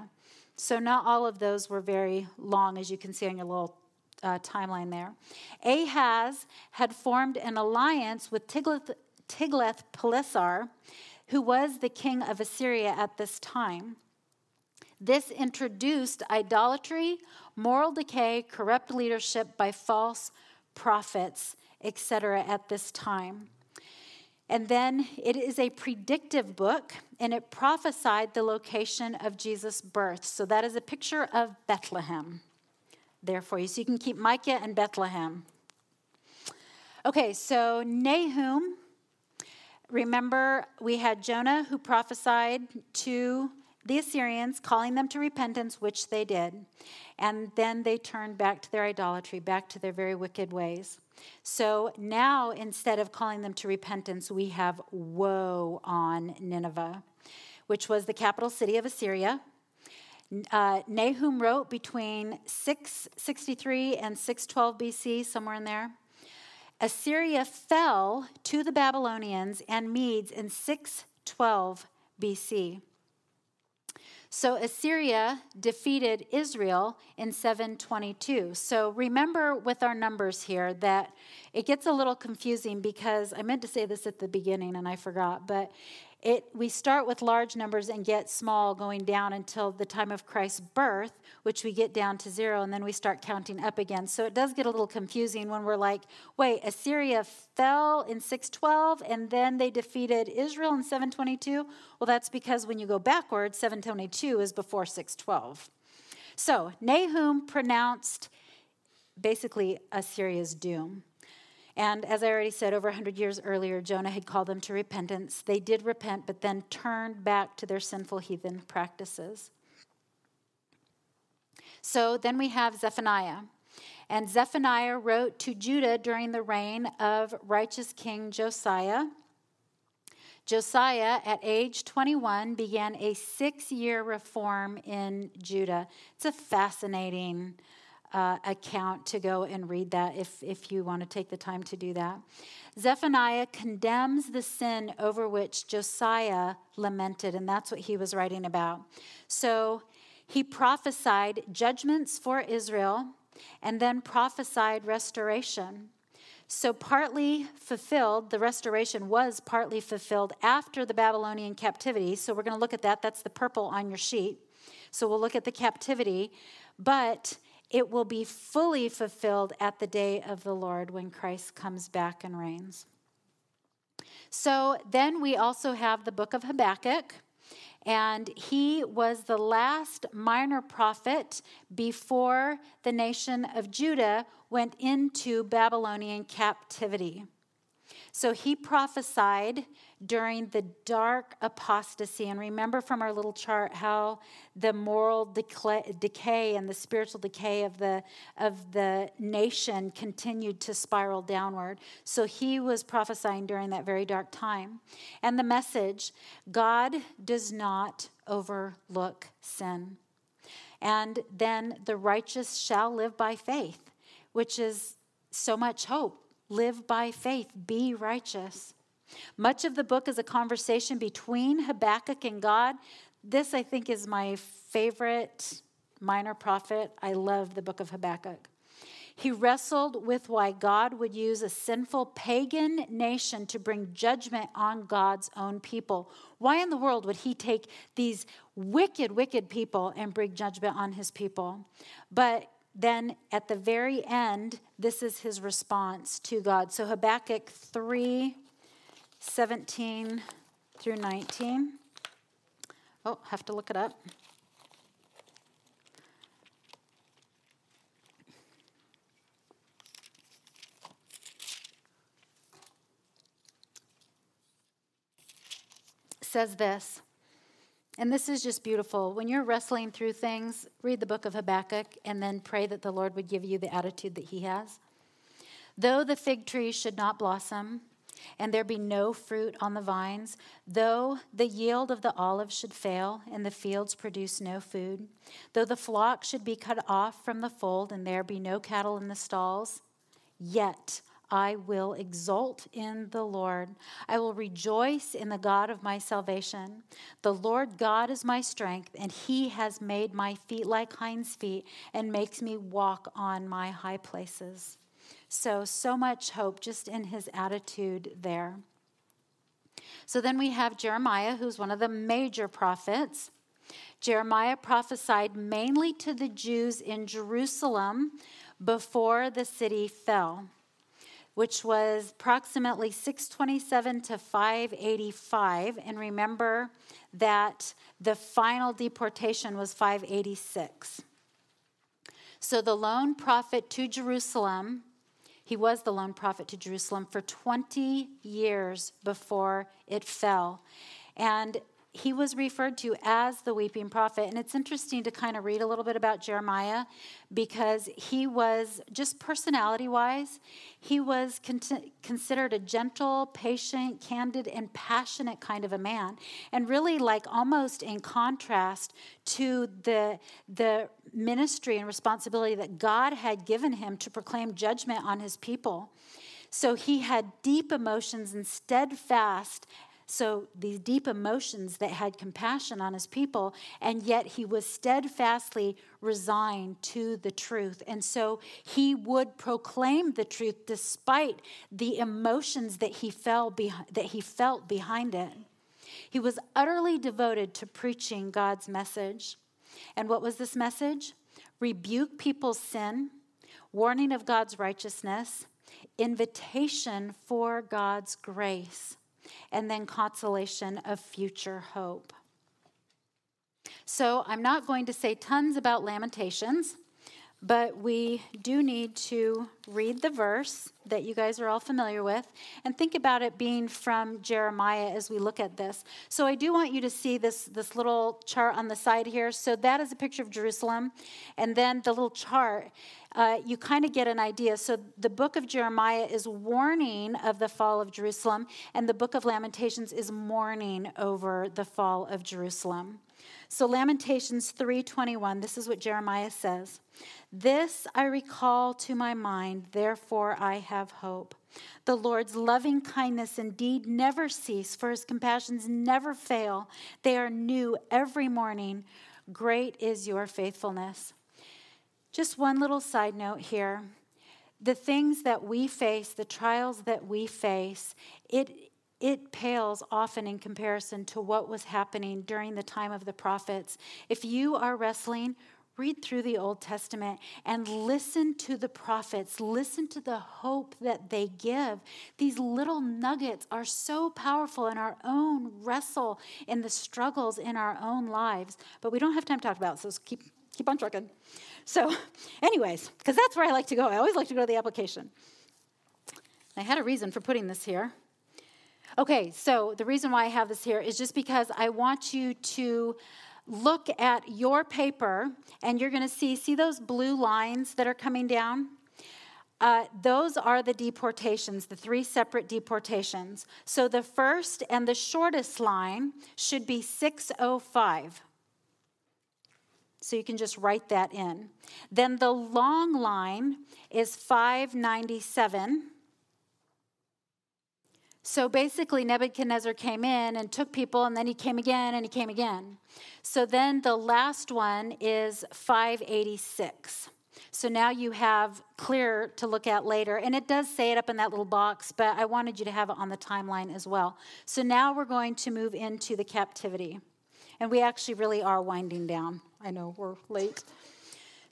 So not all of those were very long, as you can see on your little timeline there. Ahaz had formed an alliance with Tiglath-Pileser, who was the king of Assyria at this time. This introduced idolatry, moral decay, corrupt leadership by false prophets, etc. at this time. And then it is a predictive book, and it prophesied the location of Jesus' birth. So that is a picture of Bethlehem there for you. So you can keep Micah and Bethlehem. Okay, so Nahum. Remember, we had Jonah who prophesied to the Assyrians, calling them to repentance, which they did. And then they turned back to their idolatry, back to their very wicked ways. So now, instead of calling them to repentance, we have woe on Nineveh, which was the capital city of Assyria. Nahum wrote between 663 and 612 BC, somewhere in there. Assyria fell to the Babylonians and Medes in 612 BC. So Assyria defeated Israel in 722. So remember with our numbers here that it gets a little confusing, because I meant to say this at the beginning and I forgot, but we start with large numbers and get small going down until the time of Christ's birth, which we get down to zero, and then we start counting up again. So it does get a little confusing when we're like, wait, Assyria fell in 612, and then they defeated Israel in 722? Well, that's because when you go backwards, 722 is before 612. So Nahum pronounced basically Assyria's doom. And as I already said, over 100 years earlier, Jonah had called them to repentance. They did repent, but then turned back to their sinful heathen practices. So then we have Zephaniah. And Zephaniah wrote to Judah during the reign of righteous King Josiah. Josiah, at age 21, began a 6-year reform in Judah. It's a fascinating account to go and read that if you want to take the time to do that. Zephaniah condemns the sin over which Josiah lamented, and that's what he was writing about. So he prophesied judgments for Israel and then prophesied restoration. So partly fulfilled, the restoration was partly fulfilled after the Babylonian captivity. So we're going to look at that. That's the purple on your sheet. So we'll look at the captivity, but it will be fully fulfilled at the day of the Lord when Christ comes back and reigns. So then we also have the book of Habakkuk, and he was the last minor prophet before the nation of Judah went into Babylonian captivity. So he prophesied during the dark apostasy. And remember from our little chart how the moral decay and the spiritual decay of the nation continued to spiral downward. So he was prophesying during that very dark time. And the message, God does not overlook sin. And then the righteous shall live by faith, which is so much hope. Live by faith, be righteous. Much of the book is a conversation between Habakkuk and God. This, I think, is my favorite minor prophet. I love the book of Habakkuk. He wrestled with why God would use a sinful pagan nation to bring judgment on God's own people. Why in the world would he take these wicked, wicked people and bring judgment on his people? But then at the very end, this is his response to God. So Habakkuk 3:17 through 19. Oh, have to look it up. Says this, and this is just beautiful. When you're wrestling through things, read the book of Habakkuk and then pray that the Lord would give you the attitude that he has. Though the fig tree should not blossom, and there be no fruit on the vines, though the yield of the olive should fail, and the fields produce no food, though the flock should be cut off from the fold, and there be no cattle in the stalls, yet I will exult in the Lord. I will rejoice in the God of my salvation. The Lord God is my strength, and he has made my feet like hinds' feet and makes me walk on my high places. So much hope just in his attitude there. So then we have Jeremiah, who's one of the major prophets. Jeremiah prophesied mainly to the Jews in Jerusalem before the city fell, which was approximately 627 to 585. And remember that the final deportation was 586. So the lone prophet to Jerusalem, he was the lone prophet to Jerusalem for 20 years before it fell. And he was referred to as the weeping prophet. And it's interesting to kind of read a little bit about Jeremiah, because he was, just personality-wise, he was considered a gentle, patient, candid, and passionate kind of a man. And really, like, almost in contrast to the ministry and responsibility that God had given him to proclaim judgment on his people. So he had deep emotions and steadfast So these deep emotions that had compassion on his people, and yet he was steadfastly resigned to the truth. And so he would proclaim the truth despite the emotions that he felt behind it. He was utterly devoted to preaching God's message. And what was this message? Rebuke people's sin, warning of God's righteousness, invitation for God's grace, and then consolation of future hope. So I'm not going to say tons about Lamentations, but we do need to read the verse that you guys are all familiar with and think about it being from Jeremiah as we look at this. So I do want you to see this little chart on the side here. So that is a picture of Jerusalem. And then the little chart, you kind of get an idea. So the book of Jeremiah is warning of the fall of Jerusalem, and the book of Lamentations is mourning over the fall of Jerusalem. So Lamentations 3:21, this is what Jeremiah says. This I recall to my mind, therefore I have hope. The Lord's loving kindness indeed never cease, for his compassions never fail. They are new every morning. Great is your faithfulness. Just one little side note here. The things that we face, the trials that we face, it pales often in comparison to what was happening during the time of the prophets. If you are wrestling, read through the Old Testament and listen to the prophets. Listen to the hope that they give. These little nuggets are so powerful in our own wrestle, in the struggles in our own lives. But we don't have time to talk about it, so just keep on trucking. So anyways, because that's where I like to go. I always like to go to the application. I had a reason for putting this here. Okay, so the reason why I have this here is just because I want you to look at your paper, and you're going to see those blue lines that are coming down? Those are the deportations, the three separate deportations. So the first and the shortest line should be 605. So you can just write that in. Then the long line is 597. So basically, Nebuchadnezzar came in and took people, and then he came again, and he came again. So then the last one is 586. So now you have clear to look at later. And it does say it up in that little box, but I wanted you to have it on the timeline as well. So now we're going to move into the captivity. And we actually really are winding down. I know we're late.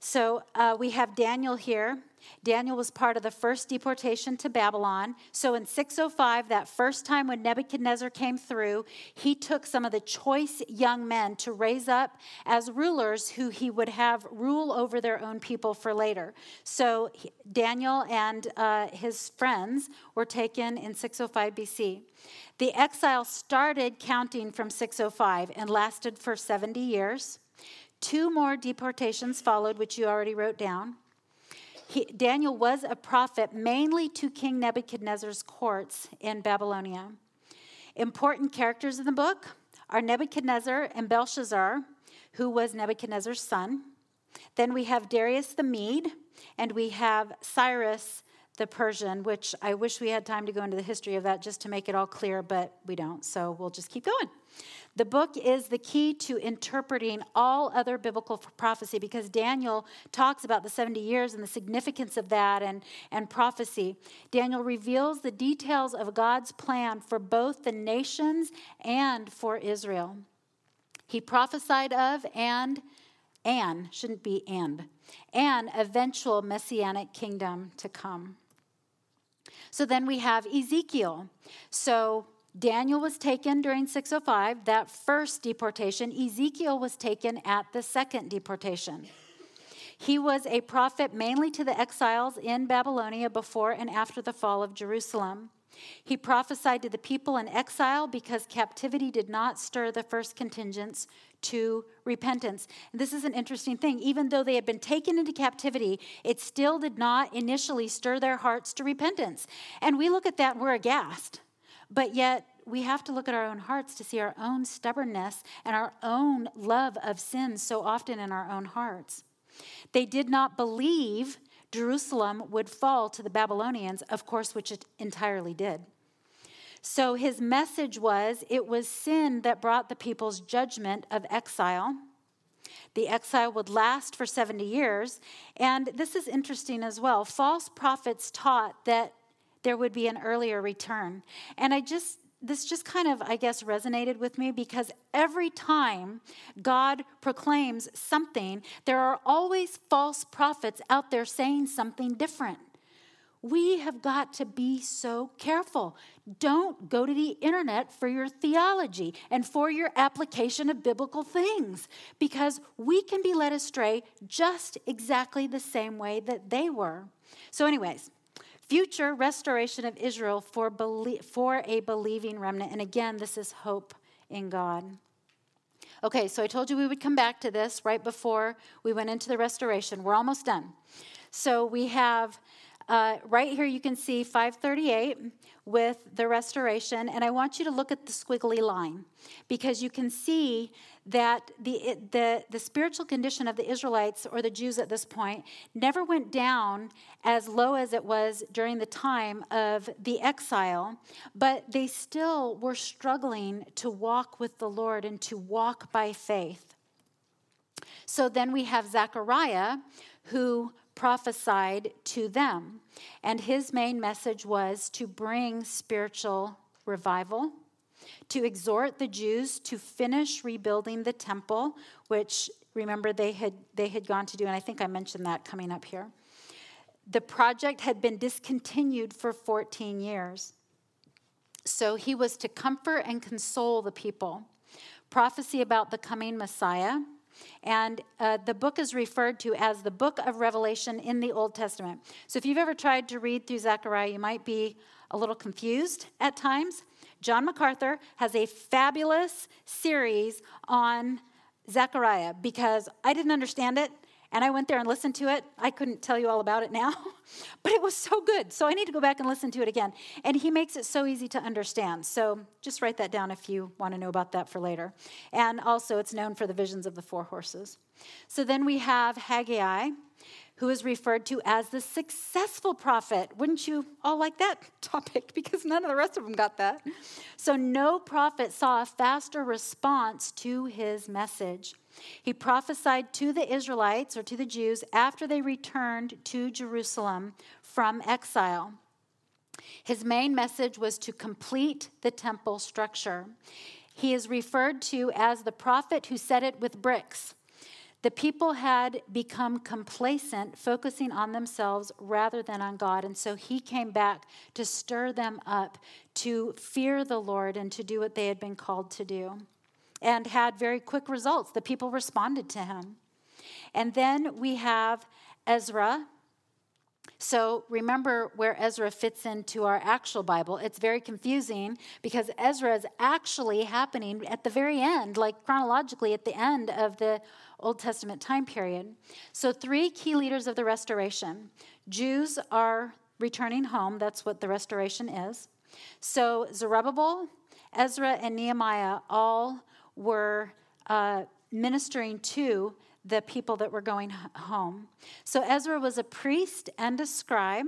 So we have Daniel here. Daniel was part of the first deportation to Babylon. So in 605, that first time when Nebuchadnezzar came through, he took some of the choice young men to raise up as rulers who he would have rule over their own people for later. So Daniel and his friends were taken in 605 BC. The exile started counting from 605 and lasted for 70 years. Two more deportations followed, which you already wrote down. Daniel was a prophet mainly to King Nebuchadnezzar's courts in Babylonia. Important characters in the book are Nebuchadnezzar and Belshazzar, who was Nebuchadnezzar's son. Then we have Darius the Mede, and we have Cyrus the Persian, which I wish we had time to go into the history of that just to make it all clear, but we don't, so we'll just keep going. The book is the key to interpreting all other biblical prophecy because Daniel talks about the 70 years and the significance of that and prophecy. Daniel reveals the details of God's plan for both the nations and for Israel. He prophesied of an eventual messianic kingdom to come. So then we have Ezekiel. So Daniel was taken during 605, that first deportation. Ezekiel was taken at the second deportation. He was a prophet mainly to the exiles in Babylonia before and after the fall of Jerusalem. He prophesied to the people in exile because captivity did not stir the first contingents to repentance. And this is an interesting thing. Even though they had been taken into captivity, it still did not initially stir their hearts to repentance. And we look at that and we're aghast. But yet we have to look at our own hearts to see our own stubbornness and our own love of sin so often in our own hearts. They did not believe Jerusalem would fall to the Babylonians, of course, which it entirely did. So his message was, it was sin that brought the people's judgment of exile. The exile would last for 70 years. And this is interesting as well. False prophets taught that there would be an earlier return. And this just kind of, I guess, resonated with me because every time God proclaims something, there are always false prophets out there saying something different. We have got to be so careful. Don't go to the internet for your theology and for your application of biblical things because we can be led astray just exactly the same way that they were. So anyways, future restoration of Israel for a believing remnant. And again, this is hope in God. Okay, so I told you we would come back to this right before we went into the restoration. We're almost done. So we have, right here you can see 538 with the restoration. And I want you to look at the squiggly line because you can see that the spiritual condition of the Israelites or the Jews at this point never went down as low as it was during the time of the exile, but they still were struggling to walk with the Lord and to walk by faith. So then we have Zechariah, who prophesied to them, and his main message was to bring spiritual revival, to exhort the Jews to finish rebuilding the temple, which, remember, they had gone to do, and I think I mentioned that coming up here. The project had been discontinued for 14 years. So he was to comfort and console the people. Prophecy about the coming Messiah. And the book is referred to as the book of Revelation in the Old Testament. So if you've ever tried to read through Zechariah, you might be a little confused at times. John MacArthur has a fabulous series on Zechariah because I didn't understand it, and I went there and listened to it. I couldn't tell you all about it now, but it was so good. So I need to go back and listen to it again. And he makes it so easy to understand. So just write that down if you want to know about that for later. And also it's known for the visions of the four horses. So then we have Haggai, who is referred to as the successful prophet. Wouldn't you all like that topic? Because none of the rest of them got that. So no prophet saw a faster response to his message. He prophesied to the Israelites, or to the Jews, after they returned to Jerusalem from exile. His main message was to complete the temple structure. He is referred to as the prophet who set it with bricks. The people had become complacent, focusing on themselves rather than on God. And so he came back to stir them up to fear the Lord and to do what they had been called to do, and had very quick results. The people responded to him. And then we have Ezra. So remember where Ezra fits into our actual Bible. It's very confusing because Ezra is actually happening at the very end, like chronologically at the end of the Old Testament time period. So three key leaders of the restoration. Jews are returning home. That's what the restoration is. So Zerubbabel, Ezra, and Nehemiah all were ministering to the people that were going home. So Ezra was a priest and a scribe.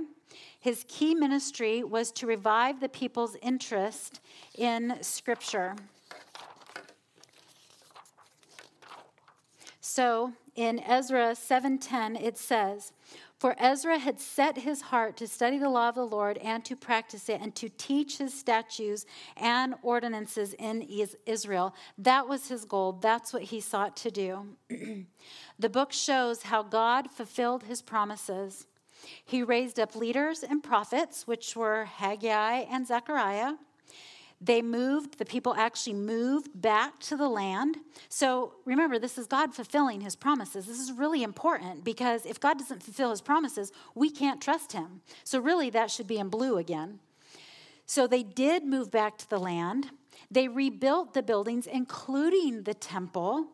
His key ministry was to revive the people's interest in Scripture. So in Ezra 7:10, it says, "For Ezra had set his heart to study the law of the Lord and to practice it and to teach his statutes and ordinances in Israel." That was his goal. That's what he sought to do. The book shows how God fulfilled his promises. He raised up leaders and prophets, which were Haggai and Zechariah. They moved, the people actually moved back to the land. So remember, this is God fulfilling his promises. This is really important because if God doesn't fulfill his promises, we can't trust him. So really, that should be in blue again. So they did move back to the land. They rebuilt the buildings, including the temple,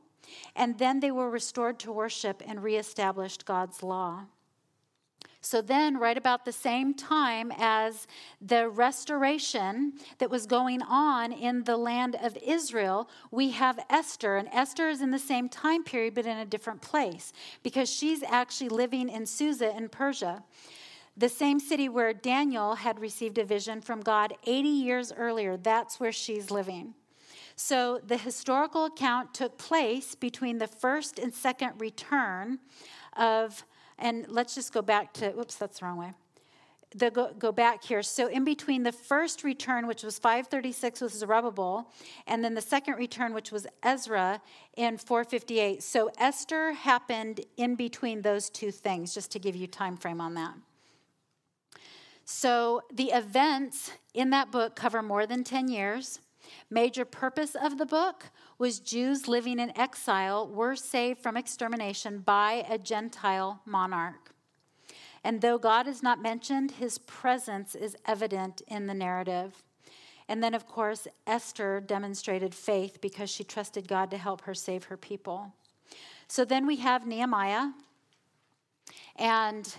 and then they were restored to worship and reestablished God's law. So then, right about the same time as the restoration that was going on in the land of Israel, we have Esther. And Esther is in the same time period, but in a different place, because she's actually living in Susa in Persia, the same city where Daniel had received a vision from God 80 years earlier. That's where she's living. So the historical account took place between the first and second return of And let's just go back to, whoops, that's the wrong way. Go back here. So in between the first return, which was 536 with Zerubbabel, and then the second return, which was Ezra in 458. So Esther happened in between those two things, just to give you time frame on that. So the events in that book cover more than 10 years. Major purpose of the book was Jews living in exile were saved from extermination by a Gentile monarch. And though God is not mentioned, his presence is evident in the narrative. And then, of course, Esther demonstrated faith because she trusted God to help her save her people. So then we have Nehemiah. And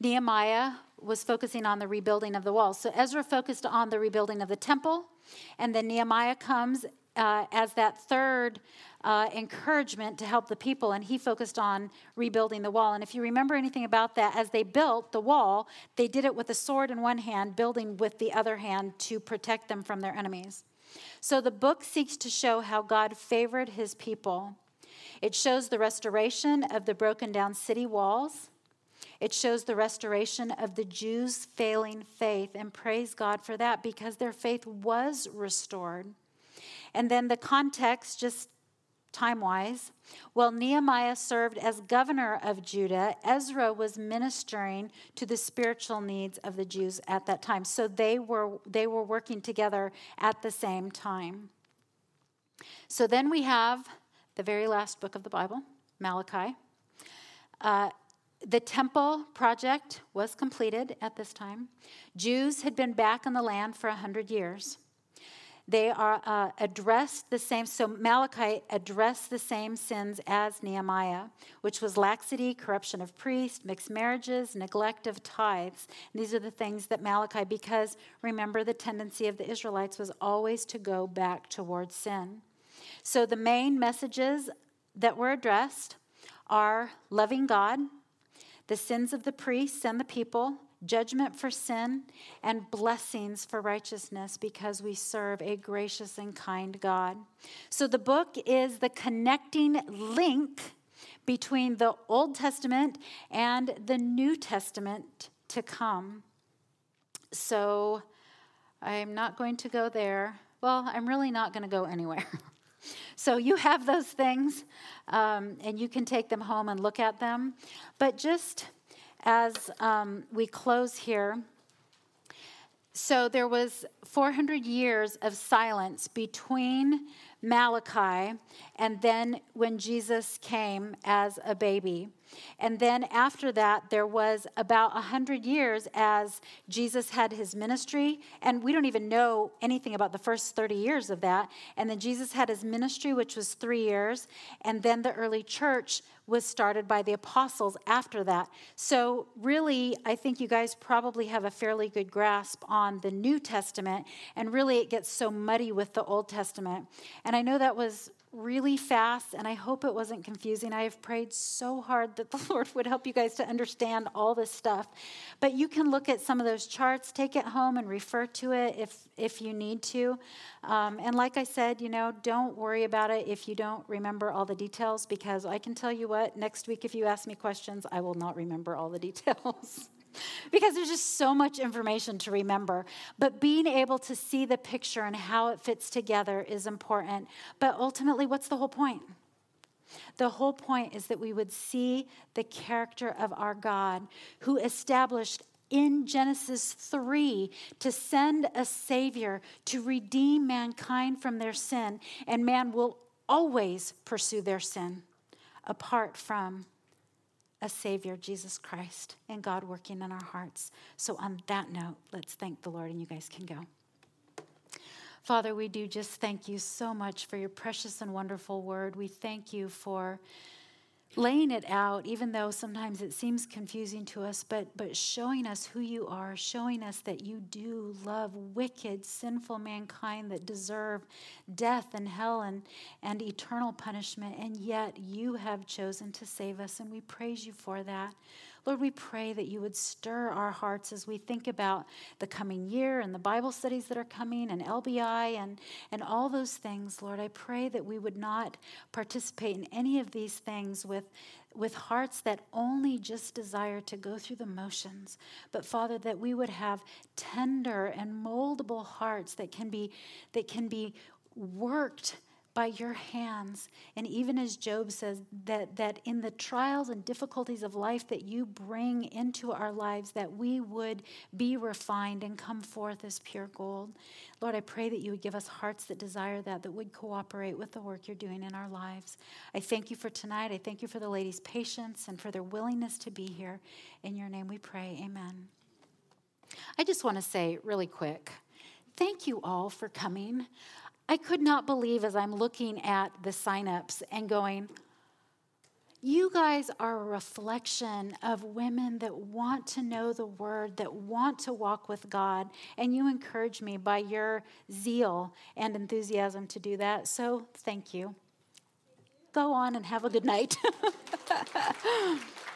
Nehemiah was focusing on the rebuilding of the walls. So Ezra focused on the rebuilding of the temple. And then Nehemiah comes as that third encouragement to help the people, and he focused on rebuilding the wall. And if you remember anything about that, as they built the wall, they did it with a sword in one hand, building with the other hand to protect them from their enemies. So the book seeks to show how God favored his people. It shows the restoration of the broken down city walls. It shows the restoration of the Jews' failing faith, and praise God for that, because their faith was restored. And then the context, just time-wise, while Nehemiah served as governor of Judah, Ezra was ministering to the spiritual needs of the Jews at that time. So they were working together at the same time. So then we have the very last book of the Bible, Malachi. The temple project was completed at this time. Jews had been back in the land for 100 years. They are addressed the same, so Malachi addressed the same sins as Nehemiah, which was laxity, corruption of priests, mixed marriages, neglect of tithes. And these are the things that Malachi, because remember the tendency of the Israelites was always to go back towards sin. So the main messages that were addressed are loving God, the sins of the priests and the people, judgment for sin, and blessings for righteousness, because we serve a gracious and kind God. So the book is the connecting link between the Old Testament and the New Testament to come. So I'm not going to go there. Well, I'm really not going to go anywhere. So you have those things, and you can take them home and look at them. But just as we close here, so there was 400 years of silence between Malachi and then when Jesus came as a baby. And then after that, there was about 100 years as Jesus had his ministry. And we don't even know anything about the first 30 years of that. And then Jesus had his ministry, which was 3 years. And then the early church was started by the apostles after that. So really, I think you guys probably have a fairly good grasp on the New Testament. And really, it gets so muddy with the Old Testament. And I know that was really fast, and I hope it wasn't confusing. I have prayed so hard that the Lord would help you guys to understand all this stuff. But you can look at some of those charts, take it home, and refer to it if you need to. And like I said, you know, don't worry about it if you don't remember all the details, because I can tell you what, next week if you ask me questions, I will not remember all the details. Because there's just so much information to remember. But being able to see the picture and how it fits together is important. But ultimately, what's the whole point? The whole point is that we would see the character of our God, who established in Genesis 3 to send a Savior to redeem mankind from their sin. And man will always pursue their sin apart from a Savior, Jesus Christ, and God working in our hearts. So on that note, let's thank the Lord, and you guys can go. Father, we do just thank you so much for your precious and wonderful word. We thank you for laying it out, even though sometimes it seems confusing to us, but showing us who you are, showing us that you do love wicked, sinful mankind that deserve death and hell and eternal punishment, and yet you have chosen to save us, and we praise you for that. Lord, we pray that you would stir our hearts as we think about the coming year and the Bible studies that are coming and LBI and all those things. Lord, I pray that we would not participate in any of these things with hearts that only just desire to go through the motions. But Father, that we would have tender and moldable hearts that can be worked by your hands. And even as Job says, that in the trials and difficulties of life that you bring into our lives, that we would be refined and come forth as pure gold. Lord, I pray that you would give us hearts that desire that would cooperate with the work you're doing in our lives. I thank you for tonight. I thank you for the ladies' patience and for their willingness to be here. In your name we pray, amen. I just want to say really quick, thank you all for coming. I could not believe as I'm looking at the signups and going, you guys are a reflection of women that want to know the word, that want to walk with God, and you encourage me by your zeal and enthusiasm to do that. So thank you. Go on and have a good night.